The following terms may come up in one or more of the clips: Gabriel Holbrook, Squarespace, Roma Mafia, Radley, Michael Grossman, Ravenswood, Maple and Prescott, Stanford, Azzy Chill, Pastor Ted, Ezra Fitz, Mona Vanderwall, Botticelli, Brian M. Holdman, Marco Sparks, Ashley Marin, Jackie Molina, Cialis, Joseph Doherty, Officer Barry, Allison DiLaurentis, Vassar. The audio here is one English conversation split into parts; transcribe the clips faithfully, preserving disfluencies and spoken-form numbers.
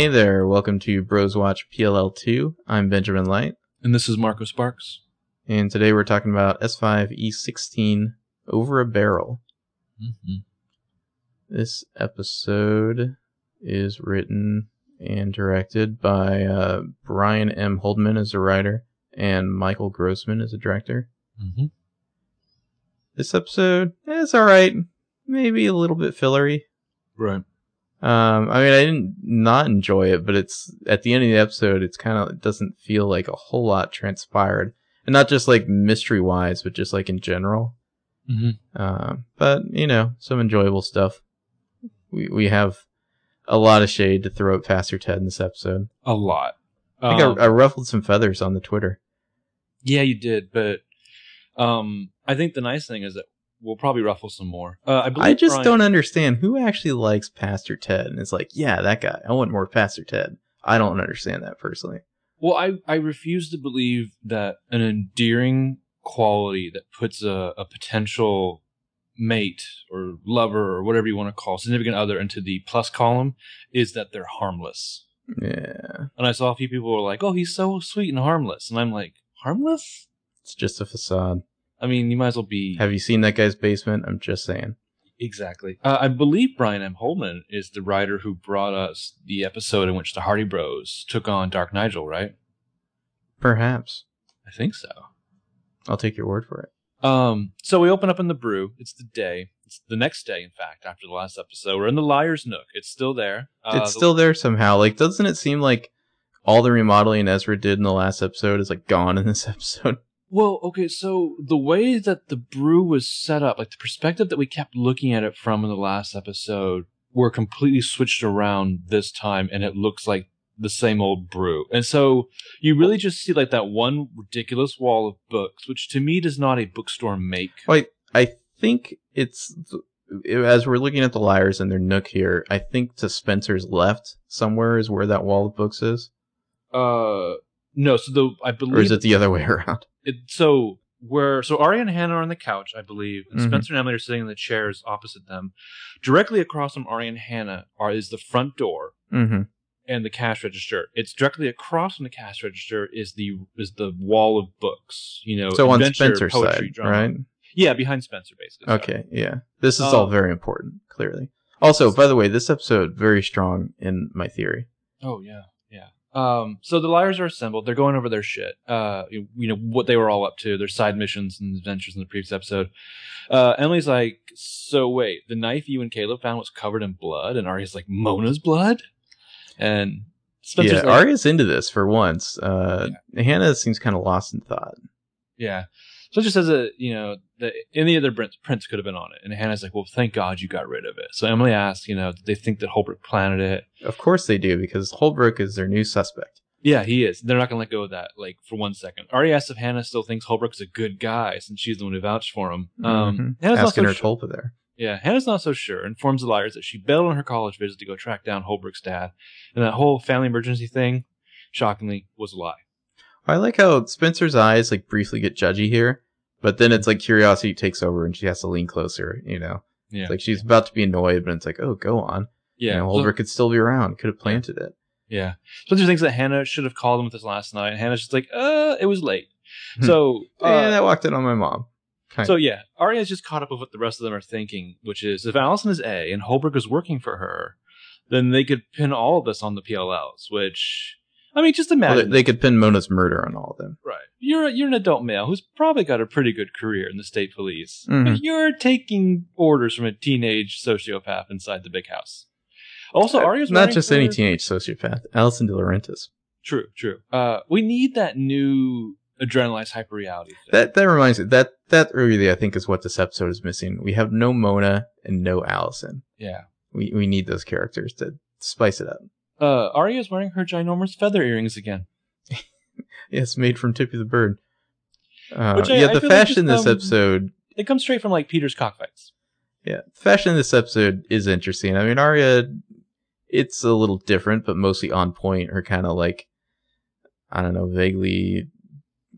Hey there, welcome to Bros Watch P L L two. I'm Benjamin Light. And this is Marco Sparks. And today we're talking about S five E sixteen, Over a Barrel. Mm-hmm. This episode is written and directed by uh, Brian M. Holdman as a writer and Michael Grossman as a director. Mm-hmm. This episode is alright. Maybe a little bit fillery. Right. Um, I mean, I didn't not enjoy it, but it's at the end of the episode, it's kind of, it doesn't feel like a whole lot transpired, and not just like mystery wise, but just like in general. Mm-hmm. Uh, but you know, some enjoyable stuff. We we have a lot of shade to throw at Pastor Ted in this episode. A lot. I think um, I, I ruffled some feathers on the Twitter. Yeah, you did, but um, I think the nice thing is that we'll probably ruffle some more. Uh, I, believe I just Brian... don't understand who actually likes Pastor Ted and is like, yeah, that guy. I want more Pastor Ted. I don't understand that personally. Well, I, I refuse to believe that an endearing quality that puts a, a potential mate or lover or whatever you want to call significant other into the plus column is that they're harmless. Yeah. And I saw a few people were like, oh, he's so sweet and harmless. And I'm like, harmless? It's just a facade. I mean, you might as well be... Have you seen that guy's basement? I'm just saying. Exactly. Uh, I believe Brian M. Holdman is the writer who brought us the episode in which the Hardy Bros took on Dark Nigel, right? Perhaps. I think so. I'll take your word for it. Um, so we open up in the brew. It's the day. It's the next day, in fact, after the last episode. We're in the Liar's Nook. It's still there. Uh, it's the... still there somehow. Like, doesn't it seem like all the remodeling Ezra did in the last episode is, like, gone in this episode? Well, okay, so the way that the brew was set up, like the perspective that we kept looking at it from in the last episode, were completely switched around this time, and it looks like the same old brew. And so you really just see like that one ridiculous wall of books, which to me does not a bookstore make. Well, I, I think it's, as we're looking at the Liars and their nook here, I think to Spencer's left somewhere is where that wall of books is. Uh, no, so the I believe... Or is it the other way around? It, so we're so Ari and Hannah are on the couch, I believe, and mm-hmm. Spencer and Emily are sitting in the chairs opposite them. Directly across from Ari and Hannah are is the front door mm-hmm. and the cash register. It's directly across from the cash register is the is the wall of books. You know, so adventure, on Spencer's poetry, side, drama. Right? Yeah, behind Spencer, basically. Okay, so. Yeah, this is um, all very important, clearly. Also, by the way, this episode very strong in my theory. Oh yeah, yeah. Um, so the Liars are assembled. They're going over their shit. Uh, you, you know, what they were all up to, their side missions and adventures in the previous episode. Uh, Emily's like, so wait, the knife you and Caleb found was covered in blood? And Arya's like, Mona's blood? And Spencer's yeah, like... Arya's into this for once. Uh, yeah. Hannah seems kind of lost in thought. Yeah. So it just says that, you know, that any other prints could have been on it. And Hannah's like, well, thank God you got rid of it. So Emily asks, you know, they think that Holbrook planted it. Of course they do, because Holbrook is their new suspect. Yeah, he is. They're not going to let go of that, like, for one second. Ari asks if Hannah still thinks Holbrook's a good guy, since she's the one who vouched for him. Um, mm-hmm. Asking her Tulpa there. Yeah, Hannah's not so sure. Informs the Liars that she bailed on her college visit to go track down Holbrook's dad. And that whole family emergency thing, shockingly, was a lie. I like how Spencer's eyes like briefly get judgy here, but then it's like curiosity takes over and she has to lean closer, you know? Yeah. It's like she's yeah. about to be annoyed, but it's like, oh, go on. Yeah. You know, Holbrook so, could still be around, could have planted yeah. it. Yeah. Spencer thinks that Hannah should have called him with this last night, and Hannah's just like, uh, it was late. So uh, and I walked in on my mom. Kind so of. yeah, Arya's just caught up with what the rest of them are thinking, which is if Allison is A and Holbrook is working for her, then they could pin all of this on the P L Ls, which... I mean, just imagine. Well, they, they could pin Mona's murder on all of them. Right. You're you're an adult male who's probably got a pretty good career in the state police. Mm-hmm. But you're taking orders from a teenage sociopath inside the big house. Also, Arya's not just any teenage sociopath. Allison DiLaurentis. True, true. Uh, we need that new adrenalized hyper-reality. That, that reminds me. That, that really, I think, is what this episode is missing. We have no Mona and no Allison. Yeah. We, we need those characters to spice it up. Uh, Arya's wearing her ginormous feather earrings again. Yes, made from Tippy the Bird. Uh, I, yeah, I the fashion in like this um, episode... It comes straight from, like, Peter's cockfights. Yeah, the fashion in this episode is interesting. I mean, Arya, it's a little different, but mostly on point. Her kind of, like, I don't know, vaguely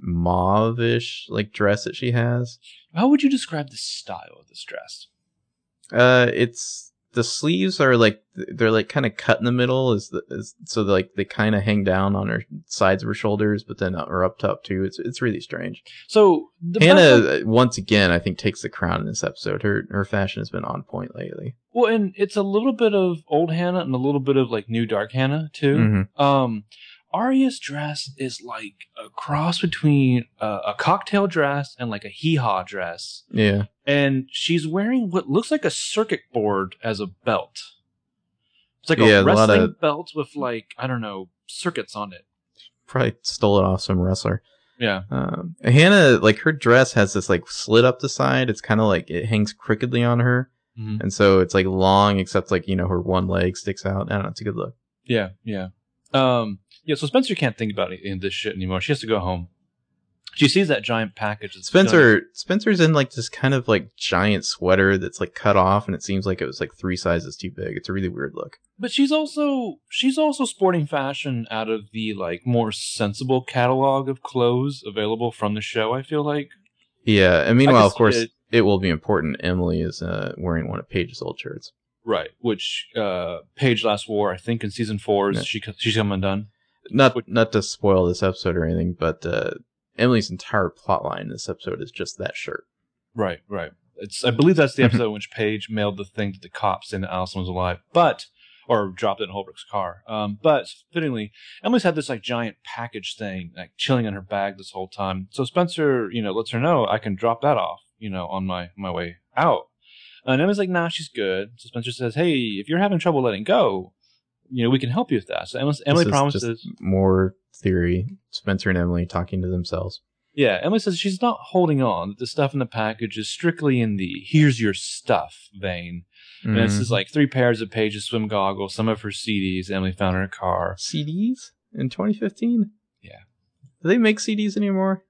mauve-ish, like, dress that she has. How would you describe the style of this dress? Uh, it's... the sleeves are like they're like kind of cut in the middle, is, the, is so like they kind of hang down on her sides of her shoulders, but then are up top too. It's it's really strange. So the Hannah person, once again, I think takes the crown in this episode. Her her fashion has been on point lately. Well, and it's a little bit of old Hannah and a little bit of like new dark Hannah too. Mm-hmm. Um, Arya's dress is like a cross between uh, a cocktail dress and like a hee-haw dress. Yeah. And she's wearing what looks like a circuit board as a belt. It's like yeah, a wrestling a of, belt with like, I don't know, circuits on it. Probably stole it off some wrestler. Yeah. Um, Hannah, like her dress has this like slit up the side. It's kind of like it hangs crookedly on her. Mm-hmm. And so it's like long, except like, you know, her one leg sticks out. I don't know. It's a good look. Yeah. Yeah. Um, yeah, so Spencer can't think about any of this shit anymore. She has to go home. She sees that giant package. Spencer, done. Spencer's in like this kind of like giant sweater that's like cut off, and it seems like it was like three sizes too big. It's a really weird look. But she's also she's also sporting fashion out of the like more sensible catalog of clothes available from the show, I feel like. Yeah, and meanwhile, of course, it, it will be important. Emily is uh, wearing one of Paige's old shirts. Right, which uh, Paige last wore, I think, in season four. Is yeah. she she's come undone. Not not to spoil this episode or anything, but uh, Emily's entire plotline in this episode is just that shirt. Right, right. It's I believe that's the episode in which Paige mailed the thing to the cops saying that Allison was alive, but or dropped it in Holbrook's car. Um, but fittingly, Emily's had this like giant package thing like chilling in her bag this whole time. So Spencer, you know, lets her know I can drop that off, you know, on my my way out. And Emma's like, nah, she's good. So Spencer says, hey, if you're having trouble letting go, you know, we can help you with that. So Emma, Emily promises. More theory. Spencer and Emily talking to themselves. Yeah. Emily says she's not holding on, that the stuff in the package is strictly in the here's your stuff vein. Mm-hmm. And this is like three pairs of Paige's swim goggles, some of her C Ds Emily found in her car. C Ds? In twenty fifteen? Yeah. Do they make C Ds anymore?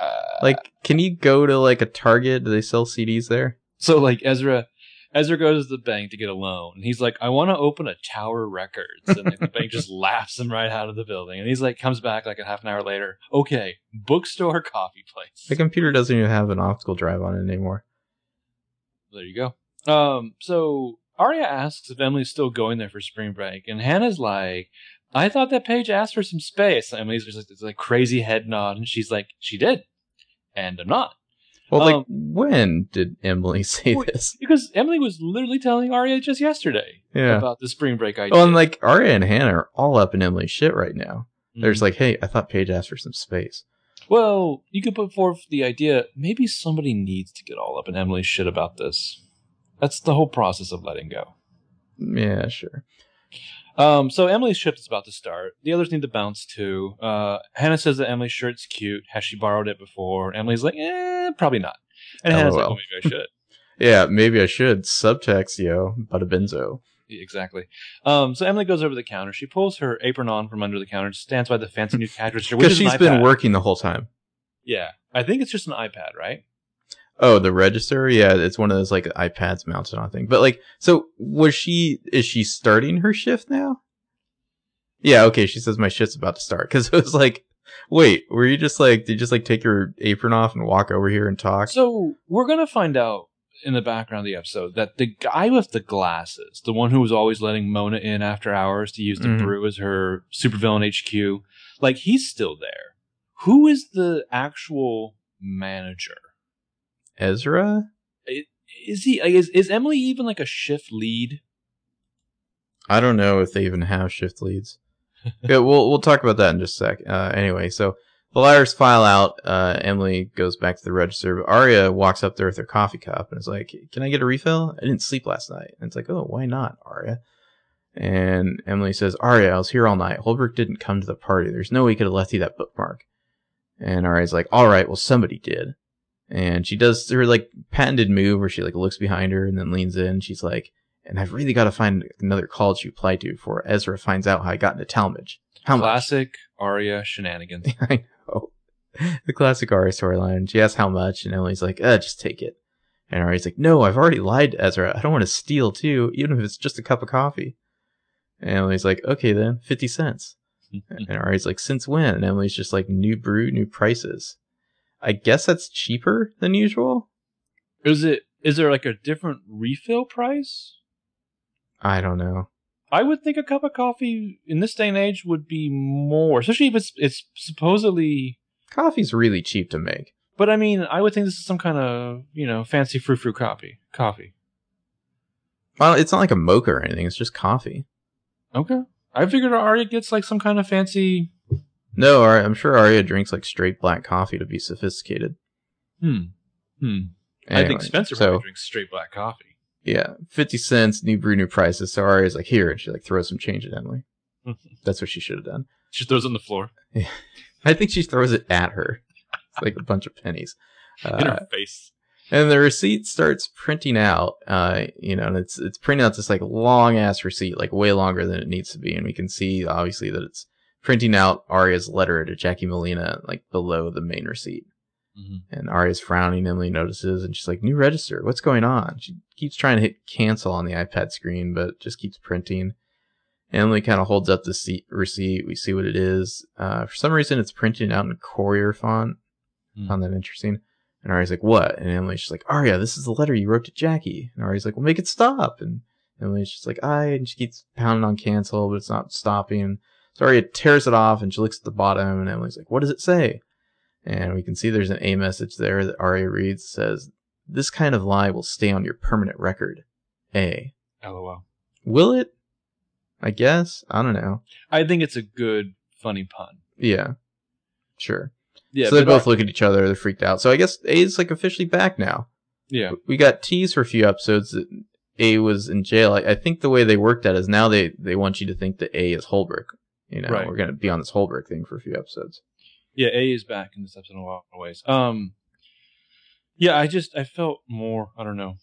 Uh, like, can you go to like a Target? Do they sell C Ds there? So like Ezra, Ezra goes to the bank to get a loan, and he's like, "I want to open a Tower Records," and like, the bank just laughs him right out of the building. And he's like, comes back like a half an hour later. Okay, bookstore, coffee place. The computer doesn't even have an optical drive on it anymore. There you go. Um, so Arya asks if Emily's still going there for spring break, and Hannah's like, I thought that Paige asked for some space. I mean, it's just like this like crazy head nod, and she's like, she did, and I'm not. Well, um, like, when did Emily say well, this? Because Emily was literally telling Arya just yesterday yeah. about the spring break idea. Well, and like, Arya and Hannah are all up in Emily's shit right now. Mm-hmm. They're just like, hey, I thought Paige asked for some space. Well, you could put forth the idea, maybe somebody needs to get all up in Emily's shit about this. That's the whole process of letting go. Yeah, sure. Um, so Emily's shift is about to start. The others need to bounce too. Uh, Hannah says that Emily's shirt's cute. Has she borrowed it before? Emily's like, eh, probably not. And Hannah's like, oh, maybe I should. Yeah, maybe I should. Subtext, yo, butta benzo. Exactly. Um, so Emily goes over the counter. She pulls her apron on from under the counter, stands by the fancy new cash register. Because she's been working the whole time. Yeah. I think it's just an iPad, right? Oh, the register? Yeah, it's one of those, like, iPads mounted on thing. But, like, so was she, is she starting her shift now? Yeah, okay, she says my shift's about to start. Because it was like, wait, were you just, like, did you just, like, take your apron off and walk over here and talk? So we're going to find out in the background of the episode that the guy with the glasses, the one who was always letting Mona in after hours to use the mm-hmm. brew as her supervillain H Q, like, he's still there. Who is the actual manager? Ezra? Is he? Is is Emily even like a shift lead? I don't know if they even have shift leads. Yeah, we'll we'll talk about that in just a sec. Uh, anyway, so the liars file out. Uh, Emily goes back to the register. But Arya walks up there with her coffee cup and is like, "Can I get a refill? I didn't sleep last night." And it's like, "Oh, why not, Arya?" And Emily says, "Arya, I was here all night. Holbrook didn't come to the party. There's no way he could have left you that bookmark." And Arya's like, "All right, well, somebody did." And she does her, like, patented move where she, like, looks behind her and then leans in. She's like, and I've really got to find another college you apply to before Ezra finds out how I got into Talmadge. How classic much? Arya shenanigans. I know. The classic Arya storyline. She asks how much, and Emily's like, uh, just take it. And Arya's like, no, I've already lied to Ezra. I don't want to steal, too, even if it's just a cup of coffee. And Emily's like, okay, then, fifty cents. And Arya's like, since when? And Emily's just like, new brew, new prices. I guess that's cheaper than usual. Is it Is there like a different refill price? I don't know. I would think a cup of coffee in this day and age would be more, especially if it's, it's supposedly... Coffee's really cheap to make. But I mean, I would think this is some kind of, you know, fancy frou-frou coffee. Coffee. Well, it's not like a mocha or anything. It's just coffee. Okay. I figured Arya gets like some kind of fancy... No, I'm sure Arya drinks like straight black coffee to be sophisticated. Hmm. Hmm. Anyway, I think Spencer so, probably drinks straight black coffee. Yeah, fifty cents, new brew, new prices. So Arya's like, here, and she like throws some change at Emily. Mm-hmm. That's what she should have done. She throws it on the floor. Yeah. I think she throws it at her. It's like a bunch of pennies. Uh, in her face. And the receipt starts printing out, uh, you know, and it's it's printing out this like long ass receipt, like way longer than it needs to be. And we can see obviously that it's printing out Arya's letter to Jackie Molina, like below the main receipt. Mm-hmm. And Arya's frowning. Emily notices, and she's like, "New register. What's going on?" She keeps trying to hit cancel on the iPad screen, but just keeps printing. Emily kind of holds up the seat, receipt. We see what it is. Uh, for some reason, it's printed out in courier font. Mm. Found that interesting. And Arya's like, "What?" And Emily's just like, "Arya, this is the letter you wrote to Jackie." And Arya's like, "Well, make it stop." And Emily's just like, "I." And she keeps pounding on cancel, but it's not stopping. So Arya tears it off, and she looks at the bottom, and Emily's like, "What does it say?" And we can see there's an A message there that Arya reads. Says, "This kind of lie will stay on your permanent record. A." LOL. Will it? I guess. I don't know. I think it's a good, funny pun. Yeah. Sure. Yeah. So they both I... look at each other. They're freaked out. So I guess A is like officially back now. Yeah. We got teased for a few episodes that A was in jail. I, I think the way they worked that is now they, they want you to think that A is Holbrook. You know, right. We're going to be on this Holbrook thing for a few episodes. Yeah, A is back in this episode in a lot of ways. Um, yeah, I just, I felt more, I don't know,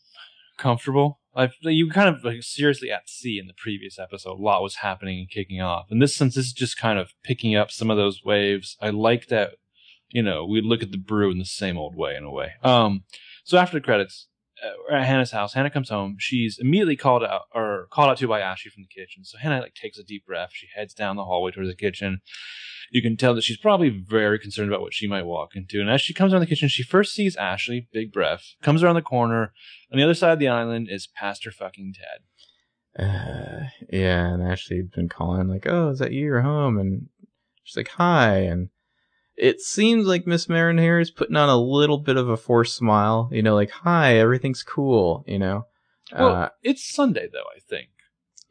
comfortable. I You kind of like seriously at sea in the previous episode. A lot was happening and kicking off. And this, since this is just kind of picking up some of those waves, I like that, you know, we look at the brew in the same old way in a way. Um, so after the credits, uh, we're at Hannah's house. Hannah comes home. She's immediately called out, or called out to by Ashley from the kitchen. So Hannah like takes a deep breath. She heads down the hallway towards the kitchen. You can tell that she's probably very concerned about what she might walk into. And as she comes around the kitchen, she first sees Ashley, big breath, comes around the corner. On the other side of the island is Pastor fucking Ted. Uh, yeah, and Ashley had been calling, like, "Oh, is that you? You're home?" And she's like, "Hi." And it seems like Miss Marin here is putting on a little bit of a forced smile. You know, like, "Hi, everything's cool," you know. Well, uh, it's Sunday, though, I think.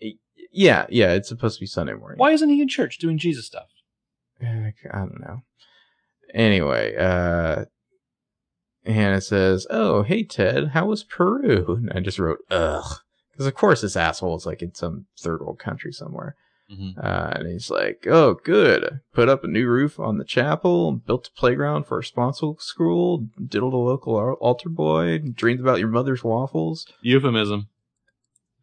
It, yeah, yeah, it's supposed to be Sunday morning. Why isn't he in church doing Jesus stuff? I don't know. Anyway, uh, Hannah says, "Oh, hey, Ted, how was Peru?" And I just wrote, ugh. Because, of course, this asshole is like in some third world country somewhere. Mm-hmm. Uh, and he's like, "Oh, good. Put up a new roof on the chapel, built a playground for a responsible school, diddled a local altar boy, dreamed about your mother's waffles." Euphemism.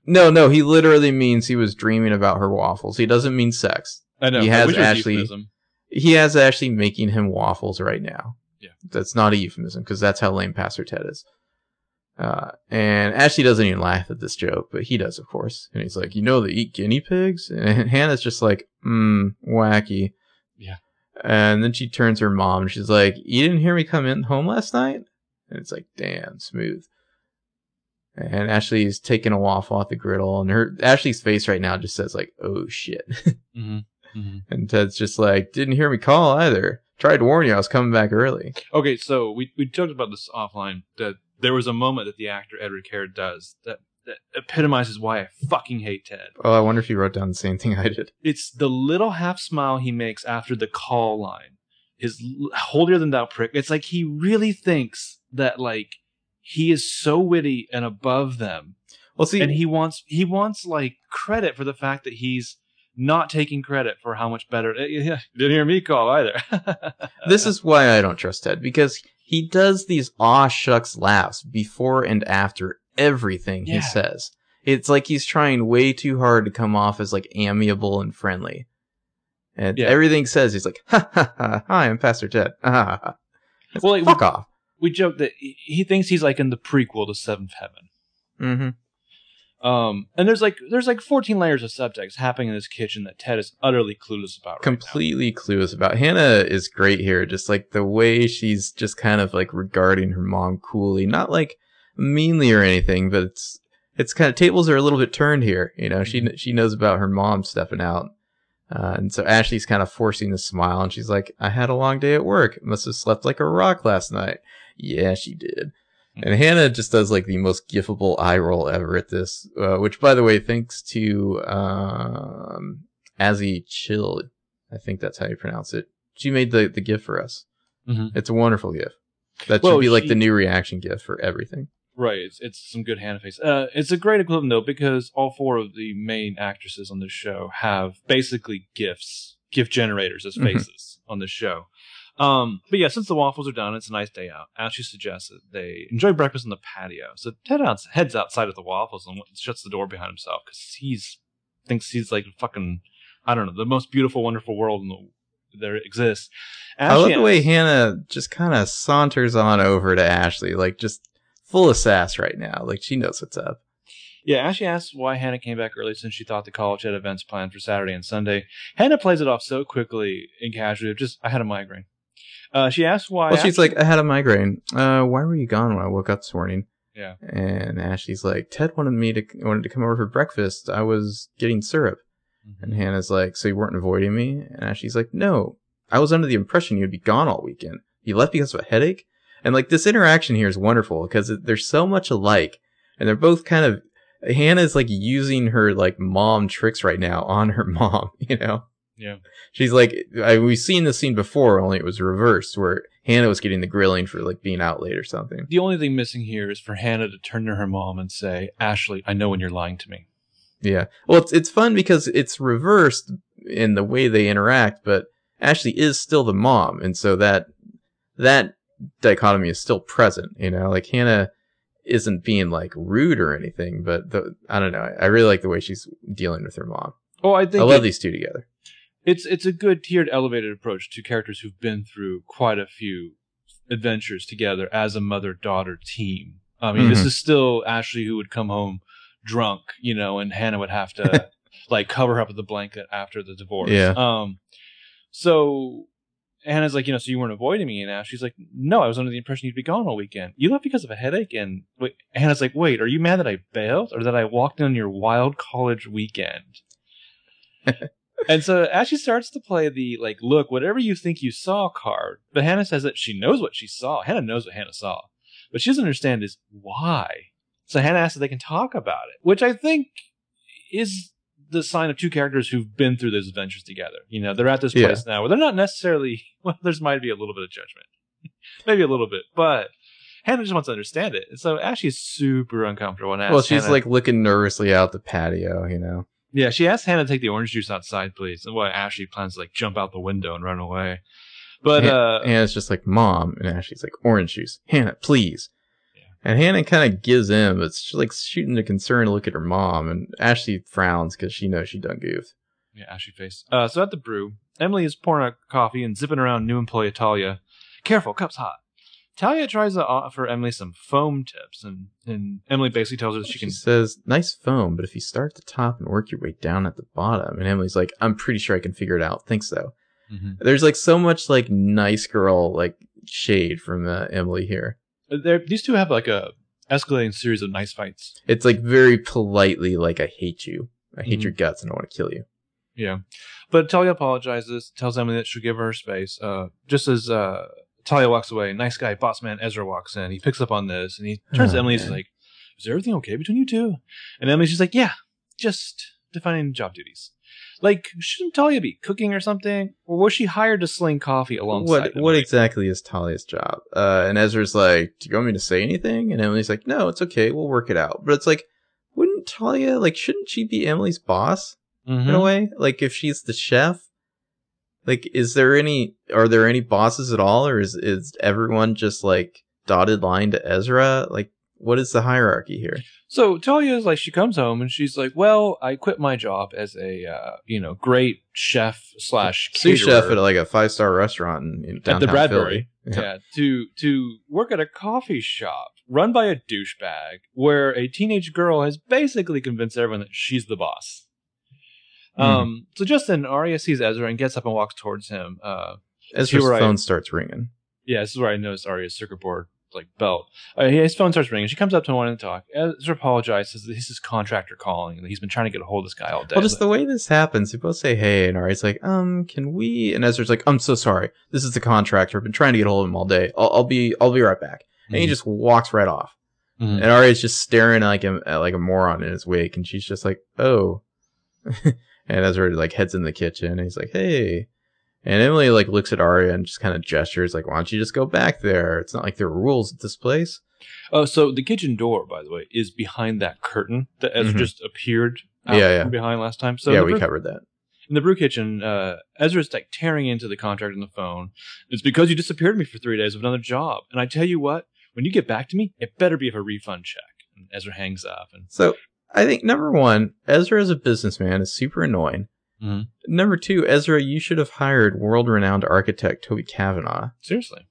No, no, he literally means he was dreaming about her waffles. He doesn't mean sex. I know. He has Ashley. Euphemism. He has Ashley making him waffles right now. Yeah. That's not a euphemism, because that's how lame Pastor Ted is. Uh, and Ashley doesn't even laugh at this joke, but he does, of course. And he's like, "You know they eat guinea pigs?" And Hannah's just like, mmm, wacky. Yeah. And then she turns her mom, and she's like, "You didn't hear me come in home last night?" And it's like, damn, smooth. And Ashley's taking a waffle off the griddle, and her Ashley's face right now just says, like, oh, shit. Mm-hmm. Mm-hmm. And Ted's just like, "Didn't hear me call either. Tried to warn you I was coming back early." Okay, so we, we talked about this offline, that there was a moment that the actor Edward Kerr does that, that epitomizes why I fucking hate Ted. Oh, I wonder if you wrote down the same thing I did. It's the little half smile he makes after the call line. His holier than thou prick. It's like he really thinks that like he is so witty and above them. Well, see, and he wants he wants like credit for the fact that he's not taking credit for how much better. Didn't hear me call either. This is why I don't trust Ted, because he does these aw shucks laughs before and after everything yeah. he says. It's like he's trying way too hard to come off as like amiable and friendly. And yeah. everything says he's like, "Ha ha ha! Hi, I'm Pastor Ted." Well, like, fuck we, off. We joke that he thinks he's like in the prequel to Seventh Heaven. Mm-hmm. Um, and there's like there's like fourteen layers of subtext happening in this kitchen that Ted is utterly clueless about. Completely clueless about. Hannah is great here, just like the way she's just kind of like regarding her mom coolly, not like meanly or anything, but it's it's kind of, tables are a little bit turned here. You know, she she knows about her mom stepping out. Uh, and so Ashley's kind of forcing a smile, and she's like, I had a long day at work. Must have slept like a rock last night. Yeah, she did. And Hannah just does like the most gifable eye roll ever at this, uh, which, by the way, thanks to um, Azzy Chill, I think that's how you pronounce it. She made the, the gif for us. Mm-hmm. It's a wonderful gif. That well, should be she, like the new reaction gif for everything. Right. It's, it's some good Hannah face. Uh, it's a great equivalent, though, because all four of the main actresses on this show have basically gifs, gif generators as faces mm-hmm. on this show. Um, but yeah, since the waffles are done, it's a nice day out. Ashley suggests that they enjoy breakfast on the patio. So Ted out, heads outside of the waffles and shuts the door behind himself because he's thinks he's like fucking, I don't know, the most beautiful, wonderful world in the there exists. Ashley, I love the way Hannah just kind of saunters on over to Ashley, like just full of sass right now. Like she knows what's up. Yeah, Ashley asks why Hannah came back early since she thought the college had events planned for Saturday and Sunday. Hannah plays it off so quickly and casually. Just, I had a migraine. Uh, she asks why. Well, Ashley- she's like, I had a migraine. Uh, why were you gone when I woke up this morning? Yeah. And Ashley's like, Ted wanted me to wanted to come over for breakfast. I was getting syrup. Mm-hmm. And Hannah's like, so you weren't avoiding me? And Ashley's like, no, I was under the impression you'd be gone all weekend. You left because of a headache. And like this interaction here is wonderful because they're so much alike, and they're both kind of. Hannah's like using her like mom tricks right now on her mom, you know. Yeah, she's like, I, we've seen this scene before, only it was reversed, where Hannah was getting the grilling for like being out late or something. The only thing missing here is for Hannah to turn to her mom and say, Ashley, I know when you're lying to me. Yeah, well, it's it's fun because it's reversed in the way they interact, but Ashley is still the mom, and so that that dichotomy is still present, you know. Like Hannah isn't being like rude or anything, but the, I don't know. I really like the way she's dealing with her mom. Oh, I think I love it- these two together. It's it's a good tiered, elevated approach to characters who've been through quite a few adventures together as a mother-daughter team. I mean, mm-hmm. this is still Ashley who would come home drunk, you know, and Hannah would have to like cover her up with a blanket after the divorce. Yeah. Um. So Hannah's like, you know, so you weren't avoiding me, and Ashley's like, no, I was under the impression you'd be gone all weekend. You left because of a headache, and wait, Hannah's like, wait, are you mad that I bailed or that I walked in on your wild college weekend? And so Ashley starts to play the, like, look, whatever you think you saw card. But Hannah says that she knows what she saw. Hannah knows what Hannah saw. But she doesn't understand is why. So Hannah asks if they can talk about it, which I think is the sign of two characters who've been through those adventures together. You know, they're at this place yeah. now where they're not necessarily, well, there's might be a little bit of judgment. Maybe a little bit. But Hannah just wants to understand it. And so Ashley's super uncomfortable. And asks well, she's, Hannah, like, looking nervously out the patio, you know. Yeah, she asks Hannah to take the orange juice outside, please. And well, Ashley plans to like jump out the window and run away. But Han- uh Hannah's just like, Mom, and Ashley's like, orange juice. Hannah, please. Yeah. And Hannah kind of gives in, but she's like shooting a concerned look at her mom, and Ashley frowns because she knows she done goofed. Yeah, Ashley face. Uh so at the brew, Emily is pouring out coffee and zipping around new employee Talia. Careful, cup's hot. Talia tries to offer Emily some foam tips, and, and Emily basically tells her that she can... She says, nice foam, but if you start at the top and work your way down at the bottom. And Emily's like, I'm pretty sure I can figure it out. Think so. Mm-hmm. There's like so much like nice girl like shade from uh, Emily here. They're, these two have like a escalating series of nice fights. It's like very politely like, I hate you. I hate mm-hmm. your guts and I want to kill you. Yeah. But Talia apologizes, tells Emily that she'll give her space, uh, just as... Uh, Talia walks away. Nice guy, boss man Ezra walks in. He picks up on this, and he turns oh, to Emily and is like, is everything okay between you two? And Emily's just like, yeah, just defining job duties. Like, shouldn't Talia be cooking or something? Or was she hired to sling coffee alongside What Emily? What exactly is Talia's job? Uh, and Ezra's like, do you want me to say anything? And Emily's like, no, it's okay. We'll work it out. But it's like, wouldn't Talia, like, shouldn't she be Emily's boss mm-hmm. in a way? Like, if she's the chef? Like, is there any, are there any bosses at all? Or is, is everyone just like dotted line to Ezra? Like, what is the hierarchy here? So Talia is like, she comes home and she's like, well, I quit my job as a, uh, you know, great chef slash sous chef at like a five star restaurant in, in downtown at the Bradbury. Philly. Yeah. yeah. To, to work at a coffee shop run by a douchebag where a teenage girl has basically convinced everyone that she's the boss. Um, mm. So just then, Arya sees Ezra and gets up and walks towards him. Uh, Ezra's phone I, starts ringing. Yeah, this is where I noticed Arya's circuit board like belt. Uh, his phone starts ringing. She comes up to him wanting to talk. Ezra apologizes. This is contractor calling. He's been trying to get a hold of this guy all day. Well, just the way this happens, they both say, hey, and Ari's like, um, can we? And Ezra's like, I'm so sorry. This is the contractor. I've been trying to get a hold of him all day. I'll, I'll be, I'll be right back. And mm-hmm. he just walks right off. Mm-hmm. And Ari's just staring at like a, at like a moron in his wake, and she's just like, oh. And Ezra like heads in the kitchen, and he's like, hey. And Emily like looks at Aria and just kind of gestures like, why don't you just go back there? It's not like there are rules at this place. Oh, so the kitchen door, by the way, is behind that curtain that Ezra mm-hmm. just appeared out yeah, yeah. from behind last time. So yeah, we brew, covered that. In the brew kitchen, uh, Ezra's like tearing into the contract on the phone. It's because you disappeared me for three days with another job. And I tell you what, when you get back to me, it better be of a refund check. And Ezra hangs up. And so I think, number one, Ezra as a businessman is super annoying. Mm-hmm. Number two, Ezra, you should have hired world-renowned architect Toby Cavanaugh. Seriously.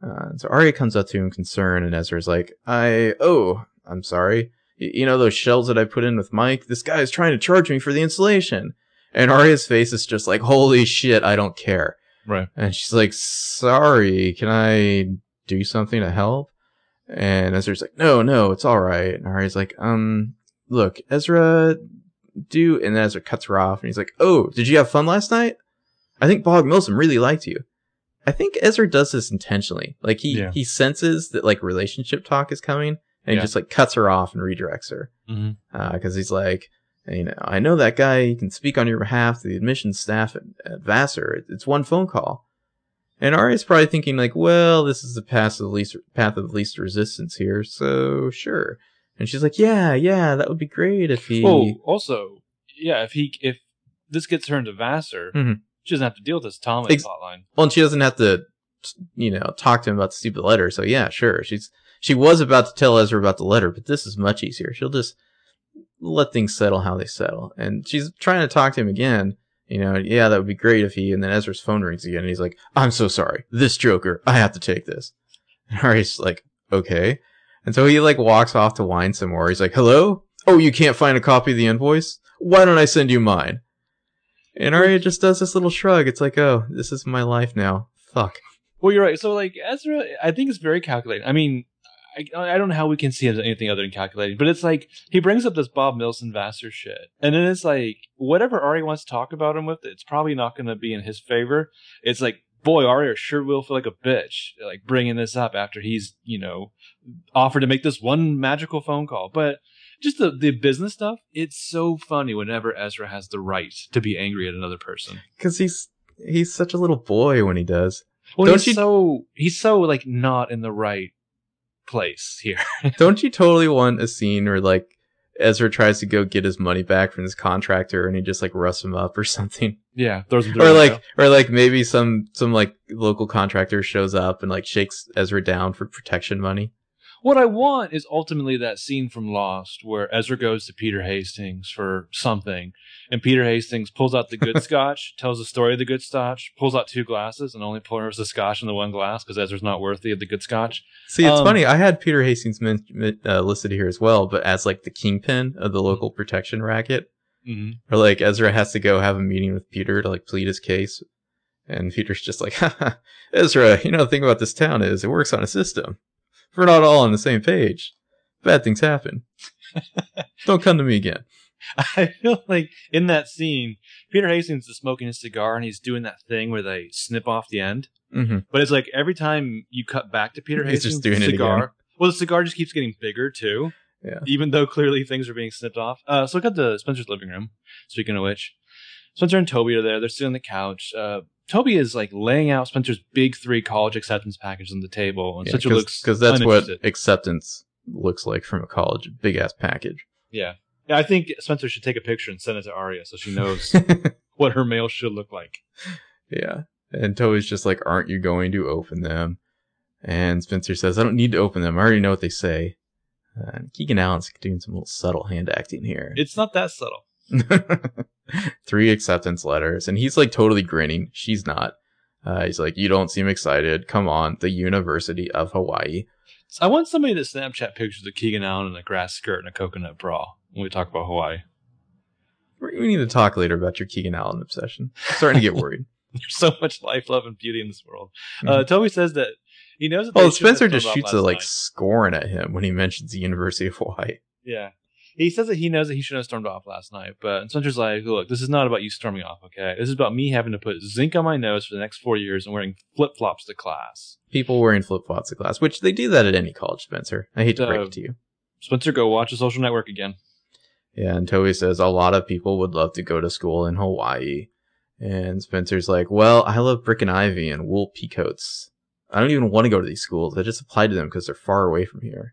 Uh, so Aria comes up to him concerned, and Ezra's like, I, oh, I'm sorry. Y- you know those shelves that I put in with Mike? This guy is trying to charge me for the installation. And Aria's face is just like, holy shit, I don't care. Right. And she's like, sorry, can I do something to help? And Ezra's like, no, no, it's all right. And Aria's like, um, look, Ezra... do and then Ezra cuts her off, and he's like, oh, did you have fun last night? I think Bog Milsom really liked you. I think Ezra does this intentionally. Like he yeah. he senses that like relationship talk is coming, and yeah. he just like cuts her off and redirects her because mm-hmm. uh, he's like, you know, I know that guy. He can speak on your behalf to the admissions staff at, at Vassar. It's one phone call. And Arya's probably thinking like, well, this is the path of least path of least resistance here, so sure. And she's like, yeah, yeah, that would be great if he... Oh, also, yeah, if he if this gets her into Vassar, mm-hmm. she doesn't have to deal with this Tommy Ex- plotline. Well, and she doesn't have to, you know, talk to him about the stupid letter. So, yeah, sure. She's She was about to tell Ezra about the letter, but this is much easier. She'll just let things settle how they settle. And she's trying to talk to him again. You know, yeah, that would be great if he... And then Ezra's phone rings again, and he's like, I'm so sorry. This Joker. I have to take this. And Ari's like, okay. And so he, like, walks off to wine some more. He's like, hello? Oh, you can't find a copy of the invoice? Why don't I send you mine? And Aria just does this little shrug. It's like, oh, this is my life now. Fuck. Well, you're right. So, like, Ezra, I think it's very calculating. I mean, I, I don't know how we can see it as anything other than calculating. But it's like, he brings up this Bob Milson Vassar shit. And then it's like, whatever Aria wants to talk about him with, it's probably not going to be in his favor. It's like, boy, Aria sure will feel like a bitch, like, bringing this up after he's, you know, offered to make this one magical phone call. But just the, the business stuff, it's so funny whenever Ezra has the right to be angry at another person. Because he's he's such a little boy when he does. Well, don't he's you... so, he's so, like, not in the right place here. Don't you totally want a scene where, like, Ezra tries to go get his money back from his contractor, and he just like roughs him up or something. Yeah, throws him through. Or like, or like maybe some some like local contractor shows up and like shakes Ezra down for protection money. What I want is ultimately that scene from Lost where Ezra goes to Peter Hastings for something, and Peter Hastings pulls out the good scotch, tells the story of the good scotch, pulls out two glasses, and only pours the scotch in the one glass because Ezra's not worthy of the good scotch. See, it's um, funny. I had Peter Hastings min- min- uh, listed here as well, but as like the kingpin of the local protection racket. Mm-hmm. Or like Ezra has to go have a meeting with Peter to like plead his case. And Peter's just like, haha, Ezra, you know, the thing about this town is it works on a system. We're not all on the same page. Bad things happen. Don't come to me again. I feel like in that scene, Peter Hastings is smoking his cigar, and he's doing that thing where they snip off the end. Mm-hmm. But it's like every time you cut back to Peter he's Hastings, just doing the cigar, it again. Well, the cigar just keeps getting bigger too. Yeah. Even though clearly things are being snipped off. Uh, so we got to Spencer's living room. Speaking of which, Spencer and Toby are there. They're sitting on the couch. Uh, Toby is like laying out Spencer's big three college acceptance package on the table, and yeah, Spencer looks because that's what acceptance looks like from a college, big ass package. Yeah, yeah. I think Spencer should take a picture and send it to Aria so she knows what her mail should look like. Yeah, and Toby's just like, "Aren't you going to open them?" And Spencer says, "I don't need to open them. I already know what they say." Uh, Keegan Allen's doing some little subtle hand acting here. It's not that subtle. Three acceptance letters, and he's like totally grinning. She's not. Uh, he's like, you don't seem excited. Come on, the University of Hawaii. I want somebody to Snapchat pictures of Keegan Allen in a grass skirt and a coconut bra when we talk about Hawaii. We need to talk later about your Keegan Allen obsession. I'm starting to get worried. There's so much life, love, and beauty in this world. Mm-hmm. Uh, Toby says that He knows. That well, Spencer just shoots a like night. scorn at him when he mentions the University of Hawaii. Yeah. He says that he knows that he shouldn't have stormed off last night, but Spencer's like, look, this is not about you storming off, okay? This is about me having to put zinc on my nose for the next four years and wearing flip-flops to class. People wearing flip-flops to class, which they do that at any college, Spencer. I hate so, to break it to you. Spencer, go watch The Social Network again. Yeah, and Toby says, a lot of people would love to go to school in Hawaii. And Spencer's like, well, I love Brick and Ivy and wool peacoats. I don't even want to go to these schools. I just applied to them because they're far away from here.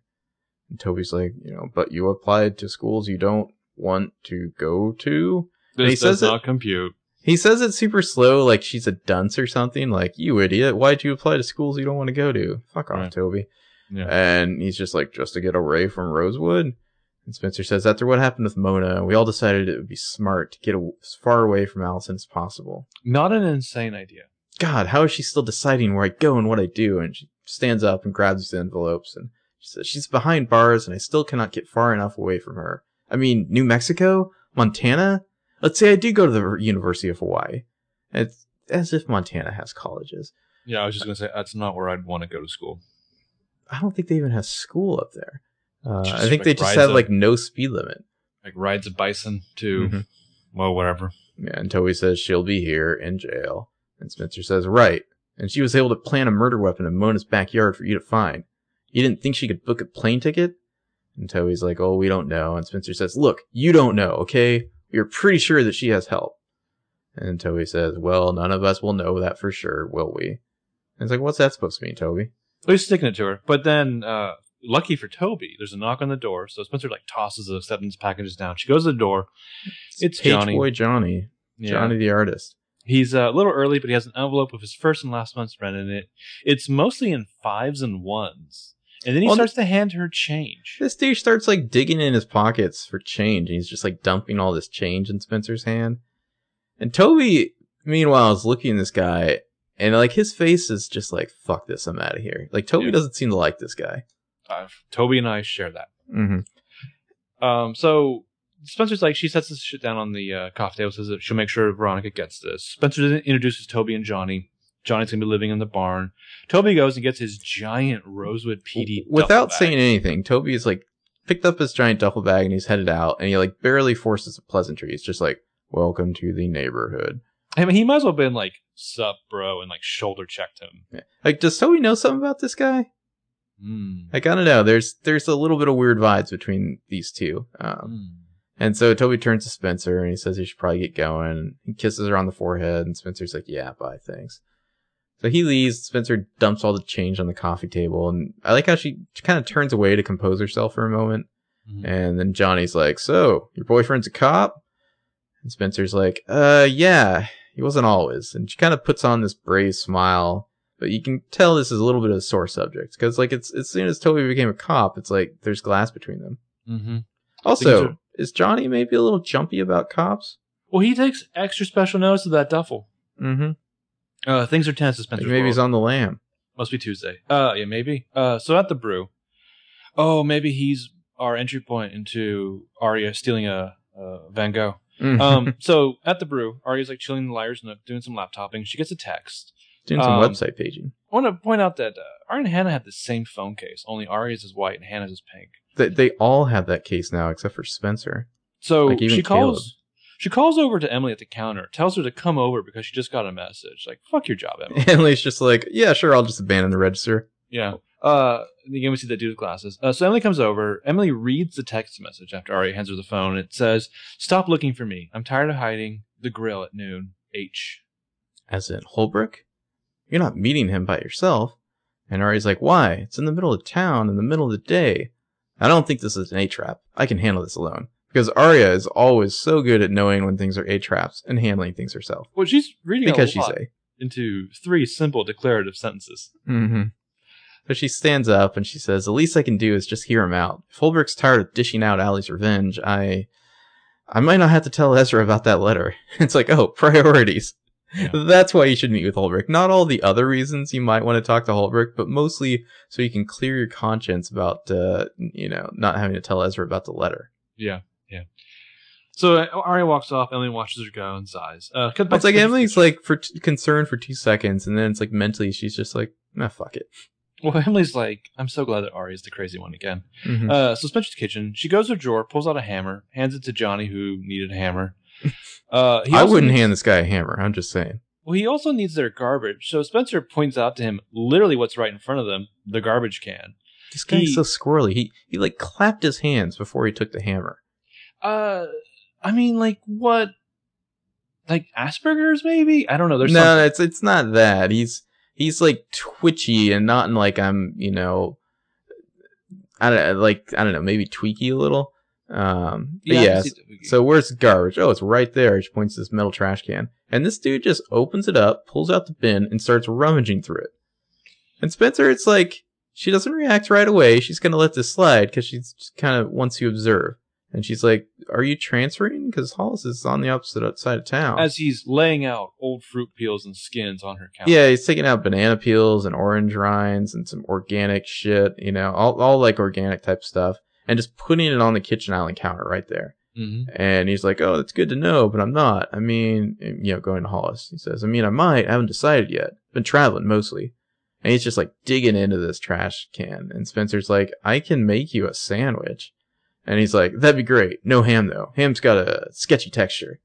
And Toby's like, you know, but you applied to schools you don't want to go to? This does not compute. He says it super slow, like she's a dunce or something. Like, you idiot, why'd you apply to schools you don't want to go to? Fuck off, Toby. Yeah. And he's just like, just to get away from Rosewood? And Spencer says, after what happened with Mona, we all decided it would be smart to get as far away from Allison as possible. Not an insane idea. God, how is she still deciding where I go and what I do? And she stands up and grabs the envelopes and she says, she's behind bars, and I still cannot get far enough away from her. I mean, New Mexico? Montana? Let's say I do go to the University of Hawaii. It's as if Montana has colleges. Yeah, I was just going to say, that's not where I'd want to go to school. I don't think they even have school up there. Uh, I think like they just have, a, like, no speed limit. Like, rides a bison to, mm-hmm. well, whatever. Yeah, and Toby says she'll be here in jail. And Spencer says, right. And she was able to plant a murder weapon in Mona's backyard for you to find. You didn't think she could book a plane ticket? And Toby's like, oh, we don't know. And Spencer says, look, you don't know, okay? You're pretty sure that she has help. And Toby says, well, none of us will know that for sure, will we? And it's like, what's that supposed to mean, Toby? Well, he's sticking it to her. But then, uh, lucky for Toby, there's a knock on the door. So Spencer, like, tosses the acceptance packages down. She goes to the door. It's, it's Johnny. Pageboy Johnny. Yeah. Johnny the artist. He's a little early, but he has an envelope with his first and last month's rent in it. It's mostly in fives and ones. And then he well, starts to hand her change. This dude starts, like, digging in his pockets for change. And he's just, like, dumping all this change in Spencer's hand. And Toby, meanwhile, is looking at this guy. And, like, his face is just like, fuck this, I'm out of here. Like, Toby yeah. doesn't seem to like this guy. Uh, Toby and I share that. Mm-hmm. Um, so Spencer's like, she sets this shit down on the uh, coffee table. Says that she'll make sure Veronica gets this. Spencer introduces Toby and Johnny. Johnny's going to be living in the barn. Toby goes and gets his giant Rosewood P D without saying anything. Toby is like, picked up his giant duffel bag and he's headed out, and he like barely forces a pleasantry. He's just like, welcome to the neighborhood. I mean, he might as well have been like, sup, bro, and like shoulder checked him. Yeah. Like, does Toby know something about this guy? Mm. Like, I don't know. There's, there's a little bit of weird vibes between these two. Um, mm. And so Toby turns to Spencer and he says he should probably get going. He kisses her on the forehead and Spencer's like, yeah, bye, thanks. So he leaves. Spencer dumps all the change on the coffee table. And I like how she kind of turns away to compose herself for a moment. Mm-hmm. And then Johnny's like, so, your boyfriend's a cop? And Spencer's like, uh, yeah, he wasn't always. And she kind of puts on this brave smile. But you can tell this is a little bit of a sore subject. Because, like, it's as soon as Toby became a cop, it's like there's glass between them. Mm-hmm. Also, are- is Johnny maybe a little jumpy about cops? Well, he takes extra special notice of that duffel. Mm-hmm. Uh, things are tense. Spencer's maybe world. He's on the lam. Must be Tuesday. Uh, yeah, maybe. Uh, so at the brew, oh, maybe he's our entry point into Arya stealing a, a Van Gogh. Mm-hmm. Um, so at the brew, Arya's like chilling in the liar's nook, doing some laptoping. She gets a text, doing some um, website paging. I want to point out that uh, Arya and Hannah had the same phone case. Only Arya's is white and Hannah's is pink. They they all have that case now, except for Spencer. So like even she calls. Caleb. She calls over to Emily at the counter, tells her to come over because she just got a message. Like, fuck your job, Emily. Emily's just like, yeah, sure, I'll just abandon the register. Yeah. Uh, again, we see that dude with glasses. Uh, so Emily comes over. Emily reads the text message after Arya hands her the phone. It says, stop looking for me. I'm tired of hiding. The grill at noon. H. As in Holbrook? You're not meeting him by yourself. And Arya's like, why? It's in the middle of town, in the middle of the day. I don't think this is an A-trap. I can handle this alone. Because Arya is always so good at knowing when things are A-traps and handling things herself. Well, she's reading because a lot she's a. into three simple declarative sentences. Mm-hmm. So she stands up and she says, the least I can do is just hear him out. If Holbrook's tired of dishing out Allie's revenge, I I might not have to tell Ezra about that letter. It's like, oh, priorities. Yeah. That's why you should meet with Holbrook. Not all the other reasons you might want to talk to Holbrook, but mostly so you can clear your conscience about, uh, you know, not having to tell Ezra about the letter. Yeah. Yeah. So uh, Arya walks off. Emily watches her go and sighs. Uh, it's like Emily's like for t- concerned for two seconds, and then it's like mentally she's just like, nah, fuck it. Well, Emily's like, I'm so glad that Ari's the crazy one again. Mm-hmm. Uh, so Spencer's kitchen. She goes to her drawer, pulls out a hammer, hands it to Johnny, who needed a hammer. Uh, he I wouldn't needs- hand this guy a hammer. I'm just saying. Well, he also needs their garbage. So Spencer points out to him literally what's right in front of them, the garbage can. This guy's so squirrely. He, he like, clapped his hands before he took the hammer. Uh, I mean, like, what? Like, Asperger's, maybe? I don't know. There's No, something. it's it's not that. He's... He's like twitchy and not in like I'm, you know, I don't like I don't know, maybe tweaky a little. Um, yeah. yeah so, so where's the garbage? Oh, it's right there. She points to this metal trash can, and this dude just opens it up, pulls out the bin, and starts rummaging through it. And Spencer, it's like she doesn't react right away. She's gonna let this slide because she's just kind of wants to observe. And she's like, are you transferring? Because Hollis is on the opposite side of town. As he's laying out old fruit peels and skins on her counter. Yeah, he's taking out banana peels and orange rinds and some organic shit, you know, all, all like organic type stuff. And just putting it on the kitchen island counter right there. Mm-hmm. And he's like, oh, that's good to know, but I'm not. I mean, you know, going to Hollis. He says, I mean, I might. I haven't decided yet. I've been traveling mostly. And he's just like digging into this trash can. And Spencer's like, I can make you a sandwich. And he's like, that'd be great. No ham, though. Ham's got a sketchy texture.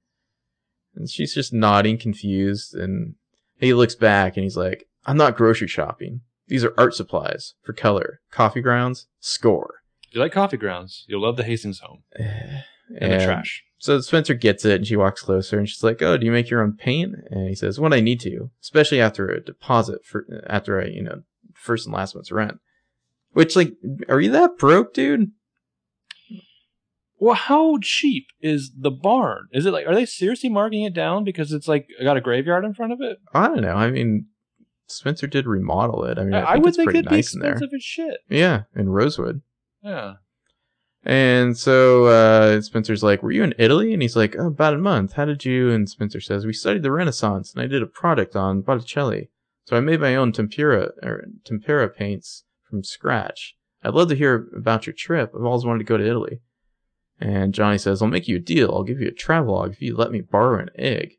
And she's just nodding, confused. And he looks back and he's like, I'm not grocery shopping. These are art supplies for color. Coffee grounds, score. If you like coffee grounds, you'll love the Hastings home. and, and the trash. So Spencer gets it and she walks closer and she's like, oh, do you make your own paint? And he says, when I need to, especially after a deposit, for after I, you know, first and last month's rent. Which, like, are you that broke, dude? Well, how cheap is the barn? Is it like, are they seriously marking it down because it's like got a graveyard in front of it? I don't know. I mean, Spencer did remodel it. I mean, I, I, think I would it's think pretty it'd nice be expensive as shit. Yeah, in Rosewood. Yeah. And so uh, Spencer's like, "Were you in Italy?" And he's like, "Oh, about a month. How did you?" And Spencer says, "We studied the Renaissance, and I did a project on Botticelli. So I made my own tempera or tempera paints from scratch. I'd love to hear about your trip. I've always wanted to go to Italy." And Johnny says, I'll make you a deal. I'll give you a travelogue if you let me borrow an egg.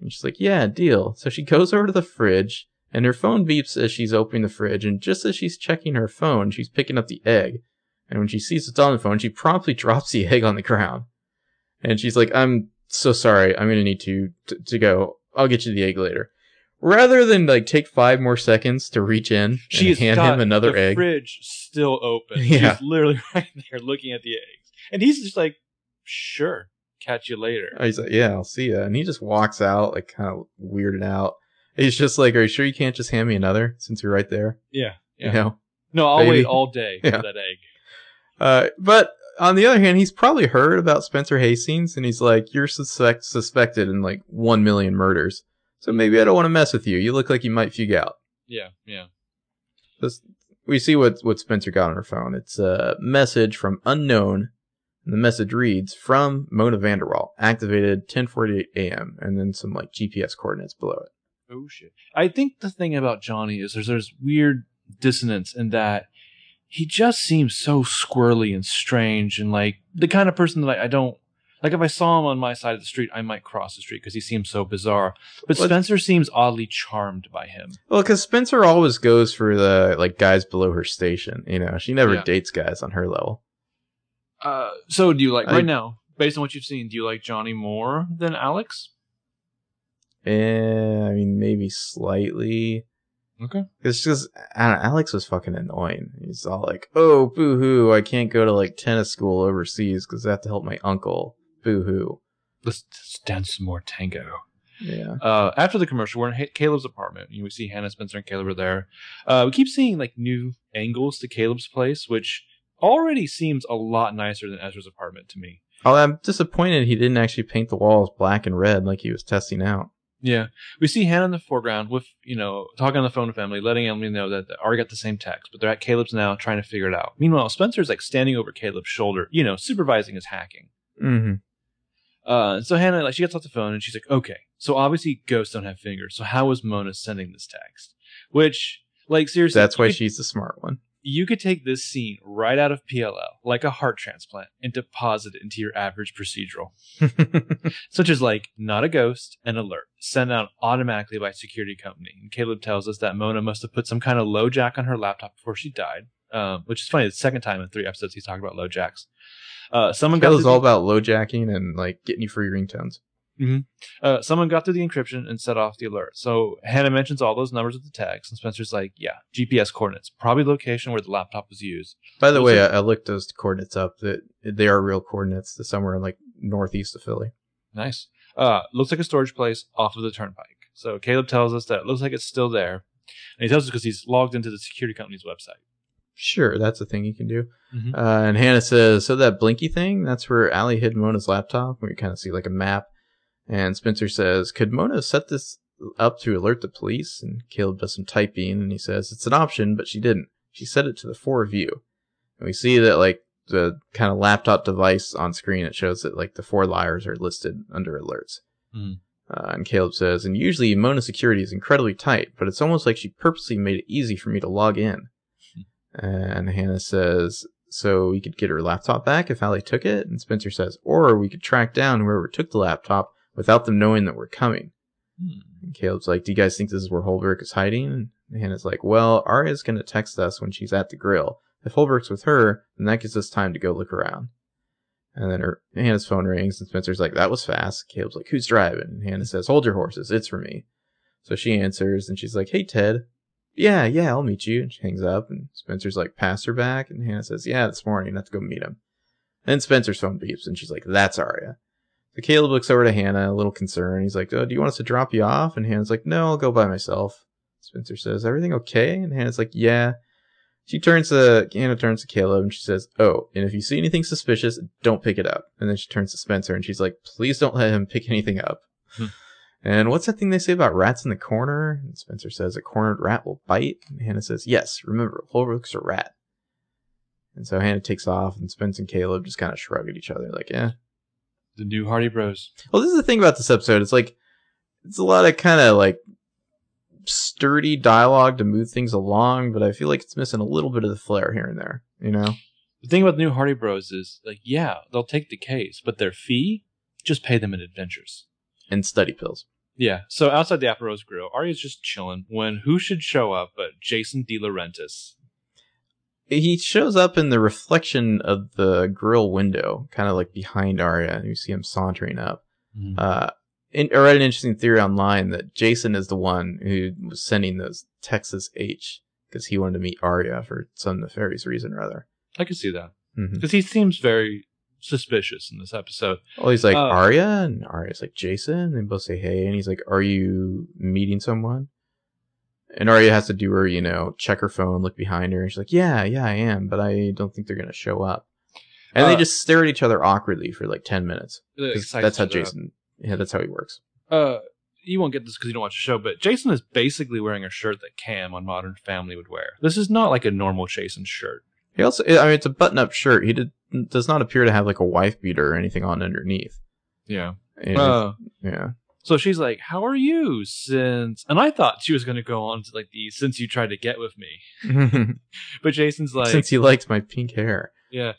And she's like, yeah, deal. So she goes over to the fridge, and her phone beeps as she's opening the fridge. And just as she's checking her phone, she's picking up the egg. And when she sees it's on the phone, she promptly drops the egg on the ground. And she's like, I'm so sorry. I'm going to need to, to to go. I'll get you the egg later. Rather than like take five more seconds to reach in she and hand him another the egg. The fridge still open. Yeah. She's literally right there looking at the egg. And he's just like, sure, catch you later. He's like, yeah, I'll see ya. And he just walks out, like, kind of weirded out. He's just like, are you sure you can't just hand me another since you're right there? Yeah. yeah. You know, no, I'll baby. wait all day yeah. for that egg. Uh, but on the other hand, he's probably heard about Spencer Hastings, and he's like, you're suspect- suspected in, like, one million murders. So maybe I don't want to mess with you. You look like you might fugue out. Yeah, yeah. This, we see what, what Spencer got on her phone. It's a message from unknown. The message reads, from Mona Vanderwall, activated ten forty-eight a.m. And then some like G P S coordinates below it. Oh, shit. I think the thing about Johnny is there's this weird dissonance in that he just seems so squirrely and strange and like the kind of person that I, I don't like. If I saw him on my side of the street, I might cross the street because he seems so bizarre. But well, Spencer seems oddly charmed by him. Well, because Spencer always goes for the like guys below her station. You know, she never yeah. dates guys on her level. Uh, so do you like, right I, now, based on what you've seen, do you like Johnny more than Alex? Eh, I mean, maybe slightly. Okay. It's just, I don't know, Alex was fucking annoying. He's all like, oh, boo-hoo, I can't go to, like, tennis school overseas because I have to help my uncle. Boo-hoo. Let's, let's dance some more tango. Yeah. Uh, after the commercial, we're in H- Caleb's apartment. You know, we see Hannah, Spencer, and Caleb are there. Uh, we keep seeing, like, new angles to Caleb's place, which... already seems a lot nicer than Ezra's apartment to me. Oh, I'm disappointed he didn't actually paint the walls black and red like he was testing out. Yeah. We see Hannah in the foreground with, you know, talking on the phone with Emily, letting Emily know that they already got the same text, but they're at Caleb's now trying to figure it out. Meanwhile, Spencer's like standing over Caleb's shoulder, you know, supervising his hacking. Mm-hmm. Uh, so Hannah, like, she gets off the phone and she's like, okay, so obviously ghosts don't have fingers, so how is Mona sending this text? Which, like, seriously. That's why she's the smart one. You could take this scene right out of P L L, like a heart transplant, and deposit it into your average procedural. Such as, like, not a ghost, an alert, sent out automatically by security company. And Caleb tells us that Mona must have put some kind of low jack on her laptop before she died. Um, which is funny, the second time in three episodes he's talking about low jacks. Uh, someone got all about low jacking and, like, getting you free ringtones. Mm-hmm. Uh, someone got through the encryption and set off the alert. So Hannah mentions all those numbers of the tags, and Spencer's like, yeah, G P S coordinates, probably location where the laptop was used. By the way, like, I, I looked those coordinates up. That they are real coordinates to somewhere in, like, northeast of Philly. Nice. Uh, looks like a storage place off of the turnpike. So Caleb tells us that it looks like it's still there. And he tells us because he's logged into the security company's website. Sure, that's a thing you can do. Mm-hmm. Uh, and Hannah says, so that blinky thing, that's where Allie hid Mona's laptop. We kind of see, like, a map. And Spencer says, could Mona set this up to alert the police? And Caleb does some typing, and he says, it's an option, but she didn't. She set it to the for view. And we see that, like, the kind of laptop device on screen, it shows that, like, the four liars are listed under alerts. Mm. Uh, and Caleb says, and usually Mona's security is incredibly tight, but it's almost like she purposely made it easy for me to log in. Mm. And Hannah says, so we could get her laptop back if Allie took it? And Spencer says, or we could track down whoever took the laptop without them knowing that we're coming. Hmm. Caleb's like, do you guys think this is where Holbrook is hiding? And Hannah's like, well, Arya's going to text us when she's at the grill. If Holbrook's with her, then that gives us time to go look around. And then her, Hannah's phone rings, and Spencer's like, that was fast. Caleb's like, who's driving? And Hannah says, hold your horses, it's for me. So she answers, and she's like, hey, Ted. Yeah, yeah, I'll meet you. And she hangs up, and Spencer's like, pass her back. And Hannah says, yeah, this morning, I have to go meet him. And Spencer's phone beeps, and she's like, that's Arya. So Caleb looks over to Hannah, a little concerned. He's like, oh, do you want us to drop you off? And Hannah's like, no, I'll go by myself. Spencer says, everything okay? And Hannah's like, yeah. She turns to, Hannah turns to Caleb, and she says, oh, and if you see anything suspicious, don't pick it up. And then she turns to Spencer, and she's like, please don't let him pick anything up. Hmm. And what's that thing they say about rats in the corner? And Spencer says, a cornered rat will bite. And Hannah says, yes, remember, Holbrook's a rat. And so Hannah takes off, and Spencer and Caleb just kind of shrug at each other, like, yeah. The new Hardy Bros. Well, this is the thing about this episode. It's like, it's a lot of kind of like sturdy dialogue to move things along, but I feel like it's missing a little bit of the flair here and there, you know? The thing about the new Hardy Bros is, like, yeah, they'll take the case, but their fee, just pay them in adventures. And study pills. Yeah. So outside the Aperos Grill, Arya's just chilling when who should show up but Jason DiLaurentis. He shows up in the reflection of the grill window, kind of like behind Arya. You see him sauntering up. Mm. Uh, in, I read an interesting theory online that Jason is the one who was sending those Texas H because he wanted to meet Arya for some nefarious reason or other. I could see that. Because mm-hmm. he seems very suspicious in this episode. Well, he's like, uh, Arya? And Arya's like, Jason? They both say, hey. And he's like, are you meeting someone? And Arya has to do her, you know, check her phone, look behind her. And she's like, yeah, yeah, I am. But I don't think they're going to show up. And uh, they just stare at each other awkwardly for like ten minutes. That's how Jason, up. yeah, that's how he works. Uh, you won't get this because you don't watch the show, but Jason is basically wearing a shirt that Cam on Modern Family would wear. This is not like a normal Jason shirt. He also, I mean, it's a button-up shirt. He did, does not appear to have like a wife beater or anything on underneath. Yeah. And, uh, yeah. So she's like, how are you since... And I thought she was going to go on to like the, since you tried to get with me. But Jason's like... Since you liked my pink hair. Yeah.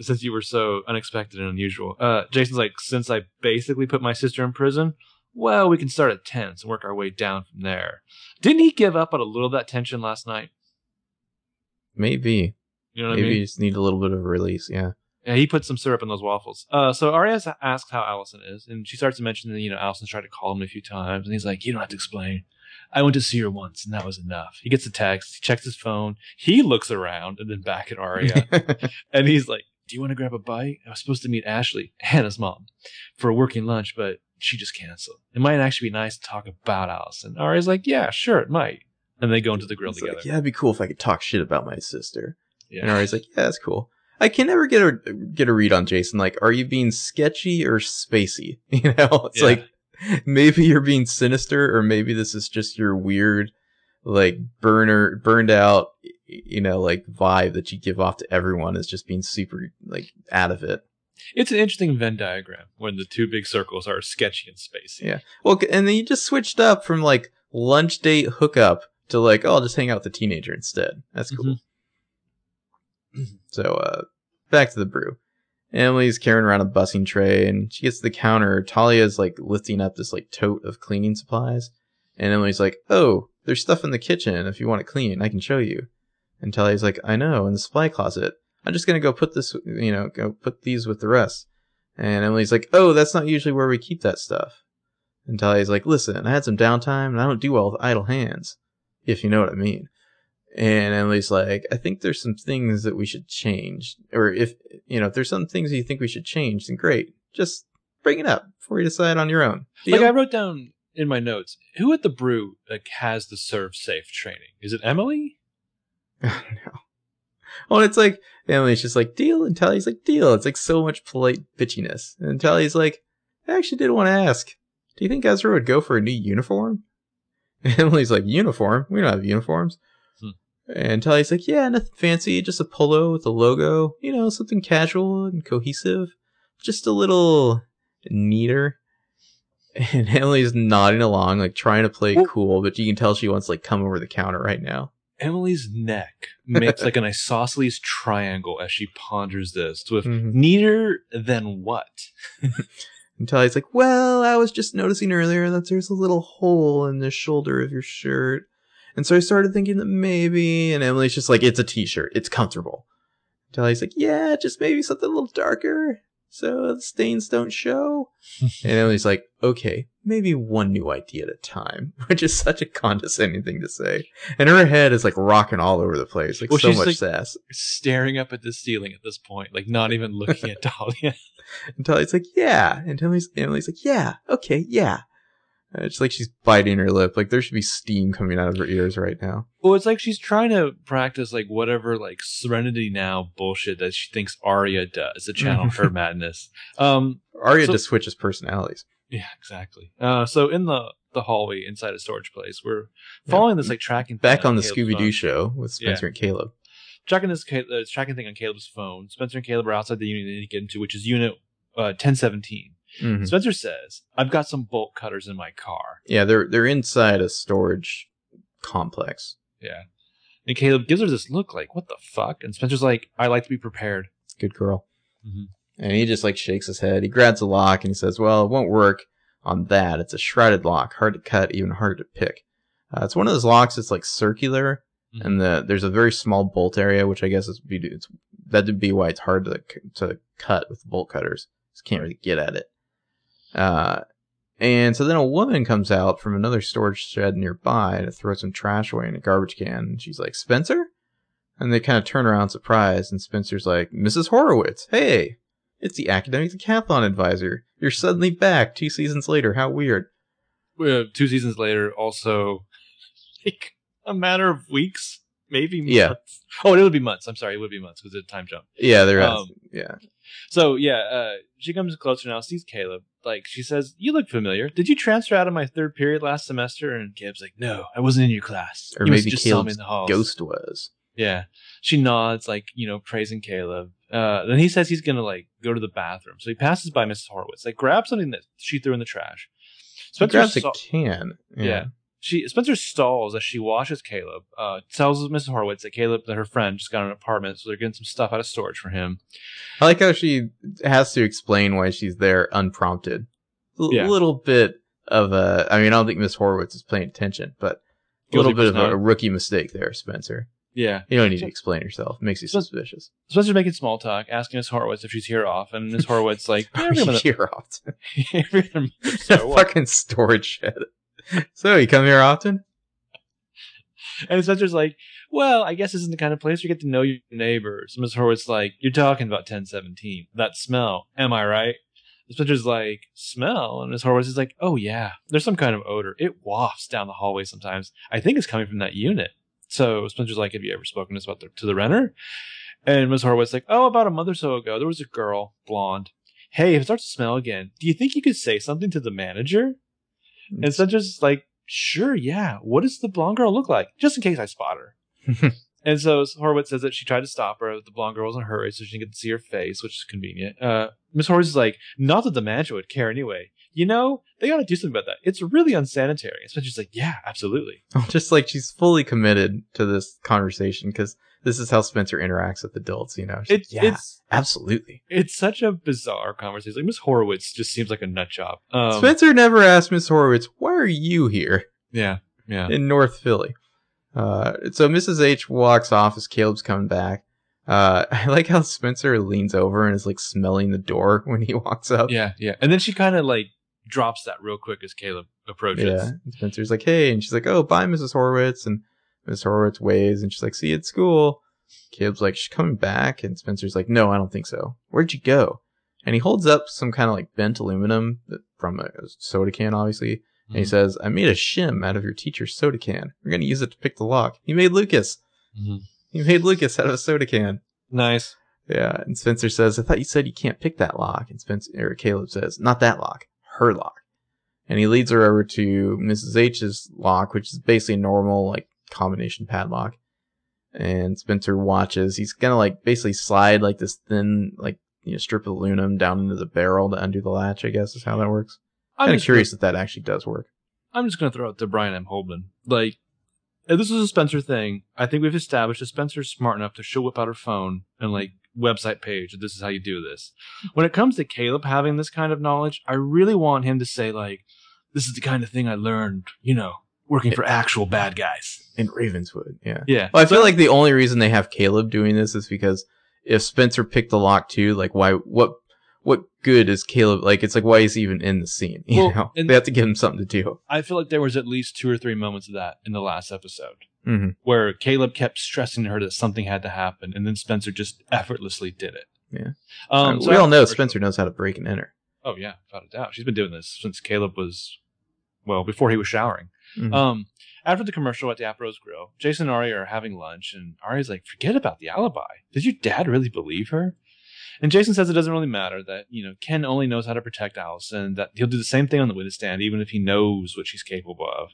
Since you were so unexpected and unusual. Uh, Jason's like, since I basically put my sister in prison, well, we can start at tense and work our way down from there. Didn't he give up on a little of that tension last night? Maybe. You know what Maybe I mean? Maybe you just need a little bit of a release, yeah. Yeah, he put some syrup in those waffles. Uh, so Arya asks how Allison is, and she starts to mention that, you know, Allison's tried to call him a few times, and he's like, you don't have to explain. I went to see her once, and that was enough. He gets a text, he checks his phone, he looks around, and then back at Arya. And he's like, do you want to grab a bite? I was supposed to meet Ashley, Hannah's mom, for a working lunch, but she just canceled. It might actually be nice to talk about Allison. Arya's like, yeah, sure, it might. And they go into the grill he's together. Like, yeah, it'd be cool if I could talk shit about my sister. Yeah. And Arya's like, yeah, that's cool. I can never get a get a read on Jason. Like, are you being sketchy or spacey? You know, it's yeah. like maybe you're being sinister, or maybe this is just your weird, like burner burned out, you know, like vibe that you give off to everyone is just being super like out of it. It's an interesting Venn diagram when the two big circles are sketchy and spacey. Yeah. Well, and then you just switched up from like lunch date hookup to like, oh, I'll just hang out with the teenager instead. That's cool. Mm-hmm. So uh, back to the brew. Emily's carrying around a busing tray, and she gets to the counter. Talia's like lifting up this like tote of cleaning supplies, and Emily's like, "Oh, there's stuff in the kitchen if you want to clean. I can show you." And Talia's like, "I know, in the supply closet. I'm just gonna go put this, you know, go put these with the rest." And Emily's like, "Oh, that's not usually where we keep that stuff." And Talia's like, "Listen, I had some downtime, and I don't do well with idle hands, if you know what I mean." And Emily's like, "I think there's some things that we should change, or if you know, if there's some things that you think we should change, then great, just bring it up before you decide on your own." Deal? Like I wrote down in my notes, who at the brew like has the serve safe training? Is it Emily? Oh, no. Well, it's like Emily's just like, "Deal," and Tally's like, "Deal." It's like so much polite bitchiness. And Tally's like, "I actually did want to ask, do you think Ezra would go for a new uniform?" And Emily's like, "Uniform? We don't have uniforms." Hmm. And Tally's like, "Yeah, nothing fancy, just a polo with a logo, you know, something casual and cohesive, just a little neater." And Emily's nodding along, like trying to play oh. cool, but you can tell she wants to like come over the counter right now. Emily's neck makes like an isosceles triangle as she ponders this with mm-hmm. neater than what? And Tally's like, "Well, I was just noticing earlier that there's a little hole in the shoulder of your shirt. And so I started thinking that maybe..." And Emily's just like, "It's a t-shirt. It's comfortable." And Tally's like, "Yeah, just maybe something a little darker so the stains don't show." And Emily's like, "Okay, maybe one new idea at a time," which is such a condescending thing to say. And her head is like rocking all over the place, like well, so she's much like sass. Staring up at the ceiling at this point, like not even looking at Talia. And Talia's like, "Yeah," and Emily's, Emily's like, "Yeah, okay, yeah." Uh, it's like she's biting her lip. Like there should be steam coming out of her ears right now. Well, it's like she's trying to practice like whatever like Serenity Now bullshit that she thinks Arya does to channel her madness. Um, Arya so, just switches personalities. Yeah, exactly. Uh, so in the, the hallway inside a storage place, we're following yeah. this like tracking. Back thing on, on the Scooby Doo show with Spencer yeah. and Caleb. Tracking this uh, tracking thing on Caleb's phone. Spencer and Caleb are outside the unit they need to get into, which is unit uh, ten seventeen. Mm-hmm. Spencer says, "I've got some bolt cutters in my car." Yeah, they're they're inside a storage complex. Yeah. And Caleb gives her this look like, "What the fuck?" And Spencer's like, "I like to be prepared." Good girl. Mm-hmm. And he just like shakes his head. He grabs a lock and he says, "Well, it won't work on that. It's a shrouded lock, hard to cut, even harder to pick." Uh, it's one of those locks that's like circular, mm-hmm. and the, there's a very small bolt area, which I guess is it's, that'd be why it's hard to to cut with bolt cutters. Just can't really get at it. Uh, and so then a woman comes out from another storage shed nearby to throw some trash away in a garbage can. And she's like, "Spencer?" And they kind of turn around surprised. And Spencer's like, "Missus Horowitz, hey, it's the academic decathlon advisor. You're suddenly back two seasons later. How weird." Well, two seasons later, also like a matter of weeks, maybe months. Yeah. Oh, it would be months. I'm sorry. It would be months because it's a time jump. Yeah, there is. Um, yeah. So, yeah, uh, she comes closer now, sees Caleb. Like, she says, "You look familiar. Did you transfer out of my third period last semester?" And Caleb's like, "No, I wasn't in your class." Or you maybe just Caleb's saw me in the halls. Ghost was. Yeah. She nods, like, you know, praising Caleb. Uh, then he says he's going to, like, go to the bathroom. So he passes by Missus Horowitz. Like, grabs something that she threw in the trash. Spencer grabs st- a can. Yeah. yeah. She Spencer stalls as she washes Caleb, uh, tells Missus Horowitz that Caleb, that her friend, just got an apartment, so they're getting some stuff out of storage for him. I like how she has to explain why she's there unprompted. L- a yeah. little bit of a... I mean, I don't think Missus Horowitz is paying attention, but a little bit of a rookie mistake there, Spencer. Yeah. You don't need to explain yourself. It makes you suspicious. Spencer's making small talk, asking Miss Horowitz if she's here often. Miss Horowitz, like... Yeah, every minute, here often? Every minute, so what? Fucking storage shed. "So, you come here often?" And Spencer's like, "Well, I guess this isn't the kind of place where you get to know your neighbors." Miss Horowitz like, "You're talking about ten seventeen. That smell. Am I right?" Spencer's like, "Smell?" And Miss Horowitz is like, "Oh, yeah. There's some kind of odor. It wafts down the hallway sometimes. I think it's coming from that unit." So Spencer's like, "Have you ever spoken about the, to the renter?" And Miss Horowitz like, "Oh, about a month or so ago, there was a girl, blonde. Hey, if it starts to smell again, do you think you could say something to the manager?" And Spencer's like, "Sure, yeah. What does the blonde girl look like? Just in case I spot her." And so Horowitz says that she tried to stop her. The blonde girl was in a hurry, so she didn't get to see her face, which is convenient. Uh, Miss Horowitz is like, "Not that the manager would care anyway. you know, they got to do something about that. It's really unsanitary. So she's like, yeah, absolutely. Just like she's fully committed to this conversation because this is how Spencer interacts with adults, you know? It, like, yeah, it's, absolutely. It's such a bizarre conversation. Like, Miss Horowitz just seems like a nut job. Um, Spencer never asked Miss Horowitz, why are you here? Yeah, yeah. In North Philly. Uh, so Missus H walks off as Caleb's coming back. Uh, I like how Spencer leans over and is like smelling the door when he walks up. Yeah, yeah. And then she kind of like drops that real quick as Caleb approaches. Yeah. And Spencer's like, hey. And she's like, oh, bye, Missus Horowitz. And Miss Horowitz waves and she's like, see you at school. Caleb's like, she's coming back. And Spencer's like, no, I don't think so. Where'd you go? And he holds up some kind of like bent aluminum from a soda can, obviously. Mm-hmm. And he says, I made a shim out of your teacher's soda can. We're going to use it to pick the lock. He made Lucas. Mm-hmm. He made Lucas out of a soda can. Nice. Yeah. And Spencer says, I thought you said you can't pick that lock. And Spencer, or Caleb says, not that lock, her lock. And he leads her over to Missus H's lock, which is basically a normal, like, combination padlock. And Spencer watches. He's going to, like, basically slide, like, this thin, like, you know, strip of aluminum down into the barrel to undo the latch, I guess is how that works. I'm kind of curious gonna, if that actually does work. I'm just going to throw it to Brian M. Holdman. Like, if this was a Spencer thing, I think we've established that Spencer's smart enough to she'll whip out her phone and like website page that this is how you do this. When it comes to Caleb having this kind of knowledge, I really want him to say like, this is the kind of thing I learned, you know, working for actual bad guys. In Ravenswood, yeah. Yeah. Well, I feel like the only reason they have Caleb doing this is because if Spencer picked the lock too, like why, what, what good is Caleb? Like, it's like, why is he even in the scene? You well, know, they have to give him something to do. I feel like there was at least two or three moments of that in the last episode mm-hmm. where Caleb kept stressing to her that something had to happen. And then Spencer just effortlessly did it. Yeah. Um, so we all know Spencer knows how to break and enter. Oh, yeah. Without a doubt. She's been doing this since Caleb was, well, before he was showering. Mm-hmm. Um, after the commercial at the Aperos Grill, Jason and Aria are having lunch. And Aria's like, forget about the alibi. Did your dad really believe her? And Jason says it doesn't really matter that, you know, Ken only knows how to protect Allison, that he'll do the same thing on the witness stand, even if he knows what she's capable of.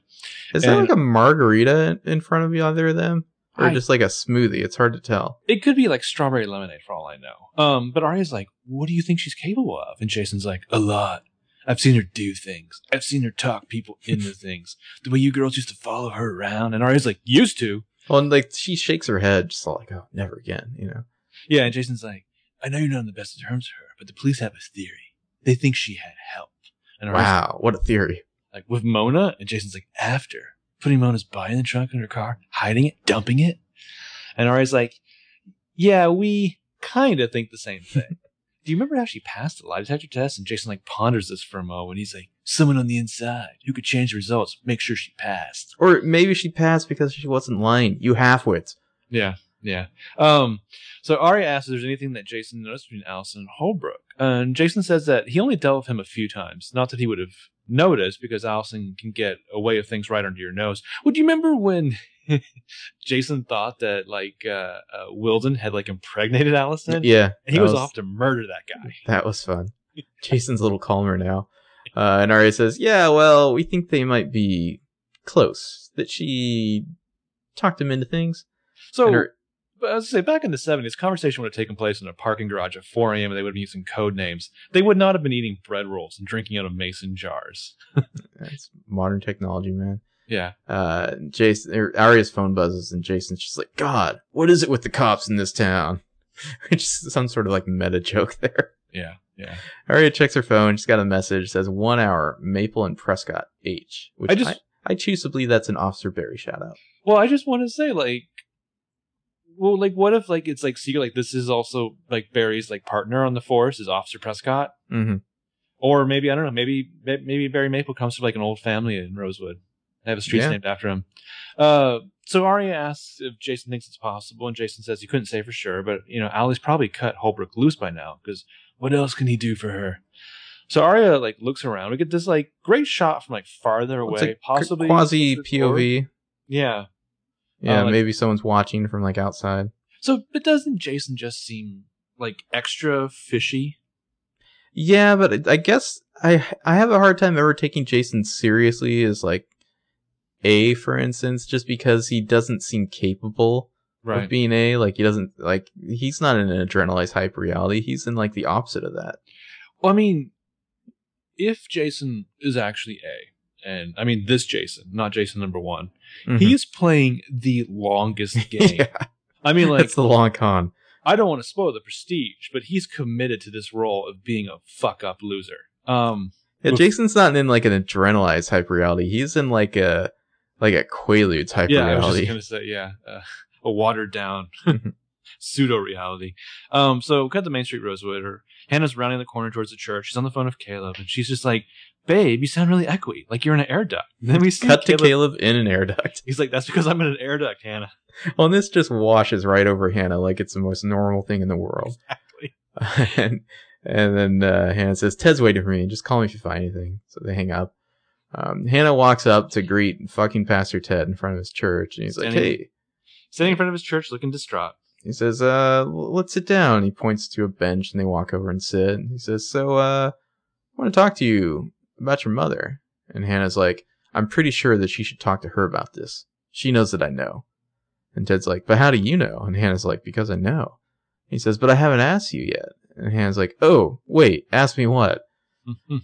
Is and there like a margarita in front of either of them? Or I, just like a smoothie? It's hard to tell. It could be like strawberry lemonade for all I know. Um, but Arya's like, what do you think she's capable of? And Jason's like, a lot. I've seen her do things. I've seen her talk people into things. The way you girls used to follow her around. And Arya's like, used to? Well, and like she shakes her head, just like, oh, never again, you know? Yeah, and Jason's like, I know you're not on the best of terms with her, but the police have a theory. They think she had help. And wow, what a theory. Like, with Mona, and Jason's like, after. Putting Mona's body in the trunk of her car, hiding it, dumping it. And Ari's like, yeah, we kind of think the same thing. Do you remember how she passed the lie detector test? And Jason, like, ponders this for a moment. He's like, someone on the inside who could change the results, make sure she passed. Or maybe she passed because she wasn't lying. You halfwits. Yeah. Yeah. Um, so Aria asks if there's anything that Jason noticed between Allison and Holbrook. And Jason says that he only dealt with him a few times. Not that he would have noticed, because Allison can get away with things right under your nose. Well, do you remember when Jason thought that, like, uh, uh, Wilden had, like, impregnated Allison? Yeah. And he was, was off to murder that guy. That was fun. Jason's a little calmer now. Uh, and Aria says, yeah, well, we think they might be close. That she talked him into things. So... But I was going to say, back in the seventies, conversation would have taken place in a parking garage at four a.m. and they would have been using code names. They would not have been eating bread rolls and drinking out of mason jars. That's modern technology, man. Yeah. Uh, Jason, er, Aria's phone buzzes and Jason's just like, God, what is it with the cops in this town? Which is some sort of like meta joke there. Yeah, yeah. Aria checks her phone. She's got a message. It says, one hour, Maple and Prescott, H. Which I, just, I, I choose to believe that's an Officer Barry shout out. Well, I just want to say, like, well, like, what if, like, it's, like, secret, like, this is also, like, Barry's, like, partner on the force is Officer Prescott? Mm-hmm. Or maybe, I don't know, maybe maybe Barry Maple comes from, like, an old family in Rosewood. They have a street yeah. named after him. Uh, so Aria asks if Jason thinks it's possible, and Jason says he couldn't say for sure, but, you know, Allie's probably cut Holbrook loose by now, because what else can he do for her? So Aria, like, looks around. We get this, like, great shot from, like, farther away, like possibly. Quasi-P O V. Yeah. Yeah, uh, like, maybe someone's watching from, like, outside. So, but doesn't Jason just seem, like, extra fishy? Yeah, but I guess I I have a hard time ever taking Jason seriously as, like, A, for instance, just because he doesn't seem capable right. of being A. Like, he doesn't, like, he's not in an adrenalized hype reality. He's in, like, the opposite of that. Well, I mean... if Jason is actually A, and I mean this Jason, not Jason number one, mm-hmm. he is playing the longest game. yeah. I mean, like, it's the long con. I don't want to spoil the prestige, but he's committed to this role of being a fuck up loser. Um, yeah, Jason's not in like an adrenalized hyper reality. He's in like a like a Quaalude type yeah, reality. I was just gonna say, yeah, uh, a watered down pseudo reality. Um, so we cut to Main Street Rosewood. Or Hannah's rounding the corner towards the church. She's on the phone with Caleb, and she's just like, "Babe, you sound really echoey, like you're in an air duct." And then we see cut Caleb. to Caleb in an air duct. He's like, "That's because I'm in an air duct, Hannah." Well, and this just washes right over Hannah like it's the most normal thing in the world. Exactly. Uh, and and then uh, Hannah says, "Ted's waiting for me. Just call me if you find anything." So they hang up. Um, Hannah walks up to greet fucking Pastor Ted in front of his church, and he's standing, like, "Hey," standing in front of his church, looking distraught. He says, "Uh, let's sit down." He points to a bench, and they walk over and sit. And he says, "So, uh, I want to talk to you about your mother." And Hannah's like, "I'm pretty sure that she should talk to her about this. She knows that I know." And Ted's like, "But how do you know?" And Hannah's like, "Because I know." He says, "But I haven't asked you yet." And Hannah's like, "Oh, wait, ask me what?"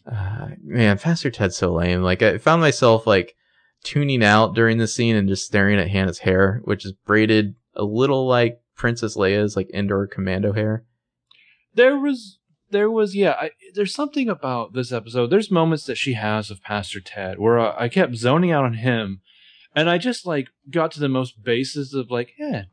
uh, man, Pastor Ted's so lame. Like, I found myself, like, tuning out during the scene and just staring at Hannah's hair, which is braided a little like Princess Leia's, like, indoor commando hair. There was, there was, yeah, I, there's something about this episode. There's moments that she has of Pastor Ted where uh, I kept zoning out on him. And I just, like, got to the most basis of, like, yeah,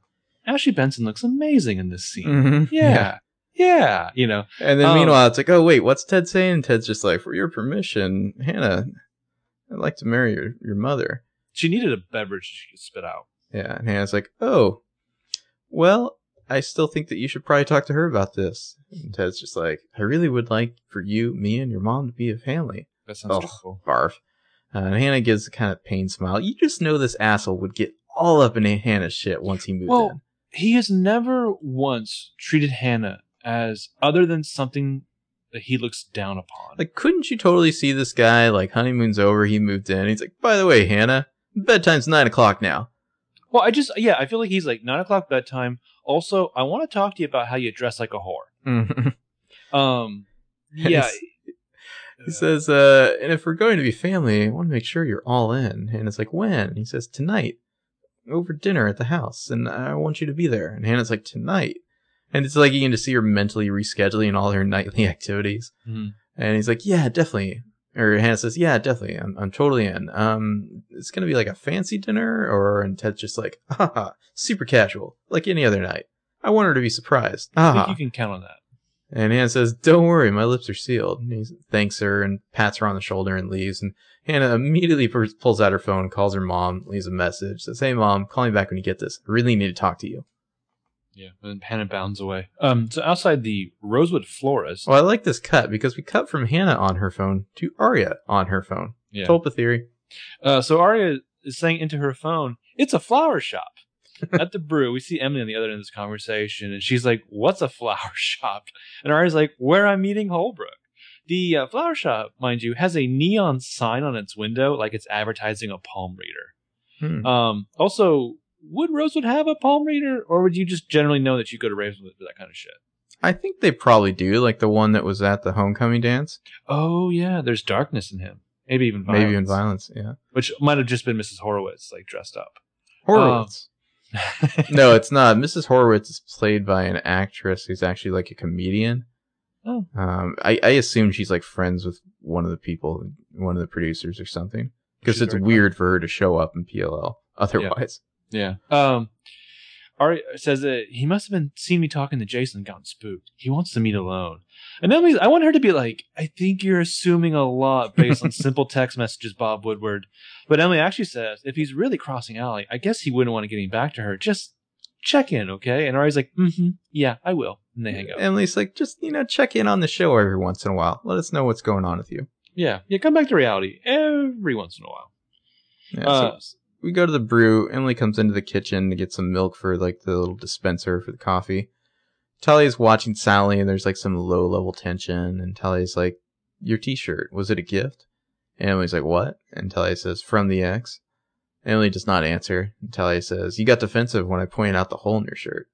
Ashley Benson looks amazing in this scene. Mm-hmm. Yeah, yeah. Yeah. You know. And then um, meanwhile, it's like, "Oh, wait, what's Ted saying?" Ted's just like, "For your permission, Hannah, I'd like to marry your, your mother." She needed a beverage she could spit out. Yeah. And Hannah's like, "Oh, well, I still think that you should probably talk to her about this." And Ted's just like, "I really would like for you, me, and your mom to be a family." That sounds oh, cool. Barf. Uh, and Hannah gives a kind of pained smile. You just know this asshole would get all up in Hannah's shit once he moved well, in. Well, he has never once treated Hannah as other than something that he looks down upon. Like, couldn't you totally see this guy, like, honeymoon's over, he moved in, he's like, "By the way, Hannah, bedtime's nine o'clock now." Well, I just, yeah, I feel like he's like, nine o'clock bedtime. Also, I want to talk to you about how you dress like a whore. Mm-hmm. Um, yeah. He says, uh, "And if we're going to be family, I want to make sure you're all in." And it's like, "When?" And he says, "Tonight, over dinner at the house, and I want you to be there." And Hannah's like, "Tonight." And it's like you can just see her mentally rescheduling all her nightly activities. Mm-hmm. And he's like, "Yeah, definitely." Or Hannah says, "Yeah, definitely. I'm, I'm totally in. Um, it's going to be like a fancy dinner, or?" And Ted's just like, "Haha, super casual, like any other night. I want her to be surprised. Aha." I think you can count on that. And Hannah says, "Don't worry, my lips are sealed." And he thanks her and pats her on the shoulder and leaves. And Hannah immediately pulls out her phone, calls her mom, leaves a message. Says, "Hey, Mom, call me back when you get this. I really need to talk to you." Yeah, and Hannah bounds away. Um, so outside the Rosewood florist... Well, I like this cut because we cut from Hannah on her phone to Arya on her phone. Yeah. Tulpa theory. Uh, so Arya is saying into her phone, "It's a flower shop." At the brew, we see Emily on the other end of this conversation, and she's like, "What's a flower shop?" And Ari's like, "Where I'm meeting Holbrook." The uh, flower shop, mind you, has a neon sign on its window like it's advertising a palm reader. Hmm. Um, also, would Rosewood have a palm reader, or would you just generally know that you go to Ravenswood for that kind of shit? I think they probably do, like the one that was at the homecoming dance. Oh, yeah, there's darkness in him. Maybe even violence. Maybe even violence, yeah. Which might have just been Missus Horowitz, like, dressed up. Horowitz. Um, no, it's not. Missus Horowitz is played by an actress who's actually like a comedian. Oh. Um, I, I assume she's like friends with one of the people, one of the producers or something. Because it's weird funny. for her to show up in P L L otherwise. Yeah. yeah. Um, Ari says that he must have been seen me talking to Jason and gotten spooked. He wants to meet alone. And then I want her to be like, "I think you're assuming a lot based on simple text messages, Bob Woodward." But Emily actually says, "If he's really crossing alley, I guess he wouldn't want to get him back to her. Just check in, okay?" And Ari's like, "Mm-hmm, yeah, I will." And they hang up. Emily's like, "Just, you know, check in on the show every once in a while. Let us know what's going on with you." Yeah, yeah, come back to reality every once in a while. Yeah, uh, so we go to the brew. Emily comes into the kitchen to get some milk for, like, the little dispenser for the coffee. Talia's watching Sally, and there's, like, some low-level tension, and Talia's like, "Your t-shirt, was it a gift?" And Emily's like, "What?" And Talia says, "From the ex." Emily does not answer. And Talia says, "You got defensive when I pointed out the hole in your shirt."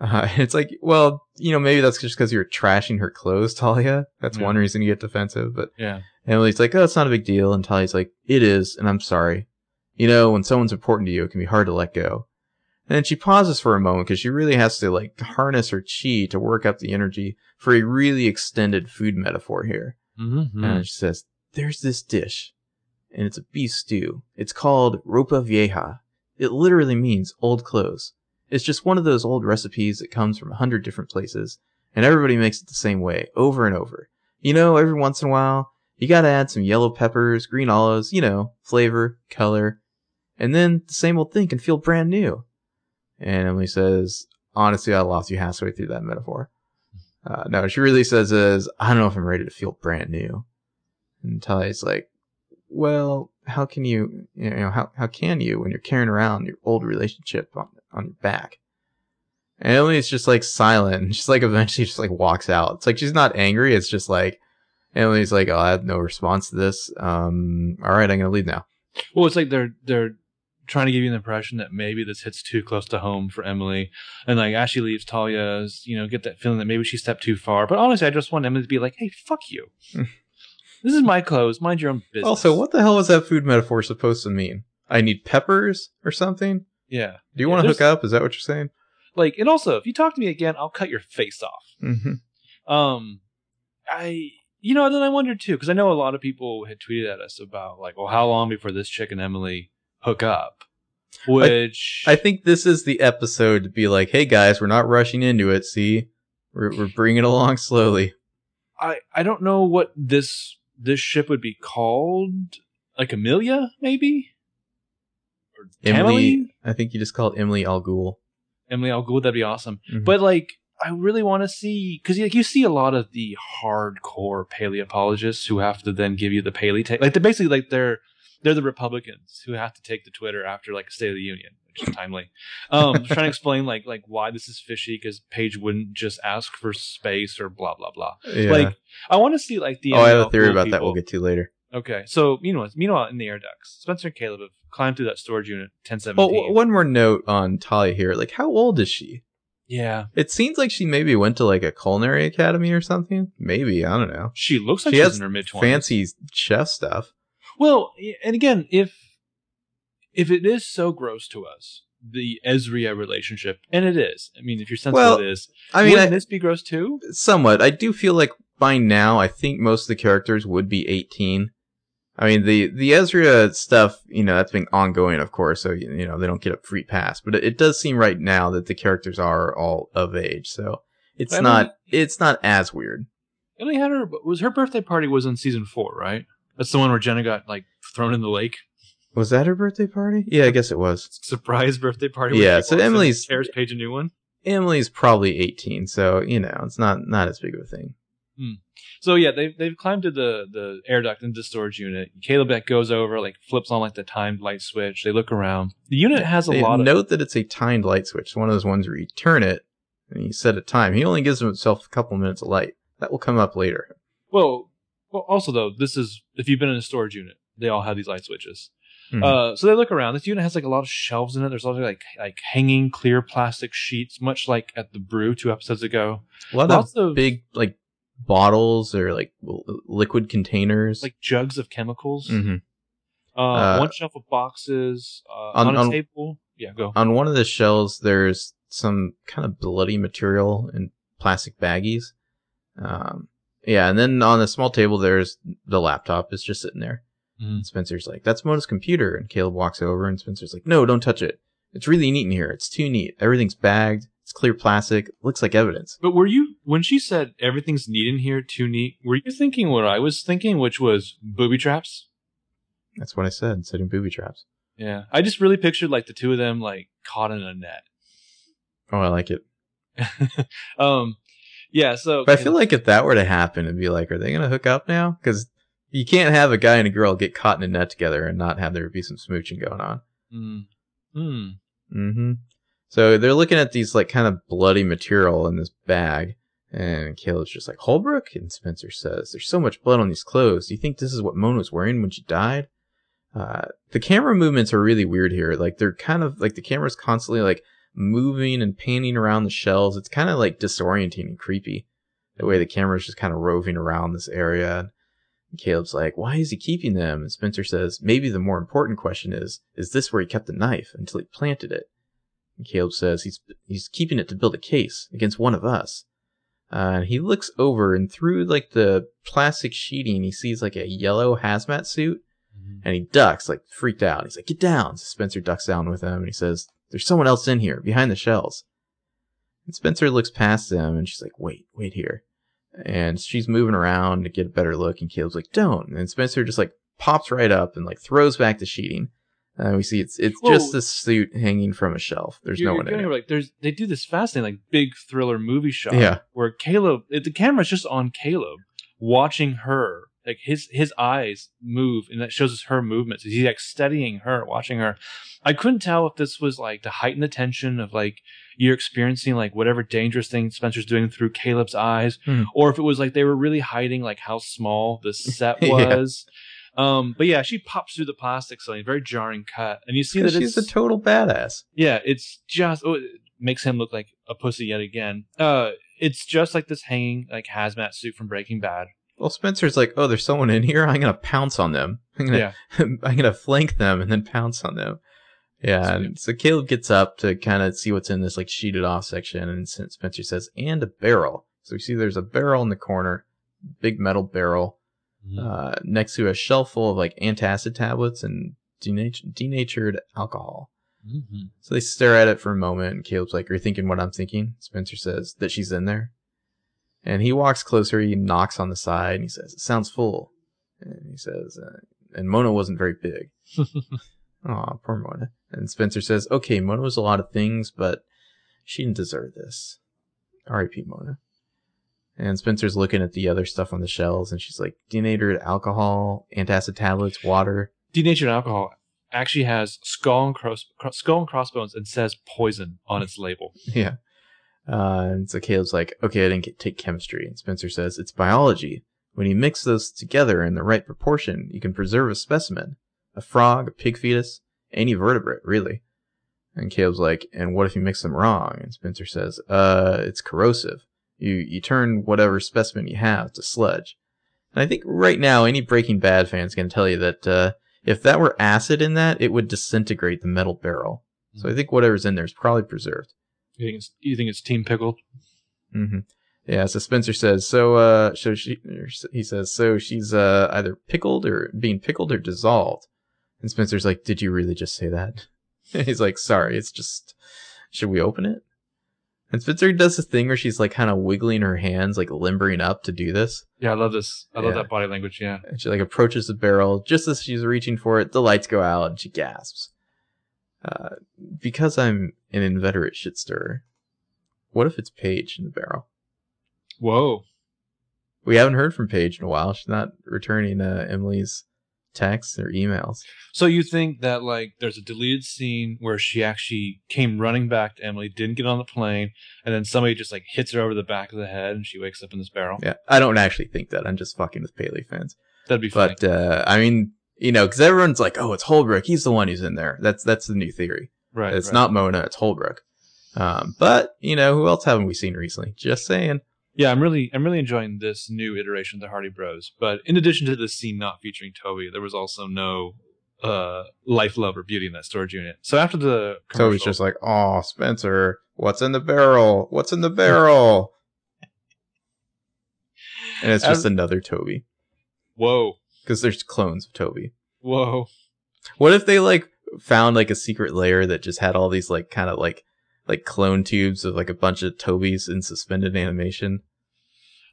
Uh, it's like, well, you know, maybe that's just because you're trashing her clothes, Talia. That's yeah. one reason you get defensive. But yeah, Emily's like, oh, it's not a big deal. And Talia's like, it is. And I'm sorry. You know, when someone's important to you, it can be hard to let go. And then she pauses for a moment because she really has to, like, harness her chi to work up the energy for a really extended food metaphor here. Mm-hmm. And she says, there's this dish, and it's a beef stew. It's called Ropa vieja. It literally means old clothes. It's just one of those old recipes that comes from a hundred different places, and everybody makes it the same way, over and over. You know, every once in a while, you gotta add some yellow peppers, green olives, you know, flavor, color. And then the same old thing can feel brand new. And Emily says, honestly, I lost you halfway through that metaphor. Uh, no, she really says is, I don't know if I'm ready to feel brand new. And Talia's like, well, how can you, you know, how, how can you when you're carrying around your old relationship on, on your back? And Emily's just like silent. And she's like, eventually just like walks out. It's like, she's not angry. It's just like, Emily's like, oh, I have no response to this. Um, all right, I'm going to leave now. Well, it's like they're, they're, trying to give you the impression that maybe this hits too close to home for Emily. And like as she leaves, Talia's, you know, get that feeling that maybe she stepped too far. But honestly, I just want Emily to be like, hey, fuck you. This is my clothes. Mind your own business. Also, what the hell was that food metaphor supposed to mean? I need peppers or something? Yeah. Do you yeah, want to hook up? Is that what you're saying? Like, and also, if you talk to me again, I'll cut your face off. Mm-hmm. Um, I... You know, then I wondered too, because I know a lot of people had tweeted at us about like, well, how long before this chick and Emily hook up? Which I, I think this is the episode to be like, hey guys, we're not rushing into it. See, we're we're bringing it along slowly. I, I don't know what this this ship would be called, like Amelia maybe, or Emily. Tamily? I think you just call it Emily Al Ghul. Emily Al Ghul, that'd be awesome. Mm-hmm. But like, I really want to see, because like you see a lot of the hardcore paleontologists who have to then give you the paleo take, like they basically like they're. They're the Republicans who have to take to Twitter after like a State of the Union, which is timely. Um, trying to explain like like why this is fishy because Paige wouldn't just ask for space or blah blah blah. Yeah. Like I want to see like the. Oh, I have a theory about people. That. We'll get to later. Okay, so meanwhile, meanwhile in the air ducts, Spencer and Caleb have climbed through that storage unit ten seventeen. Well, one more note on Talia here. Like, how old is she? Yeah, it seems like she maybe went to like a culinary academy or something. Maybe I don't know. She looks like she she's has in her mid twenties. Fancy chef stuff. Well, and again, if if it is so gross to us, the Ezria relationship, and it is. I mean, if you're sensitive, well, it is. I mean, wouldn't I, this be gross too? Somewhat. I do feel like by now, I think most of the characters would be eighteen. I mean, the, the Ezria stuff, you know, that's been ongoing, of course, so, you know, they don't get a free pass. But it, it does seem right now that the characters are all of age, so it's but not I mean, it's not as weird. Emily had her, was her birthday party was in season four, right? That's the one where Jenna got, like, thrown in the lake. Was that her birthday party? Yeah, I guess it was. Surprise birthday party. Yeah, so Emily's... Harris Page a new one? Emily's probably eighteen, so, you know, it's not, not as big of a thing. Hmm. So, yeah, they've, they've climbed to the, the air duct into the storage unit. Caleb Beck goes over, like, flips on, like, the timed light switch. They look around. The unit has a they lot note of... Note that it's a timed light switch. One of those ones where you turn it, and you set a time. He only gives himself a couple minutes of light. That will come up later. Well... Well, also, though, this is, if you've been in a storage unit, they all have these light switches. Mm-hmm. Uh, so they look around. This unit has, like, a lot of shelves in it. There's also, like, like hanging clear plastic sheets, much like at the brew two episodes ago. A lot Lots of, of big, like, bottles or, like, liquid containers. Like jugs of chemicals. Mm-hmm. Uh, uh, one shelf of boxes. Uh, on, on a on, table. Yeah, go. On one of the shelves, there's some kind of bloody material in plastic baggies. Um... Yeah, and then on the small table, there's the laptop is just sitting there. Mm. Spencer's like, that's Mona's computer. And Caleb walks over, and Spencer's like, no, don't touch it. It's really neat in here. It's too neat. Everything's bagged. It's clear plastic. It looks like evidence. But were you, when she said everything's neat in here, too neat, were you thinking what I was thinking, which was booby traps? That's what I said, sitting booby traps. Yeah, I just really pictured, like, the two of them, like, caught in a net. Oh, I like it. um... Yeah, so... But I feel like if that were to happen, it'd be like, are they going to hook up now? Because you can't have a guy and a girl get caught in a net together and not have there be some smooching going on. Mm. Mm. Mm-hmm. So they're looking at these, like, kind of bloody material in this bag, and Caleb's just like, Holbrook? And Spencer says, there's so much blood on these clothes. Do you think this is what Mona was wearing when she died? Uh, the camera movements are really weird here. Like, they're kind of, like, the camera's constantly, like, moving and panning around the shells. It's kind of like disorienting and creepy. The way the camera's just kind of roving around this area. And Caleb's like, why is he keeping them? And Spencer says, maybe the more important question is, is this where he kept the knife until he planted it? And Caleb says he's he's keeping it to build a case against one of us. Uh, and he looks over, and through like the plastic sheeting, he sees like a yellow hazmat suit. Mm-hmm. And he ducks, like freaked out. He's like, get down. So Spencer ducks down with him, and he says, there's someone else in here behind the shells. And Spencer looks past them, and she's like, wait, wait here. And she's moving around to get a better look, and Caleb's like, don't. And Spencer just like pops right up and like throws back the sheeting. And uh, we see it's it's Whoa. just this suit hanging from a shelf. There's you're, no one in it. Like, there's, they do this fascinating like big thriller movie shot yeah. where Caleb, the camera's just on Caleb watching her. Like his his eyes move, and that shows us her movements. He's like studying her, watching her. I couldn't tell if this was like to heighten the tension of like you're experiencing like whatever dangerous thing Spencer's doing through Caleb's eyes, mm. or if it was like they were really hiding like how small the set was. yeah. Um, but yeah, she pops through the plastic ceiling, very jarring cut, and you see that she's it's, a total badass. Yeah, it's just oh, it makes him look like a pussy yet again. Uh, it's just like this hanging like hazmat suit from Breaking Bad. Well, Spencer's like, oh, there's someone in here. I'm going to pounce on them. I'm going yeah. I'm going to flank them and then pounce on them. Yeah. And so Caleb gets up to kind of see what's in this like sheeted off section. And Spencer says, and a barrel. So we see there's a barrel in the corner, big metal barrel, mm-hmm. uh, next to a shelf full of like antacid tablets and denat- denatured alcohol. Mm-hmm. So they stare at it for a moment. And Caleb's like, are you thinking what I'm thinking? Spencer says that she's in there. And he walks closer, he knocks on the side, and he says, it sounds full. And he says, uh, and Mona wasn't very big. Aw, poor Mona. And Spencer says, okay, Mona was a lot of things, but she didn't deserve this. R I P Mona. And Spencer's looking at the other stuff on the shelves, and she's like, denatured alcohol, antacid tablets, water. Denatured alcohol actually has skull and, cross- skull and crossbones and says poison on its label. Yeah. Uh, and so Caleb's like, okay, I didn't get, take chemistry. And Spencer says, it's biology. When you mix those together in the right proportion, you can preserve a specimen, a frog, a pig fetus, any vertebrate, really. And Caleb's like, and what if you mix them wrong? And Spencer says, uh, it's corrosive. You, you turn whatever specimen you have to sludge. And I think right now, any Breaking Bad fan's going to tell you that, uh, if that were acid in that, it would disintegrate the metal barrel. Mm-hmm. So I think whatever's in there is probably preserved. You think it's, you think it's Team Pickled? Mm-hmm. Yeah, so Spencer says, so, uh, so she, he says, so she's, uh, either pickled or being pickled or dissolved. And Spencer's like, did you really just say that? And he's like, sorry, it's just, should we open it? And Spencer does this thing where she's like kind of wiggling her hands, like limbering up to do this. Yeah, I love this. I yeah. love that body language. Yeah. And she like approaches the barrel just as she's reaching for it. The lights go out and she gasps. Uh, because I'm an inveterate shit stirrer, what if it's Paige in the barrel? Whoa. We haven't heard from Paige in a while. She's not returning uh, Emily's texts or emails. So you think that like there's a deleted scene where she actually came running back to Emily, didn't get on the plane, and then somebody just like hits her over the back of the head and she wakes up in this barrel? Yeah, I don't actually think that. I'm just fucking with Paley fans. That'd be funny. But, uh, I mean... You know, because everyone's like, oh, it's Holbrook. He's the one who's in there. That's that's the new theory. Right. It's right. not Mona. It's Holbrook. Um, but, you know, who else haven't we seen recently? Just saying. Yeah, I'm really I'm really enjoying this new iteration of the Hardy Bros. But in addition to this scene not featuring Toby, there was also no uh, life, love, or beauty in that storage unit. So after the commercial... Toby's just like, oh, Spencer, what's in the barrel? What's in the barrel? And it's just As... another Toby. Whoa. Because there's clones of Toby. Whoa. What if they, like, found, like, a secret lair that just had all these, like, kind of, like, like clone tubes of, like, a bunch of Tobys in suspended animation?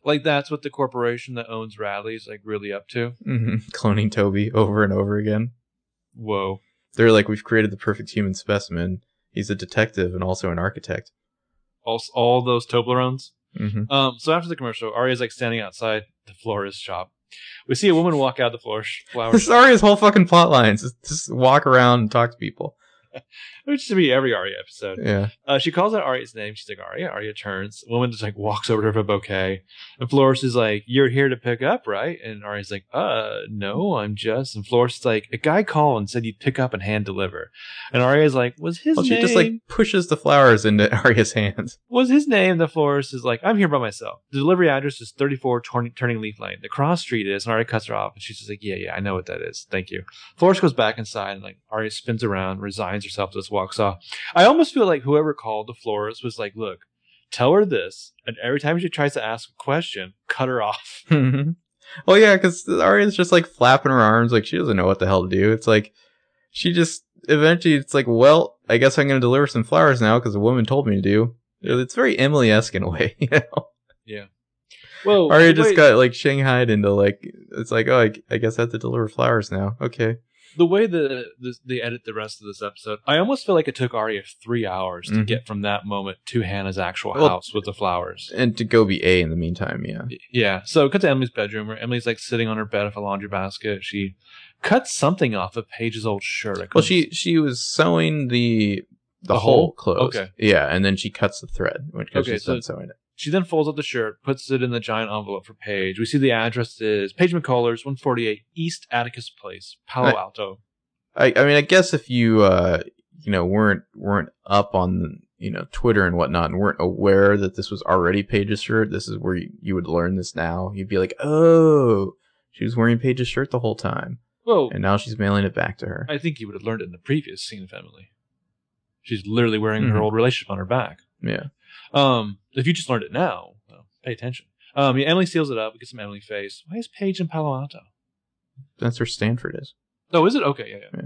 Like, that's what the corporation that owns Radley is, like, really up to? Mm-hmm. Cloning Toby over and over again. Whoa. They're like, we've created the perfect human specimen. He's a detective and also an architect. All, all those Toblerones? Mm-hmm. Um, so after the commercial, Arya's, like, standing outside the florist shop. We see a woman walk out of the floor. Flower. Sorry, his whole fucking plot lines. Just walk around and talk to people. Which should be every Arya episode. Yeah. Uh, she calls out Arya's name. She's like, Arya. Arya turns. The woman just like walks over to her with a bouquet. And Flores is like, you're here to pick up, right? And Arya's like, uh, no, I'm just. And Flores is like, a guy called and said you'd pick up and hand deliver. And Arya's like, was his well, name? She just like pushes the flowers into Arya's hands. Was his name? The Flores is like, I'm here by myself. The delivery address is thirty-four turn- Turning Leaf Lane. The cross street is. And Arya cuts her off. And she's just like, yeah, yeah, I know what that is. Thank you. Flores goes back inside and like Arya spins around, resigns herself to this walks off. I almost feel like whoever called the florist was like, look, tell her this, and every time she tries to ask a question, cut her off. Mm-hmm. Well, yeah, because Arya's just like flapping her arms like she doesn't know what the hell to do. It's like she just eventually it's like, well, I guess I'm going to deliver some flowers now because the woman told me to do. It's very Emily-esque in a way, you know? Yeah. Well, Arya just wait. got like shanghaied into like, it's like, oh, I, I guess I have to deliver flowers now. Okay. The way that they edit the rest of this episode, I almost feel like it took Arya three hours to mm-hmm. get from that moment to Hannah's actual well, house with the flowers. And to go be A in the meantime, yeah. Yeah, so it cuts to Emily's bedroom where Emily's like sitting on her bed with a laundry basket. She cuts something off of Paige's old shirt. Well, comes... she she was sewing the the, the hole closed. Okay. Yeah, and then she cuts the thread because okay, she's so done sewing it. She then folds up the shirt, puts it in the giant envelope for Paige. We see the address is Paige McCullers, one forty-eight East Atticus Place, Palo Alto. I, I mean, I guess if you, uh, you know, weren't weren't up on, you know, Twitter and whatnot and weren't aware that this was already Paige's shirt, this is where you, you would learn this now. You'd be like, oh, she was wearing Paige's shirt the whole time. Whoa. And now she's mailing it back to her. I think you would have learned it in the previous scene of Emily. She's literally wearing mm-hmm. her old relationship on her back. Yeah. Um, if you just learned it now, well, pay attention. Um, yeah, Emily seals it up. We get some Emily face. Why is Paige in Palo Alto? That's where Stanford is. Oh, is it? Okay, yeah, yeah.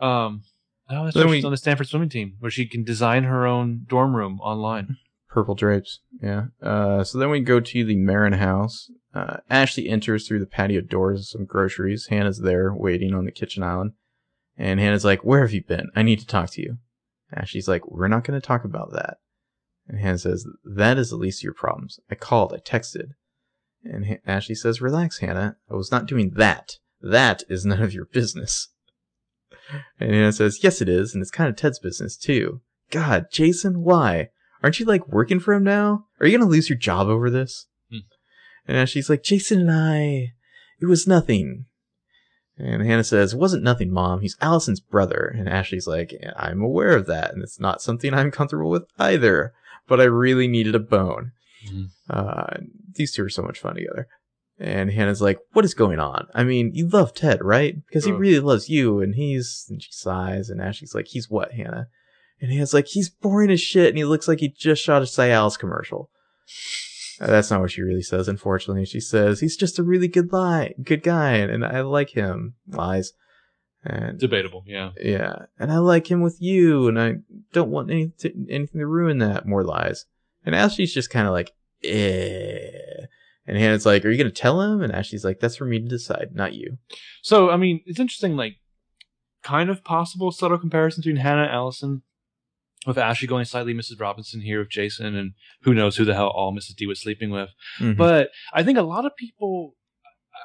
yeah. Um, oh, that's where she's on the Stanford swimming team, where she can design her own dorm room online. Purple drapes, yeah. Uh, so then we go to the Marin house. Uh, Ashley enters through the patio doors with some groceries. Hannah's there, waiting on the kitchen island. And Hannah's like, where have you been? I need to talk to you. Ashley's like, we're not going to talk about that. And Hannah says, that is the least of your problems. I called, I texted. And H- Ashley says, relax, Hannah. I was not doing that. That is none of your business. And Hannah says, yes, it is. And it's kind of Ted's business, too. God, Jason, why? Aren't you, like, working for him now? Are you going to lose your job over this? Hmm. And Ashley's like, Jason and I, it was nothing. And Hannah says, it wasn't nothing, Mom. He's Allison's brother. And Ashley's like, I'm aware of that. And it's not something I'm comfortable with either. But I really needed a bone. Mm-hmm. Uh, these two are so much fun together. And Hannah's like, what is going on? I mean, you love Ted, right? Because oh. he really loves you. And he's, and she sighs. And Ashley's like, he's what, Hannah? And Hannah's like, he's boring as shit. And he looks like he just shot a Cialis commercial. Uh, that's not what she really says, unfortunately. She says, he's just a really good lie, good guy. And, and I like him. Lies. And, debatable, yeah. Yeah, and I like him with you, and I don't want any to, anything to ruin that. More lies. And Ashley's just kind of like, eh. And Hannah's like, are you going to tell him? And Ashley's like, that's for me to decide, not you. So, I mean, it's interesting, like, kind of possible subtle comparison between Hannah and Allison, with Ashley going slightly Missus Robinson here with Jason, and who knows who the hell all Missus D was sleeping with. Mm-hmm. But I think a lot of people...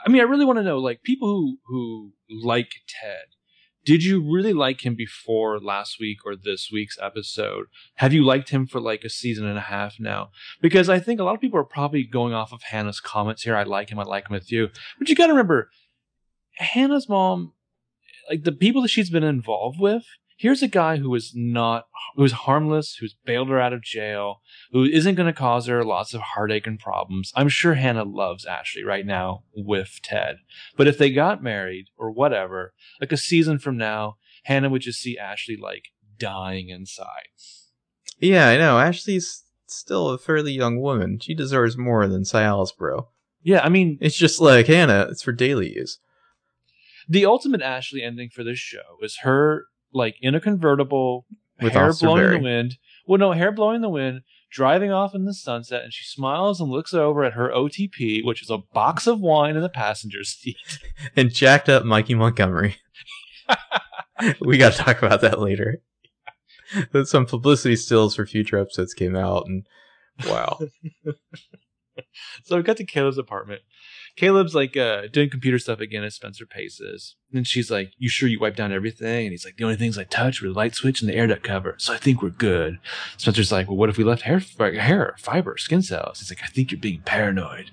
I mean, I really want to know, like, people who, who like Ted, did you really like him before last week or this week's episode? Have you liked him for, like, a season and a half now? Because I think a lot of people are probably going off of Hannah's comments here. I like him. I like him with you. But you got to remember, Hannah's mom, like, the people that she's been involved with, here's a guy who is not, who's harmless, who's bailed her out of jail, who isn't going to cause her lots of heartache and problems. I'm sure Hannah loves Ashley right now with Ted. But if they got married or whatever, like a season from now, Hannah would just see Ashley like dying inside. Yeah, I know. Ashley's still a fairly young woman. She deserves more than Cialis, bro. Yeah, I mean, it's just like Hannah. It's for daily use. The ultimate Ashley ending for this show is her. Like in a convertible, with hair blowing in the wind. Well, no, hair blowing in the wind, driving off in the sunset, and she smiles and looks over at her O T P, which is a box of wine in the passenger seat. And jacked up Mikey Montgomery. We got to talk about that later. But some publicity stills for future episodes came out, and wow. So we got to Caleb's apartment. Caleb's like uh, doing computer stuff again as Spencer paces. And she's like, you sure you wiped down everything? And he's like, the only things I touched were the light switch and the air duct cover. So I think we're good. Spencer's like, well, what if we left hair, hair fiber, skin cells? He's like, I think you're being paranoid.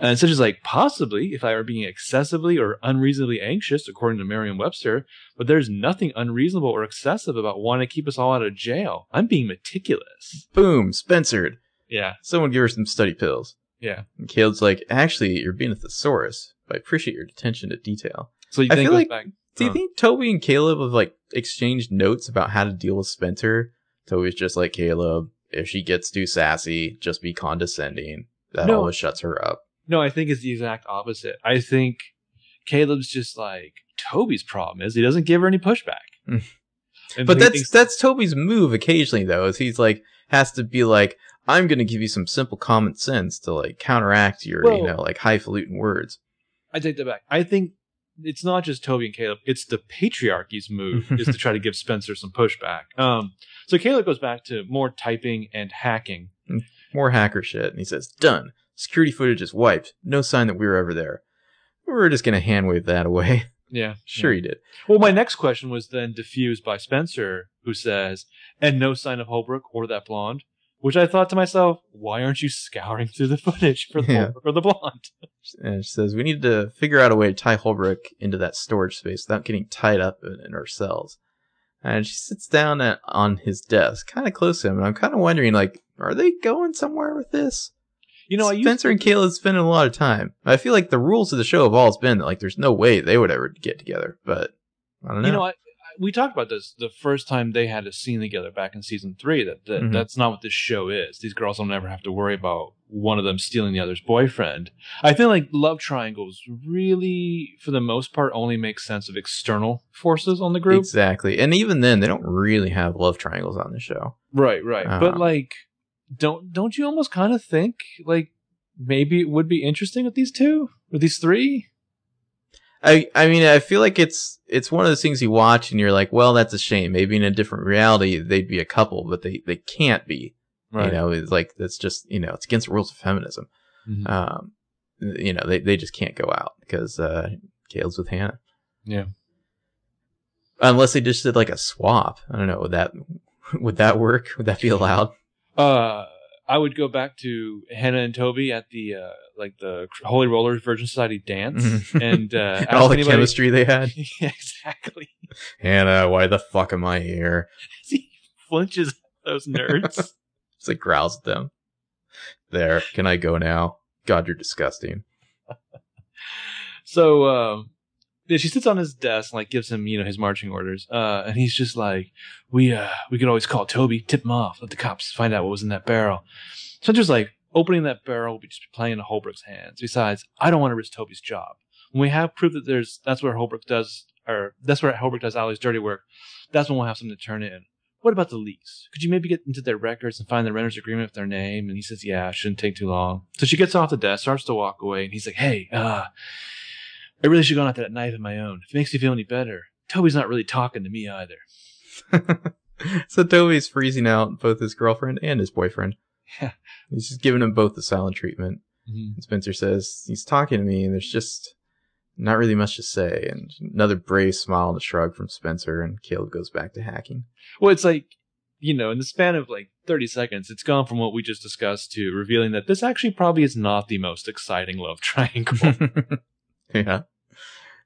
And Spencer's like, possibly if I were being excessively or unreasonably anxious, according to Merriam-Webster. But there's nothing unreasonable or excessive about wanting to keep us all out of jail. I'm being meticulous. Boom, Spencered. Yeah. Someone give her some study pills. Yeah. And Caleb's like, actually, you're being a thesaurus, but I appreciate your attention to detail. So you I think feel like, back, do you uh, think Toby and Caleb have like exchanged notes about how to deal with Spencer? Toby's just like, Caleb, if she gets too sassy, just be condescending. That no, always shuts her up. No, I think it's the exact opposite. I think Caleb's just like, Toby's problem is he doesn't give her any pushback. But that's thinks- that's Toby's move occasionally, though, is he's like, has to be like, I'm going to give you some simple common sense to like counteract your, well, you know, like highfalutin words. I take that back. I think it's not just Toby and Caleb. It's the patriarchy's move is to try to give Spencer some pushback. Um, so Caleb goes back to more typing and hacking. More hacker shit. And he says, done. Security footage is wiped. No sign that we were ever there. We're just going to hand wave that away. Yeah. Sure yeah. you did. Well, my next question was then diffused by Spencer, who says, and no sign of Holbrook or that blonde. Which I thought to myself, why aren't you scouring through the footage for the, yeah. for the blonde? And she says, we need to figure out a way to tie Holbrook into that storage space without getting tied up in, in our cells. And she sits down at, on his desk, kind of close to him. And I'm kind of wondering, like, are they going somewhere with this? You know, Spencer I used to- and Caleb spending a lot of time. I feel like the rules of the show have always been that, like, there's no way they would ever get together. But I don't know. You know, I- We talked about this the first time they had a scene together back in season three. That, that mm-hmm. that's not what this show is. These girls will never have to worry about one of them stealing the other's boyfriend. I feel like love triangles really, for the most part, only make sense of external forces on the group. Exactly. And even then, they don't really have love triangles on the show. Right, right. Uh-huh. But like, don't don't you almost kind of think like maybe it would be interesting with these two, with these three? I, I mean, I feel like it's it's one of those things you watch and you're like, well, that's a shame. Maybe in a different reality, they'd be a couple, but they, they can't be. Right. You know, it's like, that's just, you know, it's against the rules of feminism. Mm-hmm. Um, you know, they, they just can't go out because uh, Caleb's with Hannah. Yeah. Unless they just did like a swap. I don't know. Would that, would that work? Would that be allowed? Uh, I would go back to Hannah and Toby at the uh, like the Holy Rollers Virgin Society dance and, uh, and all the anybody... chemistry they had. Yeah, exactly. Hannah, why the fuck am I here? He flinches at those nerds. It's like growls at them. There, can I go now? God, you're disgusting. So uh, yeah, she sits on his desk and like gives him you know his marching orders, uh, and he's just like, we uh, we could always call Toby, tip him off, let the cops find out what was in that barrel. So I'm just like, opening that barrel will be just playing into Holbrook's hands. Besides, I don't want to risk Toby's job. When we have proof that there's that's where Holbrook does or that's where Holbrook does Allie's dirty work, that's when we'll have something to turn in. What about the lease? Could you maybe get into their records and find the renter's agreement with their name? And he says, yeah, it shouldn't take too long. So she gets off the desk, starts to walk away, and he's like, hey, uh, I really should have gone after that knife on my own. If it makes you feel any better, Toby's not really talking to me either. So Toby's freezing out both his girlfriend and his boyfriend. Yeah. He's just giving them both the silent treatment. Mm-hmm. Spencer says, he's talking to me, and there's just not really much to say. And another brave smile and a shrug from Spencer, and Caleb goes back to hacking. Well, it's like, you know, in the span of like thirty seconds, it's gone from what we just discussed to revealing that this actually probably is not the most exciting love triangle. Yeah.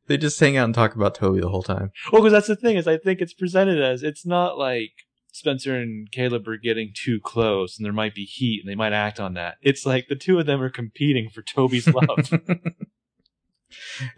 They just hang out and talk about Toby the whole time. Well, because that's the thing, is I think it's presented as, it's not like Spencer and Caleb are getting too close and there might be heat and they might act on that. It's like the two of them are competing for Toby's love.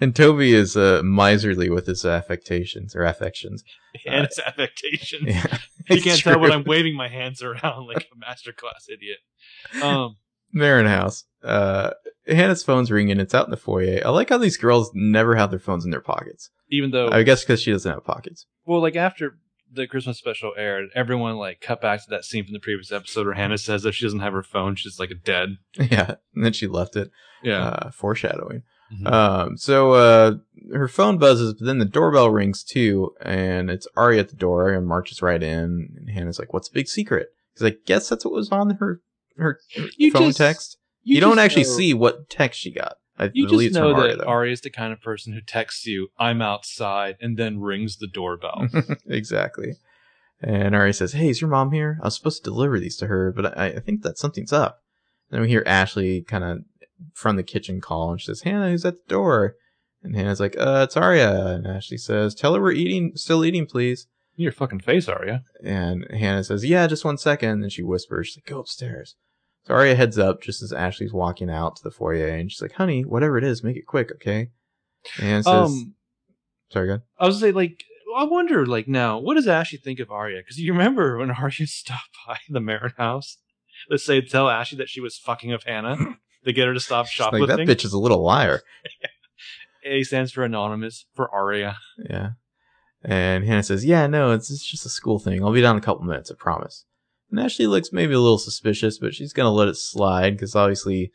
And Toby is uh, miserly with his affectations or affections. And his uh, affectations. Yeah, you can't true. tell when I'm waving my hands around like a masterclass idiot. Um, Marin House. Uh, Hannah's phone's ringing. It's out in the foyer. I like how these girls never have their phones in their pockets. Even though... I guess because she doesn't have pockets. Well, like after the Christmas special aired, everyone like cut back to that scene from the previous episode where Hannah says if she doesn't have her phone, she's like dead. Yeah. And then she left it. Yeah. Uh, foreshadowing. Mm-hmm. Um, so, uh, her phone buzzes, but then the doorbell rings too. And it's Ari at the door and marches right in. And Hannah's like, what's the big secret? Cause I guess that's what was on her, her you phone just, text. You, you don't actually know. see what text she got. I, you just know Ari, that Ari is the kind of person who texts you, "I'm outside," and then rings the doorbell. Exactly. And Ari says, "Hey, is your mom here? I was supposed to deliver these to her, but I, I think that something's up." Then we hear Ashley kind of from the kitchen call, and she says, "Hannah, who's at the door?" And Hannah's like, "Uh, it's Aria." And Ashley says, "Tell her we're eating, still eating, please." In your fucking face, Aria. And Hannah says, "Yeah, just one second." And then she whispers, she's like, "Go upstairs." So Aria heads up just as Ashley's walking out to the foyer, and she's like, "Honey, whatever it is, make it quick, okay?" And says, um, "Sorry, go ahead." I was like, like, I wonder, like, now, what does Ashley think of Aria? Because you remember when Aria stopped by the Marin house, let's say, tell Ashley that she was fucking up Hannah to get her to stop shoplifting. Like, that bitch is a little liar. A stands for anonymous for Aria. Yeah. And Hannah says, "Yeah, no, it's, it's just a school thing. I'll be down in a couple minutes, I promise." And Ashley looks maybe a little suspicious, but she's going to let it slide because obviously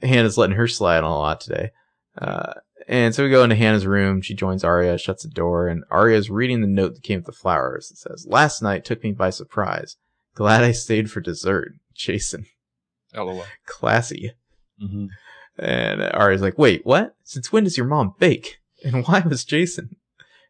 Hannah's letting her slide on a lot today. Uh, and so we go into Hannah's room. She joins Aria, shuts the door, and Aria's reading the note that came with the flowers. It says, "Last night took me by surprise. Glad I stayed for dessert. Jason." L O L. Classy. Mm-hmm. And Aria's like, "Wait, what? Since when does your mom bake? And why was Jason?"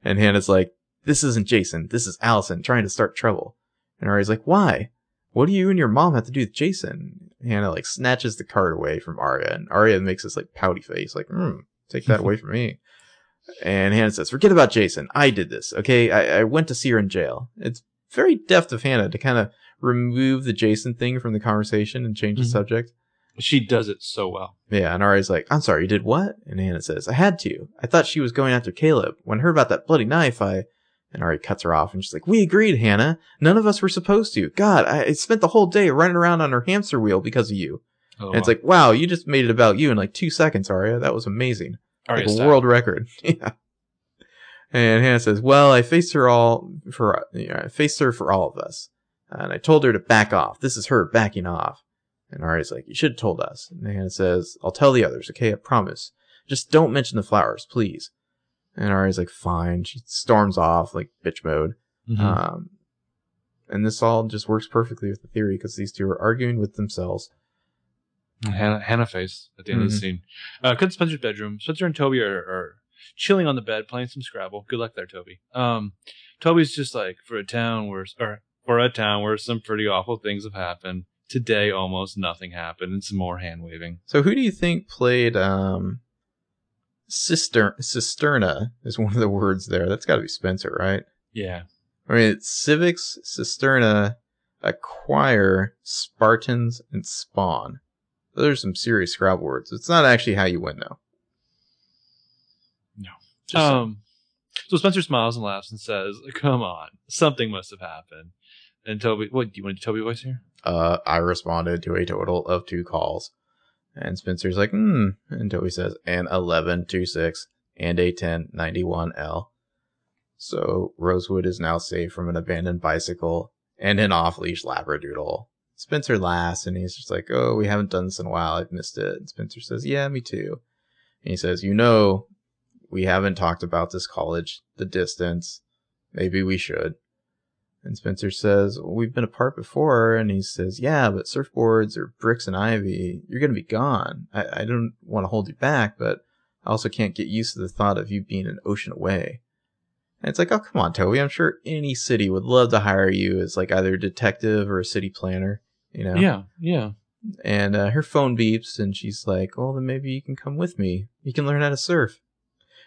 And Hannah's like, "This isn't Jason. This is Allison trying to start trouble." And Ari's like, "Why? What do you and your mom have to do with Jason?" Hannah like snatches the card away from Aria, and Aria makes this like pouty face, like, mm, "Take that away from me." And Hannah says, "Forget about Jason. I did this, okay? I, I went to see her in jail." It's very deft of Hannah to kind of remove the Jason thing from the conversation and change mm-hmm. the subject. She does it so well. Yeah, and Ari's like, "I'm sorry, you did what?" And Hannah says, "I had to. I thought she was going after Caleb. When I heard about that bloody knife, I..." And Ari cuts her off, and she's like, "We agreed, Hannah. None of us were supposed to. God, I, I spent the whole day running around on her hamster wheel because of you." Oh, and it's wow. like, wow, you just made it about you in like two seconds, Aria. That was amazing. Like a world record. Yeah. And Hannah says, "Well, I faced her all for, you know, I faced her for all of us. And I told her to back off. This is her backing off." And Ari's like, "You should have told us." And Hannah says, "I'll tell the others, okay? I promise. Just don't mention the flowers, please." And Ari's like, "Fine." She storms off, like, bitch mode. Mm-hmm. Um, and this all just works perfectly with the theory because these two are arguing with themselves. Hannah, Hannah face at the end mm-hmm. of the scene. Uh, cut to Spencer's bedroom. Spencer and Toby are, are chilling on the bed, playing some Scrabble. Good luck there, Toby. Um, Toby's just like, for a town where, or for a town where some pretty awful things have happened. Today, almost nothing happened, and some more hand waving. So, who do you think played um, Cister- Cisterna is one of the words there. That's got to be Spencer, right? Yeah. I mean, it's civics, Cisterna, acquire, Spartans, and spawn. Those are some serious Scrabble words. It's not actually how you win, though. No. Just um. So, Spencer smiles and laughs and says, "Come on, something must have happened." And Toby, what, do you want to do Toby voice here? Uh, I responded to a total of two calls. And Spencer's like, hmm. And Toby says, an eleven twenty-six and a ten ninety-one L. So Rosewood is now safe from an abandoned bicycle and an off-leash labradoodle. Spencer laughs, and he's just like, "Oh, we haven't done this in a while. I've missed it." And Spencer says, "Yeah, me too." And he says, "You know, we haven't talked about this college, the distance. Maybe we should." And Spencer says, "Well, we've been apart before." And he says, "Yeah, but surfboards or bricks and ivy, you're going to be gone. I, I don't want to hold you back, but I also can't get used to the thought of you being an ocean away." And it's like, oh, come on, Toby. I'm sure any city would love to hire you as like either a detective or a city planner, you know? Yeah, yeah. And uh, her phone beeps, and she's like, "Well, then maybe you can come with me. You can learn how to surf."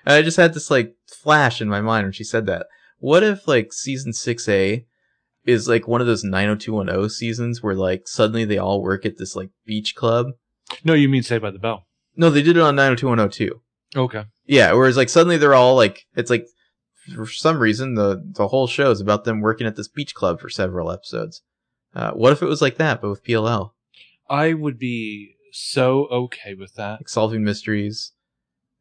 And I just had this like flash in my mind when she said that. What if like season six A is like one of those nine oh two one oh seasons where like suddenly they all work at this like beach club? No, you mean Saved by the Bell. No, they did it on nine oh two one oh two. Okay. Yeah, whereas like suddenly they're all like, it's like for some reason the, the whole show is about them working at this beach club for several episodes. Uh, what if it was like that, but with P L L? I would be so okay with that. Like solving mysteries.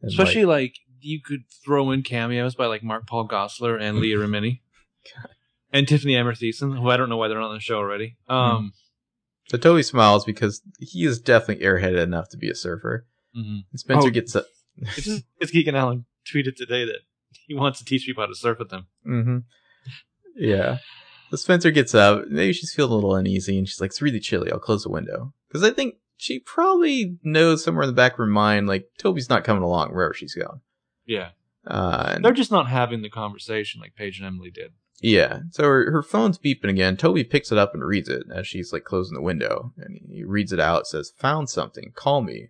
And, Especially like... like you could throw in cameos by like Mark Paul Gosselaar and Leah Remini. God. And Tiffany Amber Thiessen, who I don't know why they're not on the show already. Um, mm. So Toby smiles because he is definitely airheaded enough to be a surfer. Mm-hmm. And Spencer oh, gets up. it's, just, it's Keegan Allen tweeted today that he wants to teach people how to surf with them. Mm-hmm. Yeah. So Spencer gets up. Maybe she's feeling a little uneasy, and she's like, "It's really chilly. I'll close the window." Because I think she probably knows somewhere in the back of her mind, like, Toby's not coming along wherever she's going. Yeah. Uh, They're just not having the conversation like Paige and Emily did. Yeah. So her, her phone's beeping again. Toby picks it up and reads it as she's, like, closing the window. And he reads it out. Says, found something. Call me.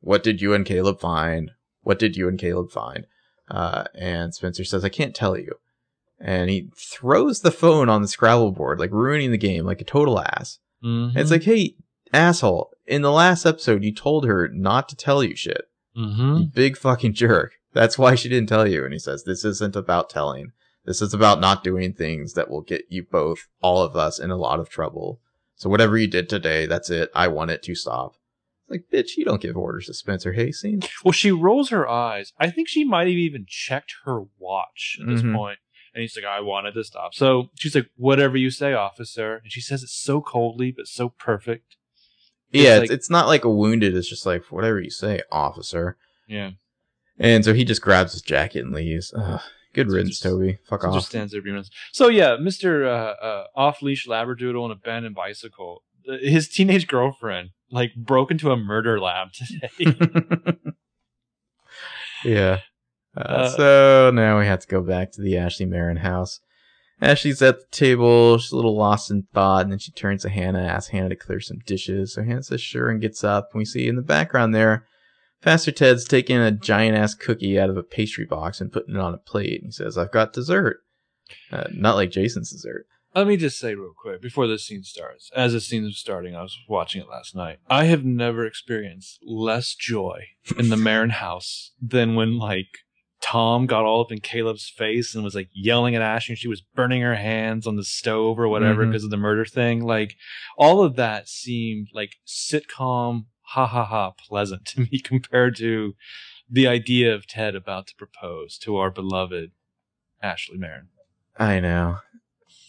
What did you and Caleb find? What did you and Caleb find? Uh, and Spencer says, I can't tell you. And he throws the phone on the Scrabble board, like ruining the game, like a total ass. Mm-hmm. And it's like, hey, asshole, in the last episode, you told her not to tell you shit. Mm-hmm. You big fucking jerk. That's why she didn't tell you. And he says, this isn't about telling. This is about not doing things that will get you both, all of us, in a lot of trouble. So whatever you did today, that's it. I want it to stop. Like, bitch, you don't give orders to Spencer Hastings. Well, she rolls her eyes. I think she might have even checked her watch at this mm-hmm. point. And he's like, I wanted to stop. So she's like, whatever you say, officer. And she says it so coldly, but so perfect. It's yeah, like, it's, it's not like a wounded. It's just like, whatever you say, officer. Yeah. And so he just grabs his jacket and leaves. Ugh, good so riddance, just, Toby. Fuck so off. Just stands there. So yeah, Mister Uh, uh, off-leash Labradoodle on a abandoned bicycle. His teenage girlfriend, like, broke into a murder lab today. Yeah. Uh, uh, so now we have to go back to the Ashley Marin house. Ashley's at the table. She's a little lost in thought. And then she turns to Hannah and asks Hannah to clear some dishes. So Hannah says, sure, and gets up. And we see in the background there, Pastor Ted's taking a giant-ass cookie out of a pastry box and putting it on a plate. And he says, I've got dessert. Uh, not like Jason's dessert. Let me just say real quick, before this scene starts, as this scene was starting, I was watching it last night. I have never experienced less joy in the Marin house than when, like, Tom got all up in Caleb's face and was, like, yelling at Ashley, and she was burning her hands on the stove or whatever because mm-hmm. of the murder thing. Like, all of that seemed, like, sitcom, ha-ha-ha, pleasant to me compared to the idea of Ted about to propose to our beloved Ashley Marin. I know.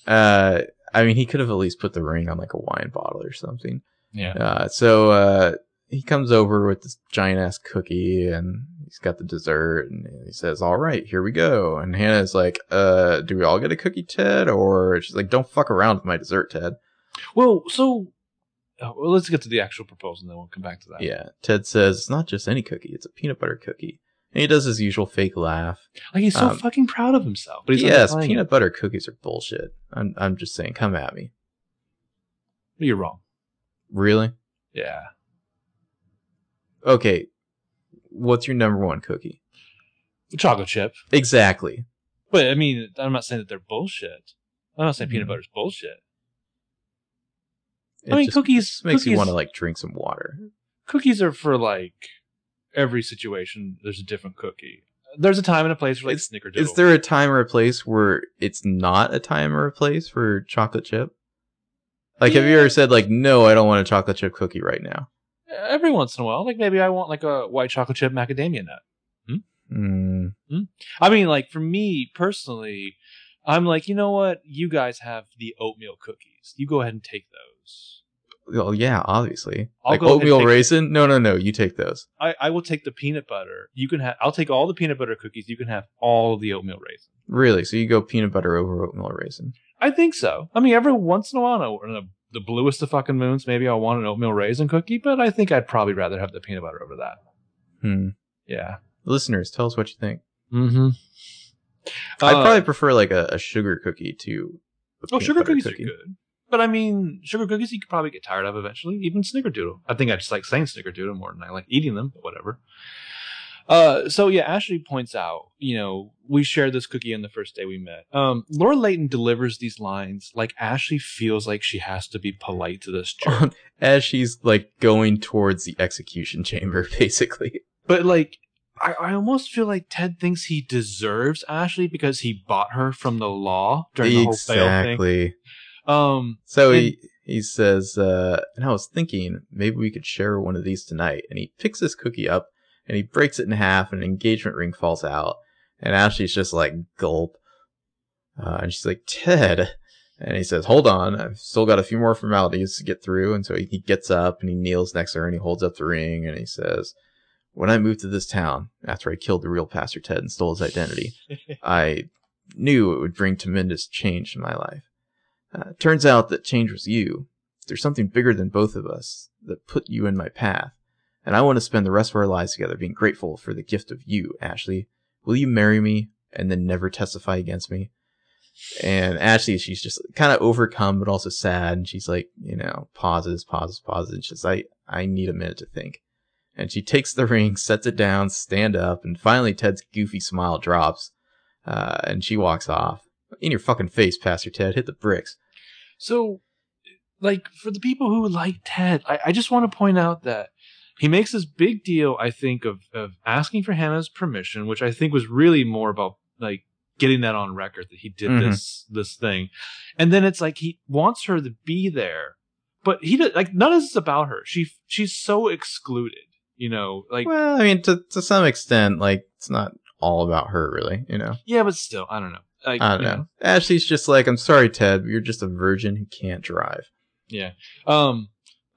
Uh, I mean, he could have at least put the ring on, like, a wine bottle or something. Yeah. Uh, so, uh, he comes over with this giant ass cookie and he's got the dessert and he says, all right, here we go. And Hannah's like, uh, do we all get a cookie, Ted? Or she's like, don't fuck around with my dessert, Ted. Well, so uh, well, let's get to the actual proposal and then we'll come back to that. Yeah. Ted says, it's not just any cookie. It's a peanut butter cookie. And he does his usual fake laugh. Like, he's so um, fucking proud of himself. But he's yes, peanut it. butter cookies are bullshit. I'm I'm just saying, come at me. You're wrong. Really? Yeah. Okay. What's your number one cookie? Chocolate chip. Exactly. But, I mean, I'm not saying that they're bullshit. I'm not saying mm-hmm. peanut butter's bullshit. It I mean, just cookies... makes cookies, you want to, like, drink some water. Cookies are for, like... every situation, there's a different cookie. There's a time and a place for, like, is, snickerdoodle. Is there a time or a place where it's not a time or a place for chocolate chip? Like, yeah. Have you ever said, like, no, I don't want a chocolate chip cookie right now? Every once in a while. Like, maybe I want, like, a white chocolate chip macadamia nut. Hmm? Mm. Hmm? I mean, like, for me, personally, I'm like, you know what? You guys have the oatmeal cookies. You go ahead and take those. Well, yeah, obviously. I'll like oatmeal raisin? No, no, no. You take those. I, I will take the peanut butter. You can have. I'll take all the peanut butter cookies. You can have all the oatmeal raisin. Really? So you go peanut butter over oatmeal raisin? I think so. I mean, every once in a while, in the, the bluest of fucking moons, maybe I'll want an oatmeal raisin cookie, but I think I'd probably rather have the peanut butter over that. Hmm. Yeah. Listeners, tell us what you think. Mm-hmm. Uh, I'd probably prefer, like, a, a sugar cookie to a oh, sugar cookies cookie. Are good. But, I mean, sugar cookies you could probably get tired of eventually. Even snickerdoodle. I think I just like saying snickerdoodle more than I like eating them, but whatever. Uh, so, yeah, Ashley points out, you know, we shared this cookie on the first day we met. Um, Laura Layton delivers these lines like Ashley feels like she has to be polite to this jerk. As she's, like, going towards the execution chamber, basically. But, like, I, I almost feel like Ted thinks he deserves Ashley because he bought her from the law during the exactly. whole fail thing. Exactly. Um, so and, he, he says, uh, and I was thinking maybe we could share one of these tonight. And he picks his cookie up and he breaks it in half and an engagement ring falls out. And Ashley's just like, gulp. Uh, and she's like, Ted. And he says, hold on. I've still got a few more formalities to get through. And so he, he gets up and he kneels next to her and he holds up the ring and he says, when I moved to this town after I killed the real Pastor Ted and stole his identity, I knew it would bring tremendous change to my life. Uh, turns out that change was you. There's something bigger than both of us that put you in my path, and I want to spend the rest of our lives together being grateful for the gift of you, Ashley. Will you marry me and then never testify against me? And Ashley, she's just kind of overcome, but also sad. And she's like, you know, pauses, pauses, pauses. And she's like, I, I need a minute to think. And she takes the ring, sets it down, stand up. And finally, Ted's goofy smile drops uh, and she walks off. In your fucking face, Pastor Ted. Hit the bricks. So, like, for the people who like Ted, I, I just want to point out that he makes this big deal, I think, of, of asking for Hannah's permission, which I think was really more about, like, getting that on record that he did mm-hmm. this this thing. And then it's like he wants her to be there, but he does, like, none of this is about her. She she's so excluded, you know. Like, well, I mean, to to some extent, like, it's not all about her, really, you know. Yeah, but still, I don't know. Like, I don't know. know. Ashley's just like, I'm sorry, Ted, but you're just a virgin who can't drive. Yeah. Um.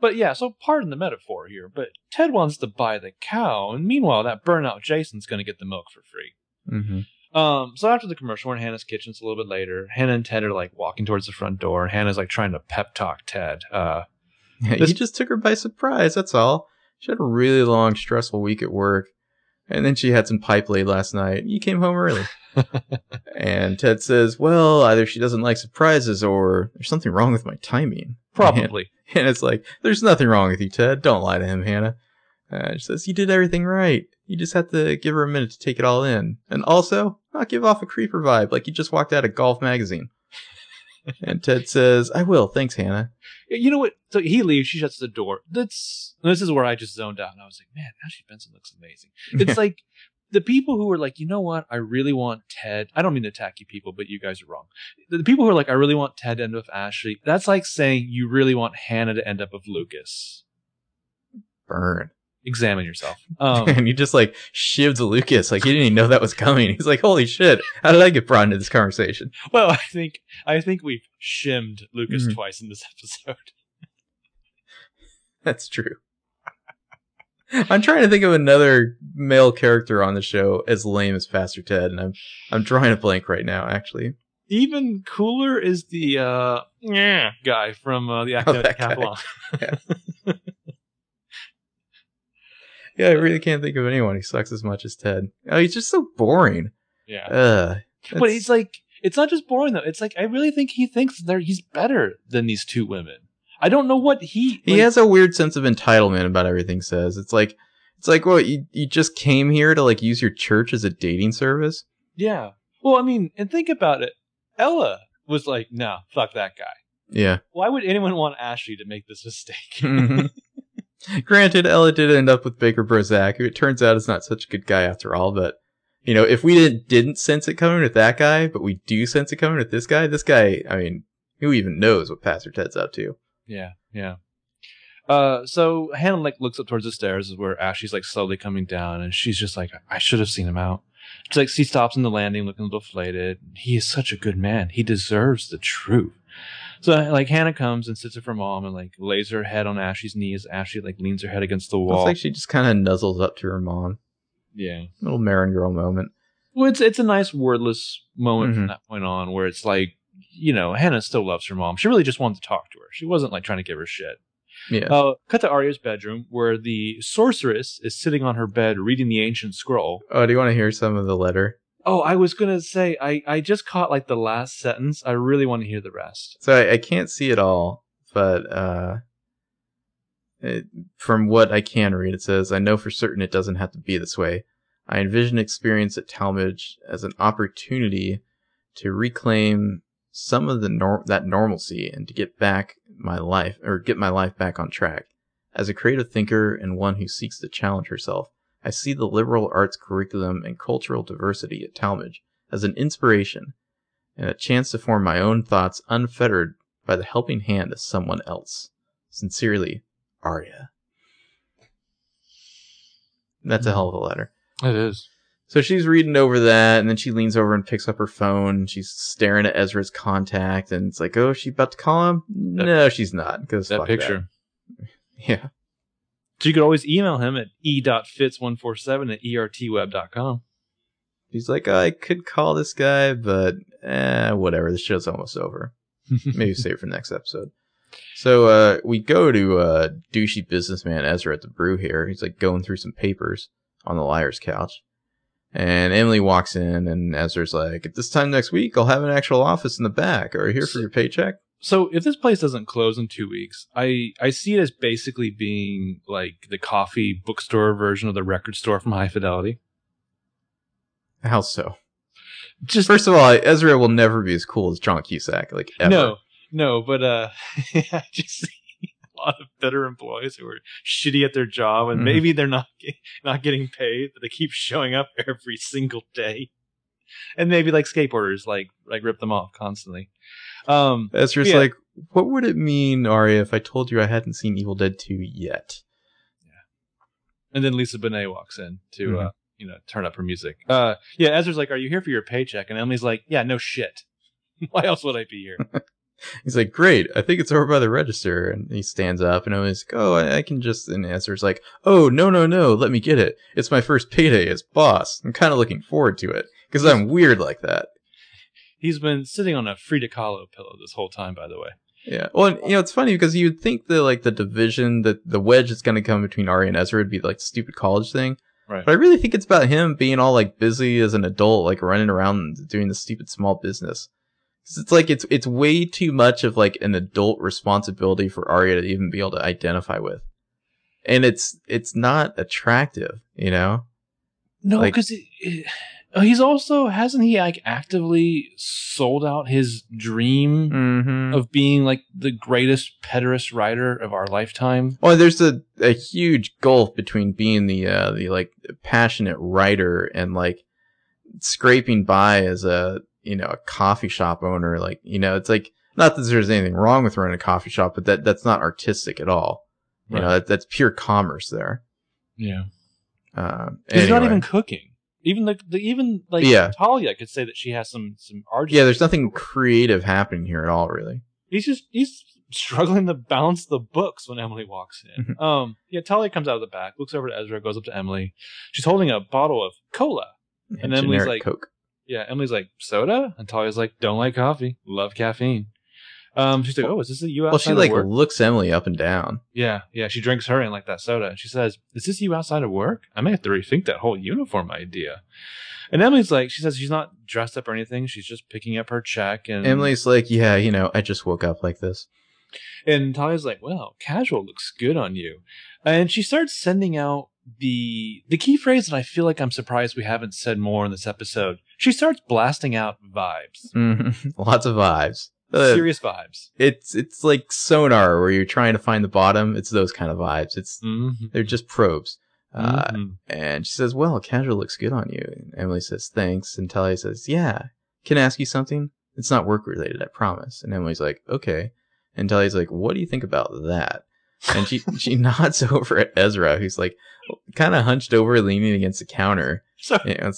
But yeah, so pardon the metaphor here, but Ted wants to buy the cow, and meanwhile, that burnout Jason's going to get the milk for free. Mm-hmm. Um, so after the commercial, we're in Hannah's kitchen. It's a little bit later. Hannah and Ted are like walking towards the front door. Hannah's like trying to pep talk Ted. Uh, yeah, this- you just took her by surprise. That's all. She had a really long, stressful week at work. And then she had some pipe laid last night. You came home early. And Ted says, well, either she doesn't like surprises or there's something wrong with my timing. Probably. And, and it's like, there's nothing wrong with you, Ted. Don't lie to him, Hannah. Uh, she says, you did everything right. You just have to give her a minute to take it all in. And also, not give off a creeper vibe like you just walked out of Golf Magazine. And Ted says, I will. Thanks, Hannah. You know what? So he leaves. She shuts the door. That's This is where I just zoned out. And I was like, man, Ashley Benson looks amazing. It's like the people who are like, you know what? I really want Ted. I don't mean to attack you people, but you guys are wrong. The people who are like, I really want Ted to end up with Ashley. That's like saying you really want Hannah to end up with Lucas. Burn. Examine yourself. Um, and you just like shivs Lucas. Like, he didn't even know that was coming. He's like, holy shit. How did I get brought into this conversation? Well, I think I think we've shimmed Lucas mm. twice in this episode. That's true. I'm trying to think of another male character on the show as lame as Pastor Ted, and I'm I'm drawing a blank right now, actually. Even cooler is the uh, guy from uh, the Academic oh, Capelon. Yeah. Yeah, I really can't think of anyone who sucks as much as Ted. Oh, he's just so boring. Yeah. Uh, but he's like, it's not just boring, though. It's like, I really think he thinks that he's better than these two women. I don't know what he... He like, has a weird sense of entitlement about everything, says. It's like, it's like, well, you, you just came here to, like, use your church as a dating service? Yeah. Well, I mean, and think about it. Ella was like, no, fuck that guy. Yeah. Why would anyone want Ashley to make this mistake? Mm-hmm. Granted, Ella did end up with Baker Brozak, who it turns out is not such a good guy after all, but, you know, if we didn't, didn't sense it coming with that guy, but we do sense it coming with this guy, this guy, I mean, who even knows what Pastor Ted's up to? Yeah, yeah. Uh, so Hannah, like, looks up towards the stairs where Ashley's, like, slowly coming down, and she's just like, I should have seen him out. She's like, she stops in the landing looking a little deflated. He is such a good man. He deserves the truth. So, like, Hannah comes and sits with her mom and, like, lays her head on Ashley's knees. Ashley, like, leans her head against the wall. It's like she just kind of nuzzles up to her mom. Yeah. Little Marin girl moment. Well, it's it's a nice wordless moment mm-hmm. from that point on where it's like, you know, Hannah still loves her mom. She really just wanted to talk to her. She wasn't, like, trying to give her shit. Yeah. Uh, cut to Arya's bedroom where the sorceress is sitting on her bed reading the ancient scroll. Oh, do you want to hear some of the letter? Oh, I was going to say, I, I just caught, like, the last sentence. I really want to hear the rest. So I, I can't see it all, but uh, it, from what I can read, it says, I know for certain it doesn't have to be this way. I envision experience at Talmadge as an opportunity to reclaim some of the nor- that normalcy and to get back my life, or get my life back on track. As a creative thinker and one who seeks to challenge herself, I see the liberal arts curriculum and cultural diversity at Talmadge as an inspiration and a chance to form my own thoughts unfettered by the helping hand of someone else. Sincerely, Arya. That's a hell of a letter. It is. So she's reading over that, and then she leans over and picks up her phone. She's staring at Ezra's contact, and it's like, oh, is she about to call him? That, no, she's not. That fuck picture. That. Yeah. So you could always email him at e dot fitz one four seven at e r t web dot com. He's like, oh, I could call this guy, but eh, whatever. The show's almost over. Maybe save it for the next episode. So uh, we go to uh, douchey businessman Ezra at the brew here. He's like going through some papers on the liar's couch. And Emily walks in and Ezra's like, at this time next week, I'll have an actual office in the back. Are you here for your paycheck? So if this place doesn't close in two weeks, I, I see it as basically being like the coffee bookstore version of the record store from High Fidelity. How so? Just First of all, Ezra will never be as cool as John Cusack. Like, ever. No, no, but uh, I just see a lot of better employees who are shitty at their job, and mm. maybe they're not not getting paid, but they keep showing up every single day. And maybe like skateboarders, like like rip them off constantly. Um, Ezra's yeah. like, what would it mean, Arya, if I told you I hadn't seen Evil Dead two yet? Yeah. And then Lisa Bonet walks in to mm-hmm. uh, you know turn up her music. Uh, yeah, Ezra's like, are you here for your paycheck? And Emily's like, yeah, no shit. Why else would I be here? He's like, great. I think it's over by the register. And he stands up, and Emily's like, oh, I, I can just. And Ezra's like, oh, no, no, no, let me get it. It's my first payday as boss. I'm kind of looking forward to it because I'm weird like that. He's been sitting on a Frida Kahlo pillow this whole time, by the way. Yeah. Well, and, you know, it's funny because you would think that, like, the division, that the wedge that's going to come between Ari and Ezra would be, like, the stupid college thing. Right. But I really think it's about him being all, like, busy as an adult, like, running around and doing this stupid small business. Because it's, like, it's it's way too much of, like, an adult responsibility for Ari to even be able to identify with. And it's it's not attractive, you know? No, because like, it... it... He's also, hasn't he like actively sold out his dream mm-hmm. of being like the greatest pederast writer of our lifetime? Well, there's a, a huge gulf between being the uh, the like passionate writer and like scraping by as a you know a coffee shop owner. Like you know, it's like not that there's anything wrong with running a coffee shop, but that that's not artistic at all. You right. know, that, that's pure commerce there. Yeah, uh, he's anyway. not even cooking. Even the, the even like yeah. Talia could say that she has some some arduous. Yeah, there's nothing creative happening here at all, really. He's just he's struggling to balance the books when Emily walks in. um, yeah, Talia comes out of the back, looks over to Ezra, goes up to Emily. She's holding a bottle of cola, and, and Emily's like, Coke. "Yeah." Emily's like, "Soda," and Talia's like, "Don't like coffee, love caffeine." Um, she's like, "Oh, is this a you?" Well, she like work? looks Emily up and down. Yeah, yeah. She drinks her in like that soda, and she says, "Is this you outside of work? I may have to rethink that whole uniform idea." And Emily's like, she says she's not dressed up or anything. She's just picking up her check. And Emily's like, "Yeah, you know, I just woke up like this." And Talia's like, "Well, casual looks good on you." And she starts sending out the the key phrase that I feel like I'm surprised we haven't said more in this episode. She starts blasting out vibes. Mm-hmm. Lots of vibes. Uh, serious vibes. It's it's like sonar where you're trying to find the bottom. It's those kind of vibes. It's mm-hmm. they're just probes. Uh, mm-hmm. And she says, "Well, casual looks good on you." And Emily says, "Thanks." And Talia says, "Yeah, can I ask you something? It's not work related, I promise." And Emily's like, "Okay." And Talia's like, "What do you think about that?" And she she nods over at Ezra, who's like kind of hunched over, leaning against the counter. So- yeah,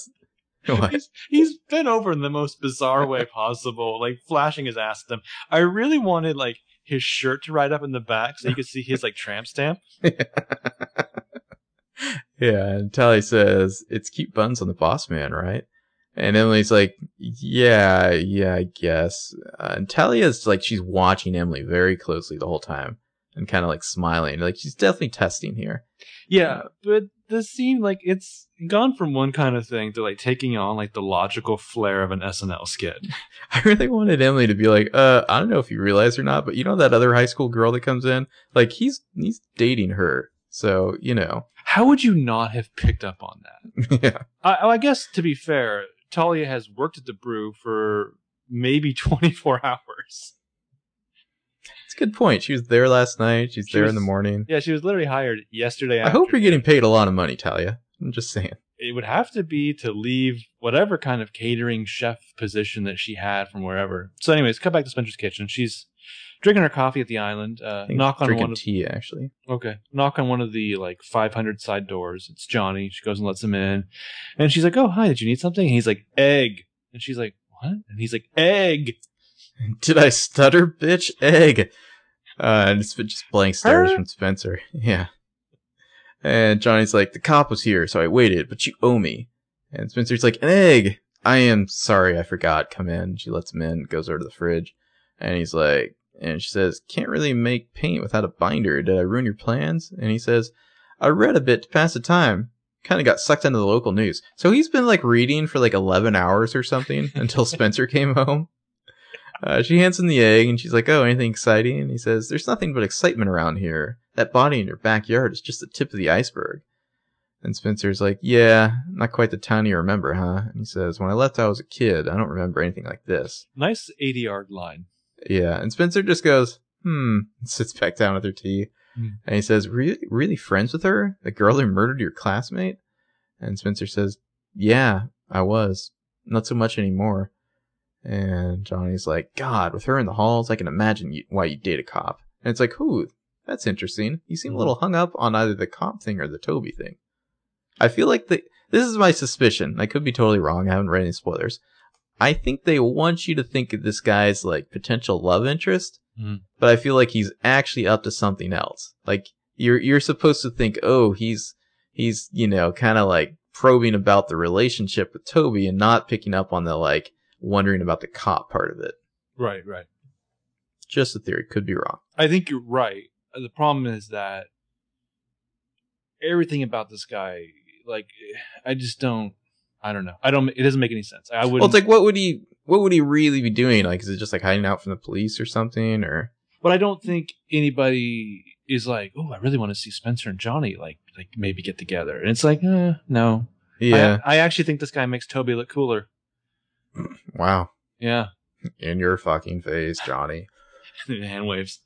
He's, he's bent over in the most bizarre way possible, like flashing his ass at them. I really wanted like his shirt to ride up in the back so you could see his like tramp stamp. Yeah, yeah, and Tali says, "It's cute buns on the boss man, right?" And Emily's like, "Yeah, yeah, I guess." Uh, and Talia's like, she's watching Emily very closely the whole time and kind of like smiling, like she's definitely testing here. Yeah, but this scene, like, it's gone from one kind of thing to, like, taking on, like, the logical flair of an S N L skit. I really wanted Emily to be like, uh, I don't know if you realize or not, but you know that other high school girl that comes in? Like, he's he's dating her, so, you know. How would you not have picked up on that? Yeah. I, I guess, to be fair, Talia has worked at the brew for maybe twenty-four hours. It's a good point. She was there last night. She's she there was, in the morning. Yeah, she was literally hired yesterday afternoon. I hope you're getting paid a lot of money, Talia. I'm just saying. It would have to be to leave whatever kind of catering chef position that she had from wherever. So anyways, cut back to Spencer's kitchen. She's drinking her coffee at the island. Uh, knock on one of, tea, actually. Okay. Knock on one of the like five hundred side doors. It's Johnny. She goes and lets him in. And she's like, "Oh, hi. Did you need something?" And he's like, "Egg." And she's like, "What?" And he's like, "Egg. Did I stutter, bitch? Egg." Uh, and it's just blank stares from Spencer. Yeah. And Johnny's like, "The cop was here, so I waited, but you owe me." And Spencer's like, "An egg. I am sorry, I forgot. Come in." She lets him in, goes over to the fridge. And he's like, And she says, "Can't really make paint without a binder. Did I ruin your plans?" And he says, "I read a bit to pass the time. Kind of got sucked into the local news." So he's been like reading for like eleven hours or something until Spencer came home. Uh, she hands him the egg and she's like, "Oh, anything exciting?" And he says, "There's nothing but excitement around here. That body in your backyard is just the tip of the iceberg." And Spencer's like, "Yeah, not quite the town you remember, huh?" And he says, "When I left, I was a kid. I don't remember anything like this." Nice eighty-yard line. Yeah, and Spencer just goes, hmm, and sits back down with her tea. Mm. And he says, "Were you really friends with her? The girl who murdered your classmate?" And Spencer says, "Yeah, I was. Not so much anymore." And Johnny's like, "God, with her in the halls, I can imagine you, why you'd date a cop." And it's like, ooh, that's interesting. You seem a little hung up on either the cop thing or the Toby thing. I feel like the, this is my suspicion. I could be totally wrong. I haven't read any spoilers. I think they want you to think of this guy's like potential love interest, mm. but I feel like he's actually up to something else. Like you're you're supposed to think, oh, he's he's you know kind of like probing about the relationship with Toby and not picking up on the like wondering about the cop part of it. Right, right. Just a theory. Could be wrong. I think you're right. The problem is that everything about this guy. Like, I just don't, I don't know. I don't, it doesn't make any sense. I wouldn't. Well, it's like, what would he, what would he really be doing? Like, is it just like hiding out from the police or something? Or, but I don't think anybody is like, oh, I really want to see Spencer and Johnny, like, like maybe get together. And it's like, eh, no. Yeah. I, I actually think this guy makes Toby look cooler. Wow. Yeah. In your fucking face, Johnny. Hand waves.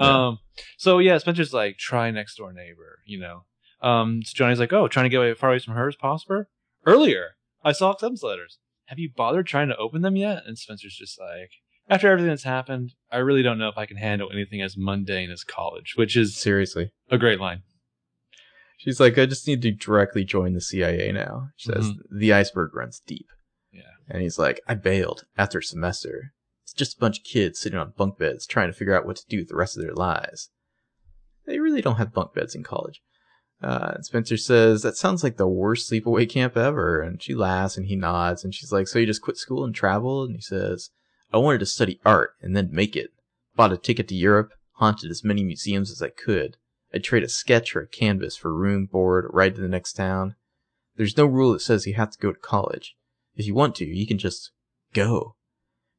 Yeah. Um, so yeah, Spencer's like, try next door neighbor, you know. Um, so Johnny's like, oh, trying to get away far away from her as possible? Earlier, I saw acceptance letters. Have you bothered trying to open them yet? And Spencer's just like, after everything that's happened, I really don't know if I can handle anything as mundane as college, which is seriously a great line. She's like, I just need to directly join the C I A now. She says, mm-hmm. The iceberg runs deep. Yeah. And he's like, I bailed after a semester. It's just a bunch of kids sitting on bunk beds trying to figure out what to do with the rest of their lives. They really don't have bunk beds in college. Uh, Spencer says, that sounds like the worst sleepaway camp ever. And she laughs and he nods. And she's like, so you just quit school and traveled? And he says, I wanted to study art and then make it. Bought a ticket to Europe, haunted as many museums as I could. I'd trade a sketch or a canvas for room, board, a ride to the next town. There's no rule that says you have to go to college. If you want to, you can just go.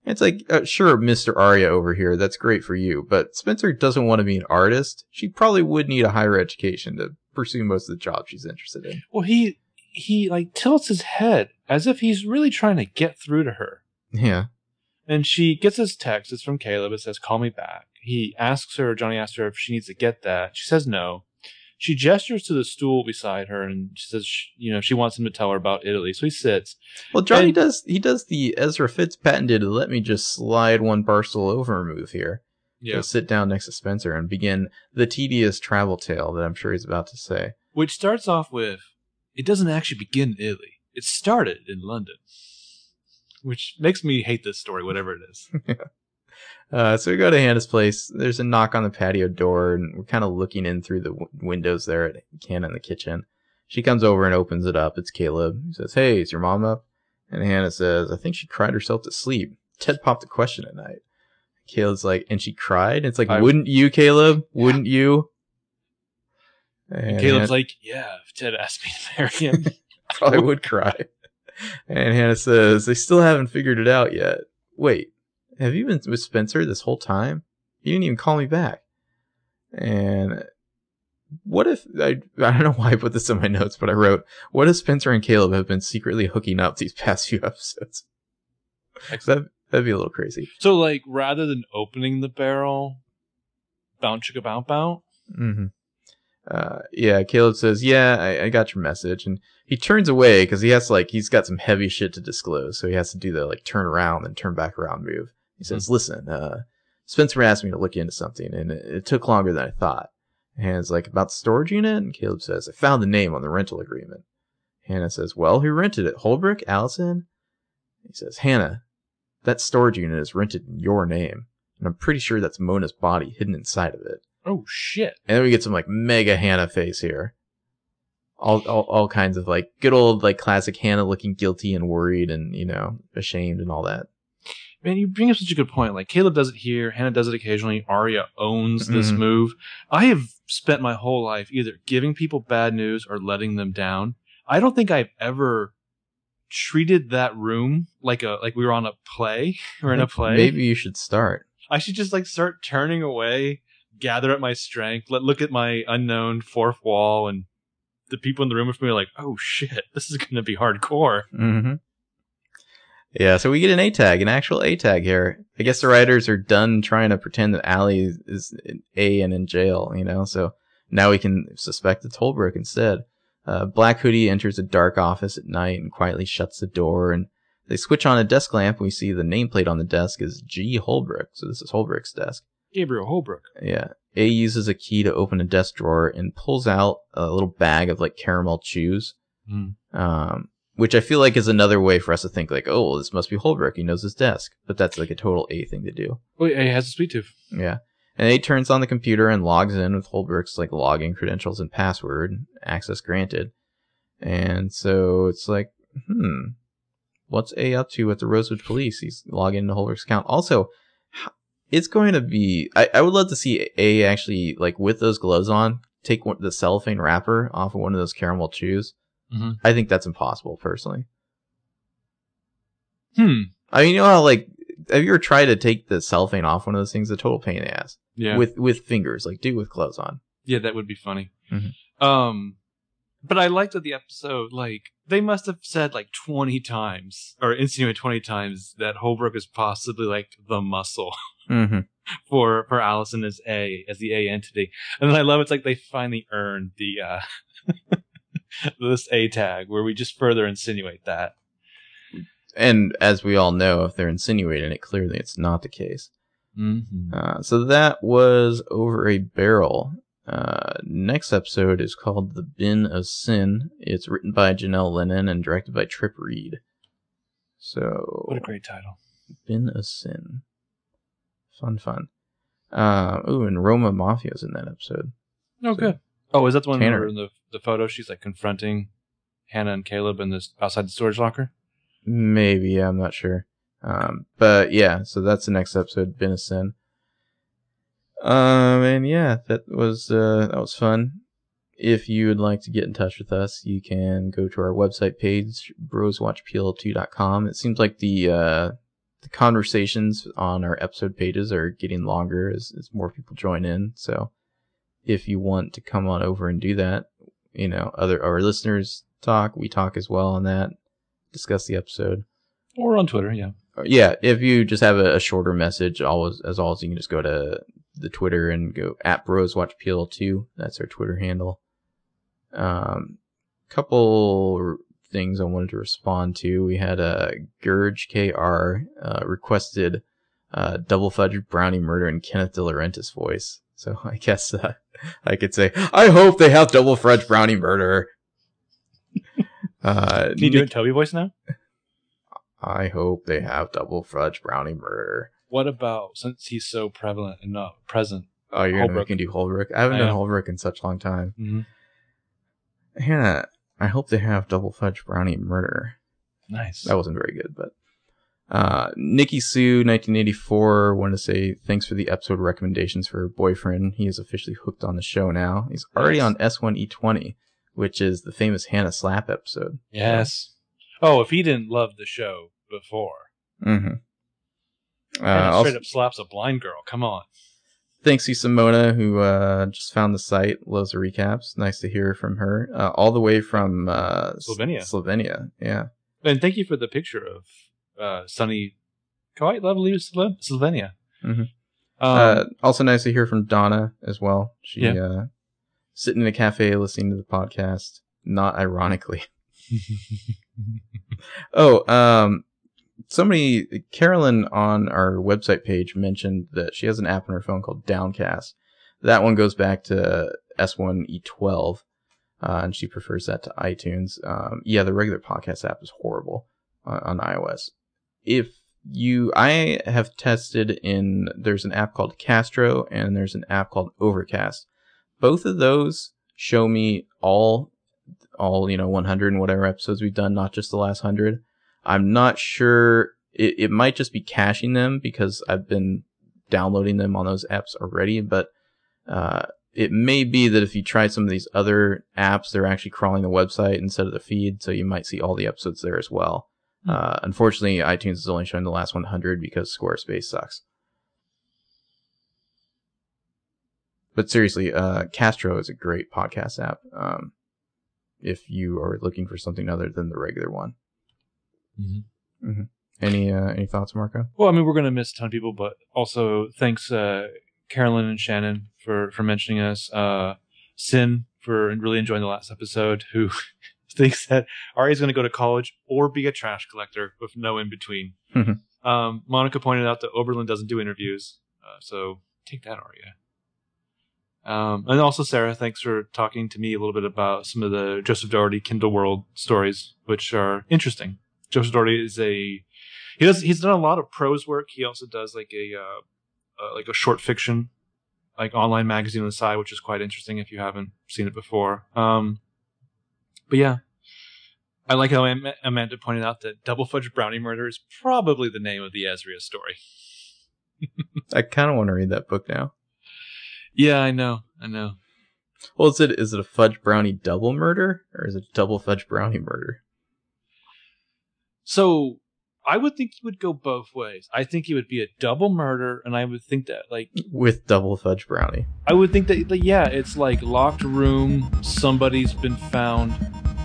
And it's like, uh, sure, Mister Arya over here, that's great for you. But Spencer doesn't want to be an artist. She probably would need a higher education to pursue most of the jobs she's interested in. Well, he he like tilts his head as if he's really trying to get through to her. Yeah. And she gets his text. It's from Caleb. It says, call me back. He asks her, Johnny asks her if she needs to get that. She says no. She gestures to the stool beside her and she says, she, you know, she wants him to tell her about Italy. So he sits. Well, Johnny and, does, he does the Ezra Fitz patented, let me just slide one parcel over and move here. Yeah. Sit down next to Spencer and begin the tedious travel tale that I'm sure he's about to say. Which starts off with, it doesn't actually begin in Italy. It started in London. Which makes me hate this story, whatever it is. Yeah. uh, so we go to Hannah's place. There's a knock on the patio door, and we're kind of looking in through the w- windows there at Hannah in the kitchen. She comes over and opens it up. It's Caleb. He says, hey, is your mom up? And Hannah says, I think she cried herself to sleep. Ted popped a question at night. Caleb's like, and she cried. It's like, I, wouldn't you, Caleb? Yeah. Wouldn't you? And, and Caleb's like, yeah, if Ted asked me to marry him, probably would cry. And Hannah says, they still haven't figured it out yet. Wait, have you been with Spencer this whole time? You didn't even call me back. And what if, I, I don't know why I put this in my notes, but I wrote, what if Spencer and Caleb have been secretly hooking up these past few episodes? Excellent. That'd be a little crazy. So, like, rather than opening the barrel, bounce chicka bounce bounce. Mm-hmm. Uh, yeah, Caleb says, yeah, I, I got your message. And he turns away because he has, like, he's got some heavy shit to disclose. So he has to do the, like, turn around and turn back around move. He mm-hmm. says, listen, uh, Spencer asked me to look into something, and it, it took longer than I thought. And it's like, about the storage unit? And Caleb says, I found the name on the rental agreement. Hannah says, well, who rented it? Holbrook? Allison? He says, Hannah. That storage unit is rented in your name, and I'm pretty sure that's Mona's body hidden inside of it. Oh, shit. And then we get some, like, mega Hannah face here. All all, all kinds of, like, good old, like, classic Hannah looking guilty and worried and, you know, ashamed and all that. man, you bring up such a good point. Like, Caleb does it here. Hannah does it occasionally. Arya owns this mm-hmm. move. I have spent my whole life either giving people bad news or letting them down. I don't think I've ever treated that room like a like we were on a play or in a play. Maybe you should start. I should just like start turning away, gather up my strength, let look at my unknown fourth wall, and the people in the room with me are like, "Oh shit, this is going to be hardcore." Mm-hmm. Yeah, so we get an A-tag, an actual A-tag here. I guess the writers are done trying to pretend that Allie is A and in jail, you know, so now we can suspect it's Holbrook instead. Uh, Black Hoodie enters a dark office at night and quietly shuts the door, and they switch on a desk lamp, and we see the nameplate on the desk is G. Holbrook, so this is Holbrook's desk. Gabriel Holbrook. Yeah. A uses a key to open a desk drawer and pulls out a little bag of, like, caramel chews. Mm. Um... Which I feel like is another way for us to think, like, oh, well, this must be Holbrook. He knows his desk. But that's like a total A thing to do. Oh, yeah, he has a sweet tooth. Yeah. And A turns on the computer and logs in with Holbrook's, like, login credentials and password. Access granted. And so it's like, hmm, what's A up to at the Rosewood Police? He's logging into Holbrook's account. Also, it's going to be... I, I would love to see A actually, like, with those gloves on, take one, the cellophane wrapper off of one of those caramel chews. Mm-hmm. I think that's impossible, personally. Hmm. I mean, you know how, like, have you ever tried to take the cellophane off one of those things? A total pain in the ass. Yeah. With with fingers, like, do with gloves on. Yeah, that would be funny. Mm-hmm. Um, but I liked that the episode, like, they must have said, like, twenty times, or insinuated twenty times, that Holbrook is possibly, like, the muscle mm-hmm. for, for Allison as A, as the A entity. And then I love it's like they finally earned the... uh this A tag where we just further insinuate that. And as we all know, if they're insinuating it, clearly it's not the case. Mm-hmm. Uh, so that was Over a Barrel. Uh, next episode is called The Bin of Sin. It's written by Janelle Lennon and directed by Trip Reed. So what a great title. Bin of Sin. Fun, fun. Uh, ooh, and Roma Mafia is in that episode. Oh, so, good. Oh, is that the one where in the, the photo she's like confronting Hannah and Caleb in this outside the storage locker? Maybe, yeah, I'm not sure. Um, but yeah, so that's the next episode, Bin of Sin. Um, and yeah, that was uh, that was fun. If you would like to get in touch with us, you can go to our website page, bros watch p l two dot com. It seems like the uh, the conversations on our episode pages are getting longer as, as more people join in, so if you want to come on over and do that, you know, other our listeners talk, we talk as well on that, discuss the episode. Or on Twitter, yeah. Yeah, if you just have a, a shorter message, always as always, you can just go to the Twitter and go at bros watch p l two. That's our Twitter handle. Um, couple things I wanted to respond to. We had a uh, Gurge K R uh, requested uh, Double Fudge Brownie Murder in Kenneth DiLaurentis voice. So I guess uh, I could say, I hope they have Double Fudge Brownie Murder. uh, Can you do a Toby voice now? I hope they have Double Fudge Brownie Murder. What about, since he's so prevalent and not present? Oh, you're going to make him do Holbrook? I haven't I done am. Holbrook in such a long time. Mm-hmm. Hannah, I hope they have Double Fudge Brownie Murder. Nice. That wasn't very good, but. Uh, Nikki Sue, nineteen eighty-four, wanted to say thanks for the episode recommendations for her boyfriend. He is officially hooked on the show now. He's already yes. on S one E twenty, which is the famous Hannah Slap episode. Yes. Oh, if he didn't love the show before. Mm-hmm. Uh, straight also, up slaps a blind girl. Come on. Thanks to Simona, who uh, just found the site, loves the recaps. Nice to hear from her. Uh, all the way from uh, Slovenia. S- Slovenia, yeah. And thank you for the picture of... Uh, sunny, quite lovely Slovenia. Mm-hmm. Um, uh, also nice to hear from Donna as well. She yeah. uh, sitting in a cafe listening to the podcast, not ironically. oh, um, somebody, Carolyn on our website page mentioned that she has an app on her phone called Downcast. That one goes back to S one E twelve, uh, and she prefers that to iTunes. Um, yeah, the regular podcast app is horrible on, on iOS. If you, I have tested in, there's an app called Castro and there's an app called Overcast. Both of those show me all, all, you know, one hundred and whatever episodes we've done, not just the last one hundred. I'm not sure it, it might just be caching them because I've been downloading them on those apps already, but uh, it may be that if you try some of these other apps, they're actually crawling the website instead of the feed, so you might see all the episodes there as well. Mm-hmm. Uh, unfortunately, iTunes is only showing the last one hundred because Squarespace sucks. But seriously, uh, Castro is a great podcast app um, if you are looking for something other than the regular one. Mm-hmm. Mm-hmm. Any uh, any thoughts, Marco? Well, I mean, we're going to miss a ton of people, but also thanks uh, Carolyn and Shannon for, for mentioning us. Uh, Sin for really enjoying the last episode, who thinks that Ari's going to go to college or be a trash collector with no in between. Mm-hmm. Um, Monica pointed out that Oberlin doesn't do interviews, uh, so take that, Aria. Um, and also, Sarah, thanks for talking to me a little bit about some of the Joseph Doherty Kindle World stories, which are interesting. Joseph Doherty is a he does he's done a lot of prose work. He also does like a uh, uh, like a short fiction, like online magazine on the side, which is quite interesting if you haven't seen it before. Um, but yeah, I like how Am- Amanda pointed out that Double Fudge Brownie Murder is probably the name of the Ezria story. I kind of want to read that book now. Yeah, I know, I know. Well, is it is it a fudge brownie double murder, or is it a double fudge brownie murder? So, I would think it would go both ways. I think it would be a double murder, and I would think that, like... with double fudge brownie. I would think that, that yeah, it's like locked room, somebody's been found,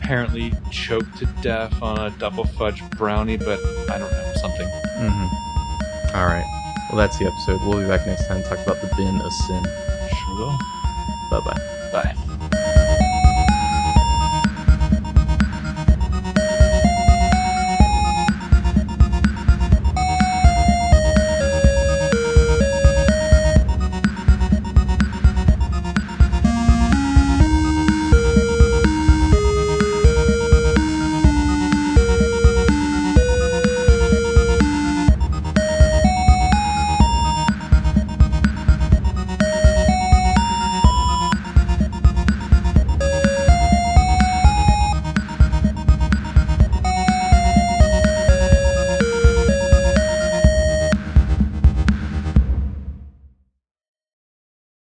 apparently choked to death on a double fudge brownie, but I don't know, something. Mm-hmm. All right. Well, that's the episode. We'll be back next time to talk about the bin of sin. Sure will. Bye-bye. Bye.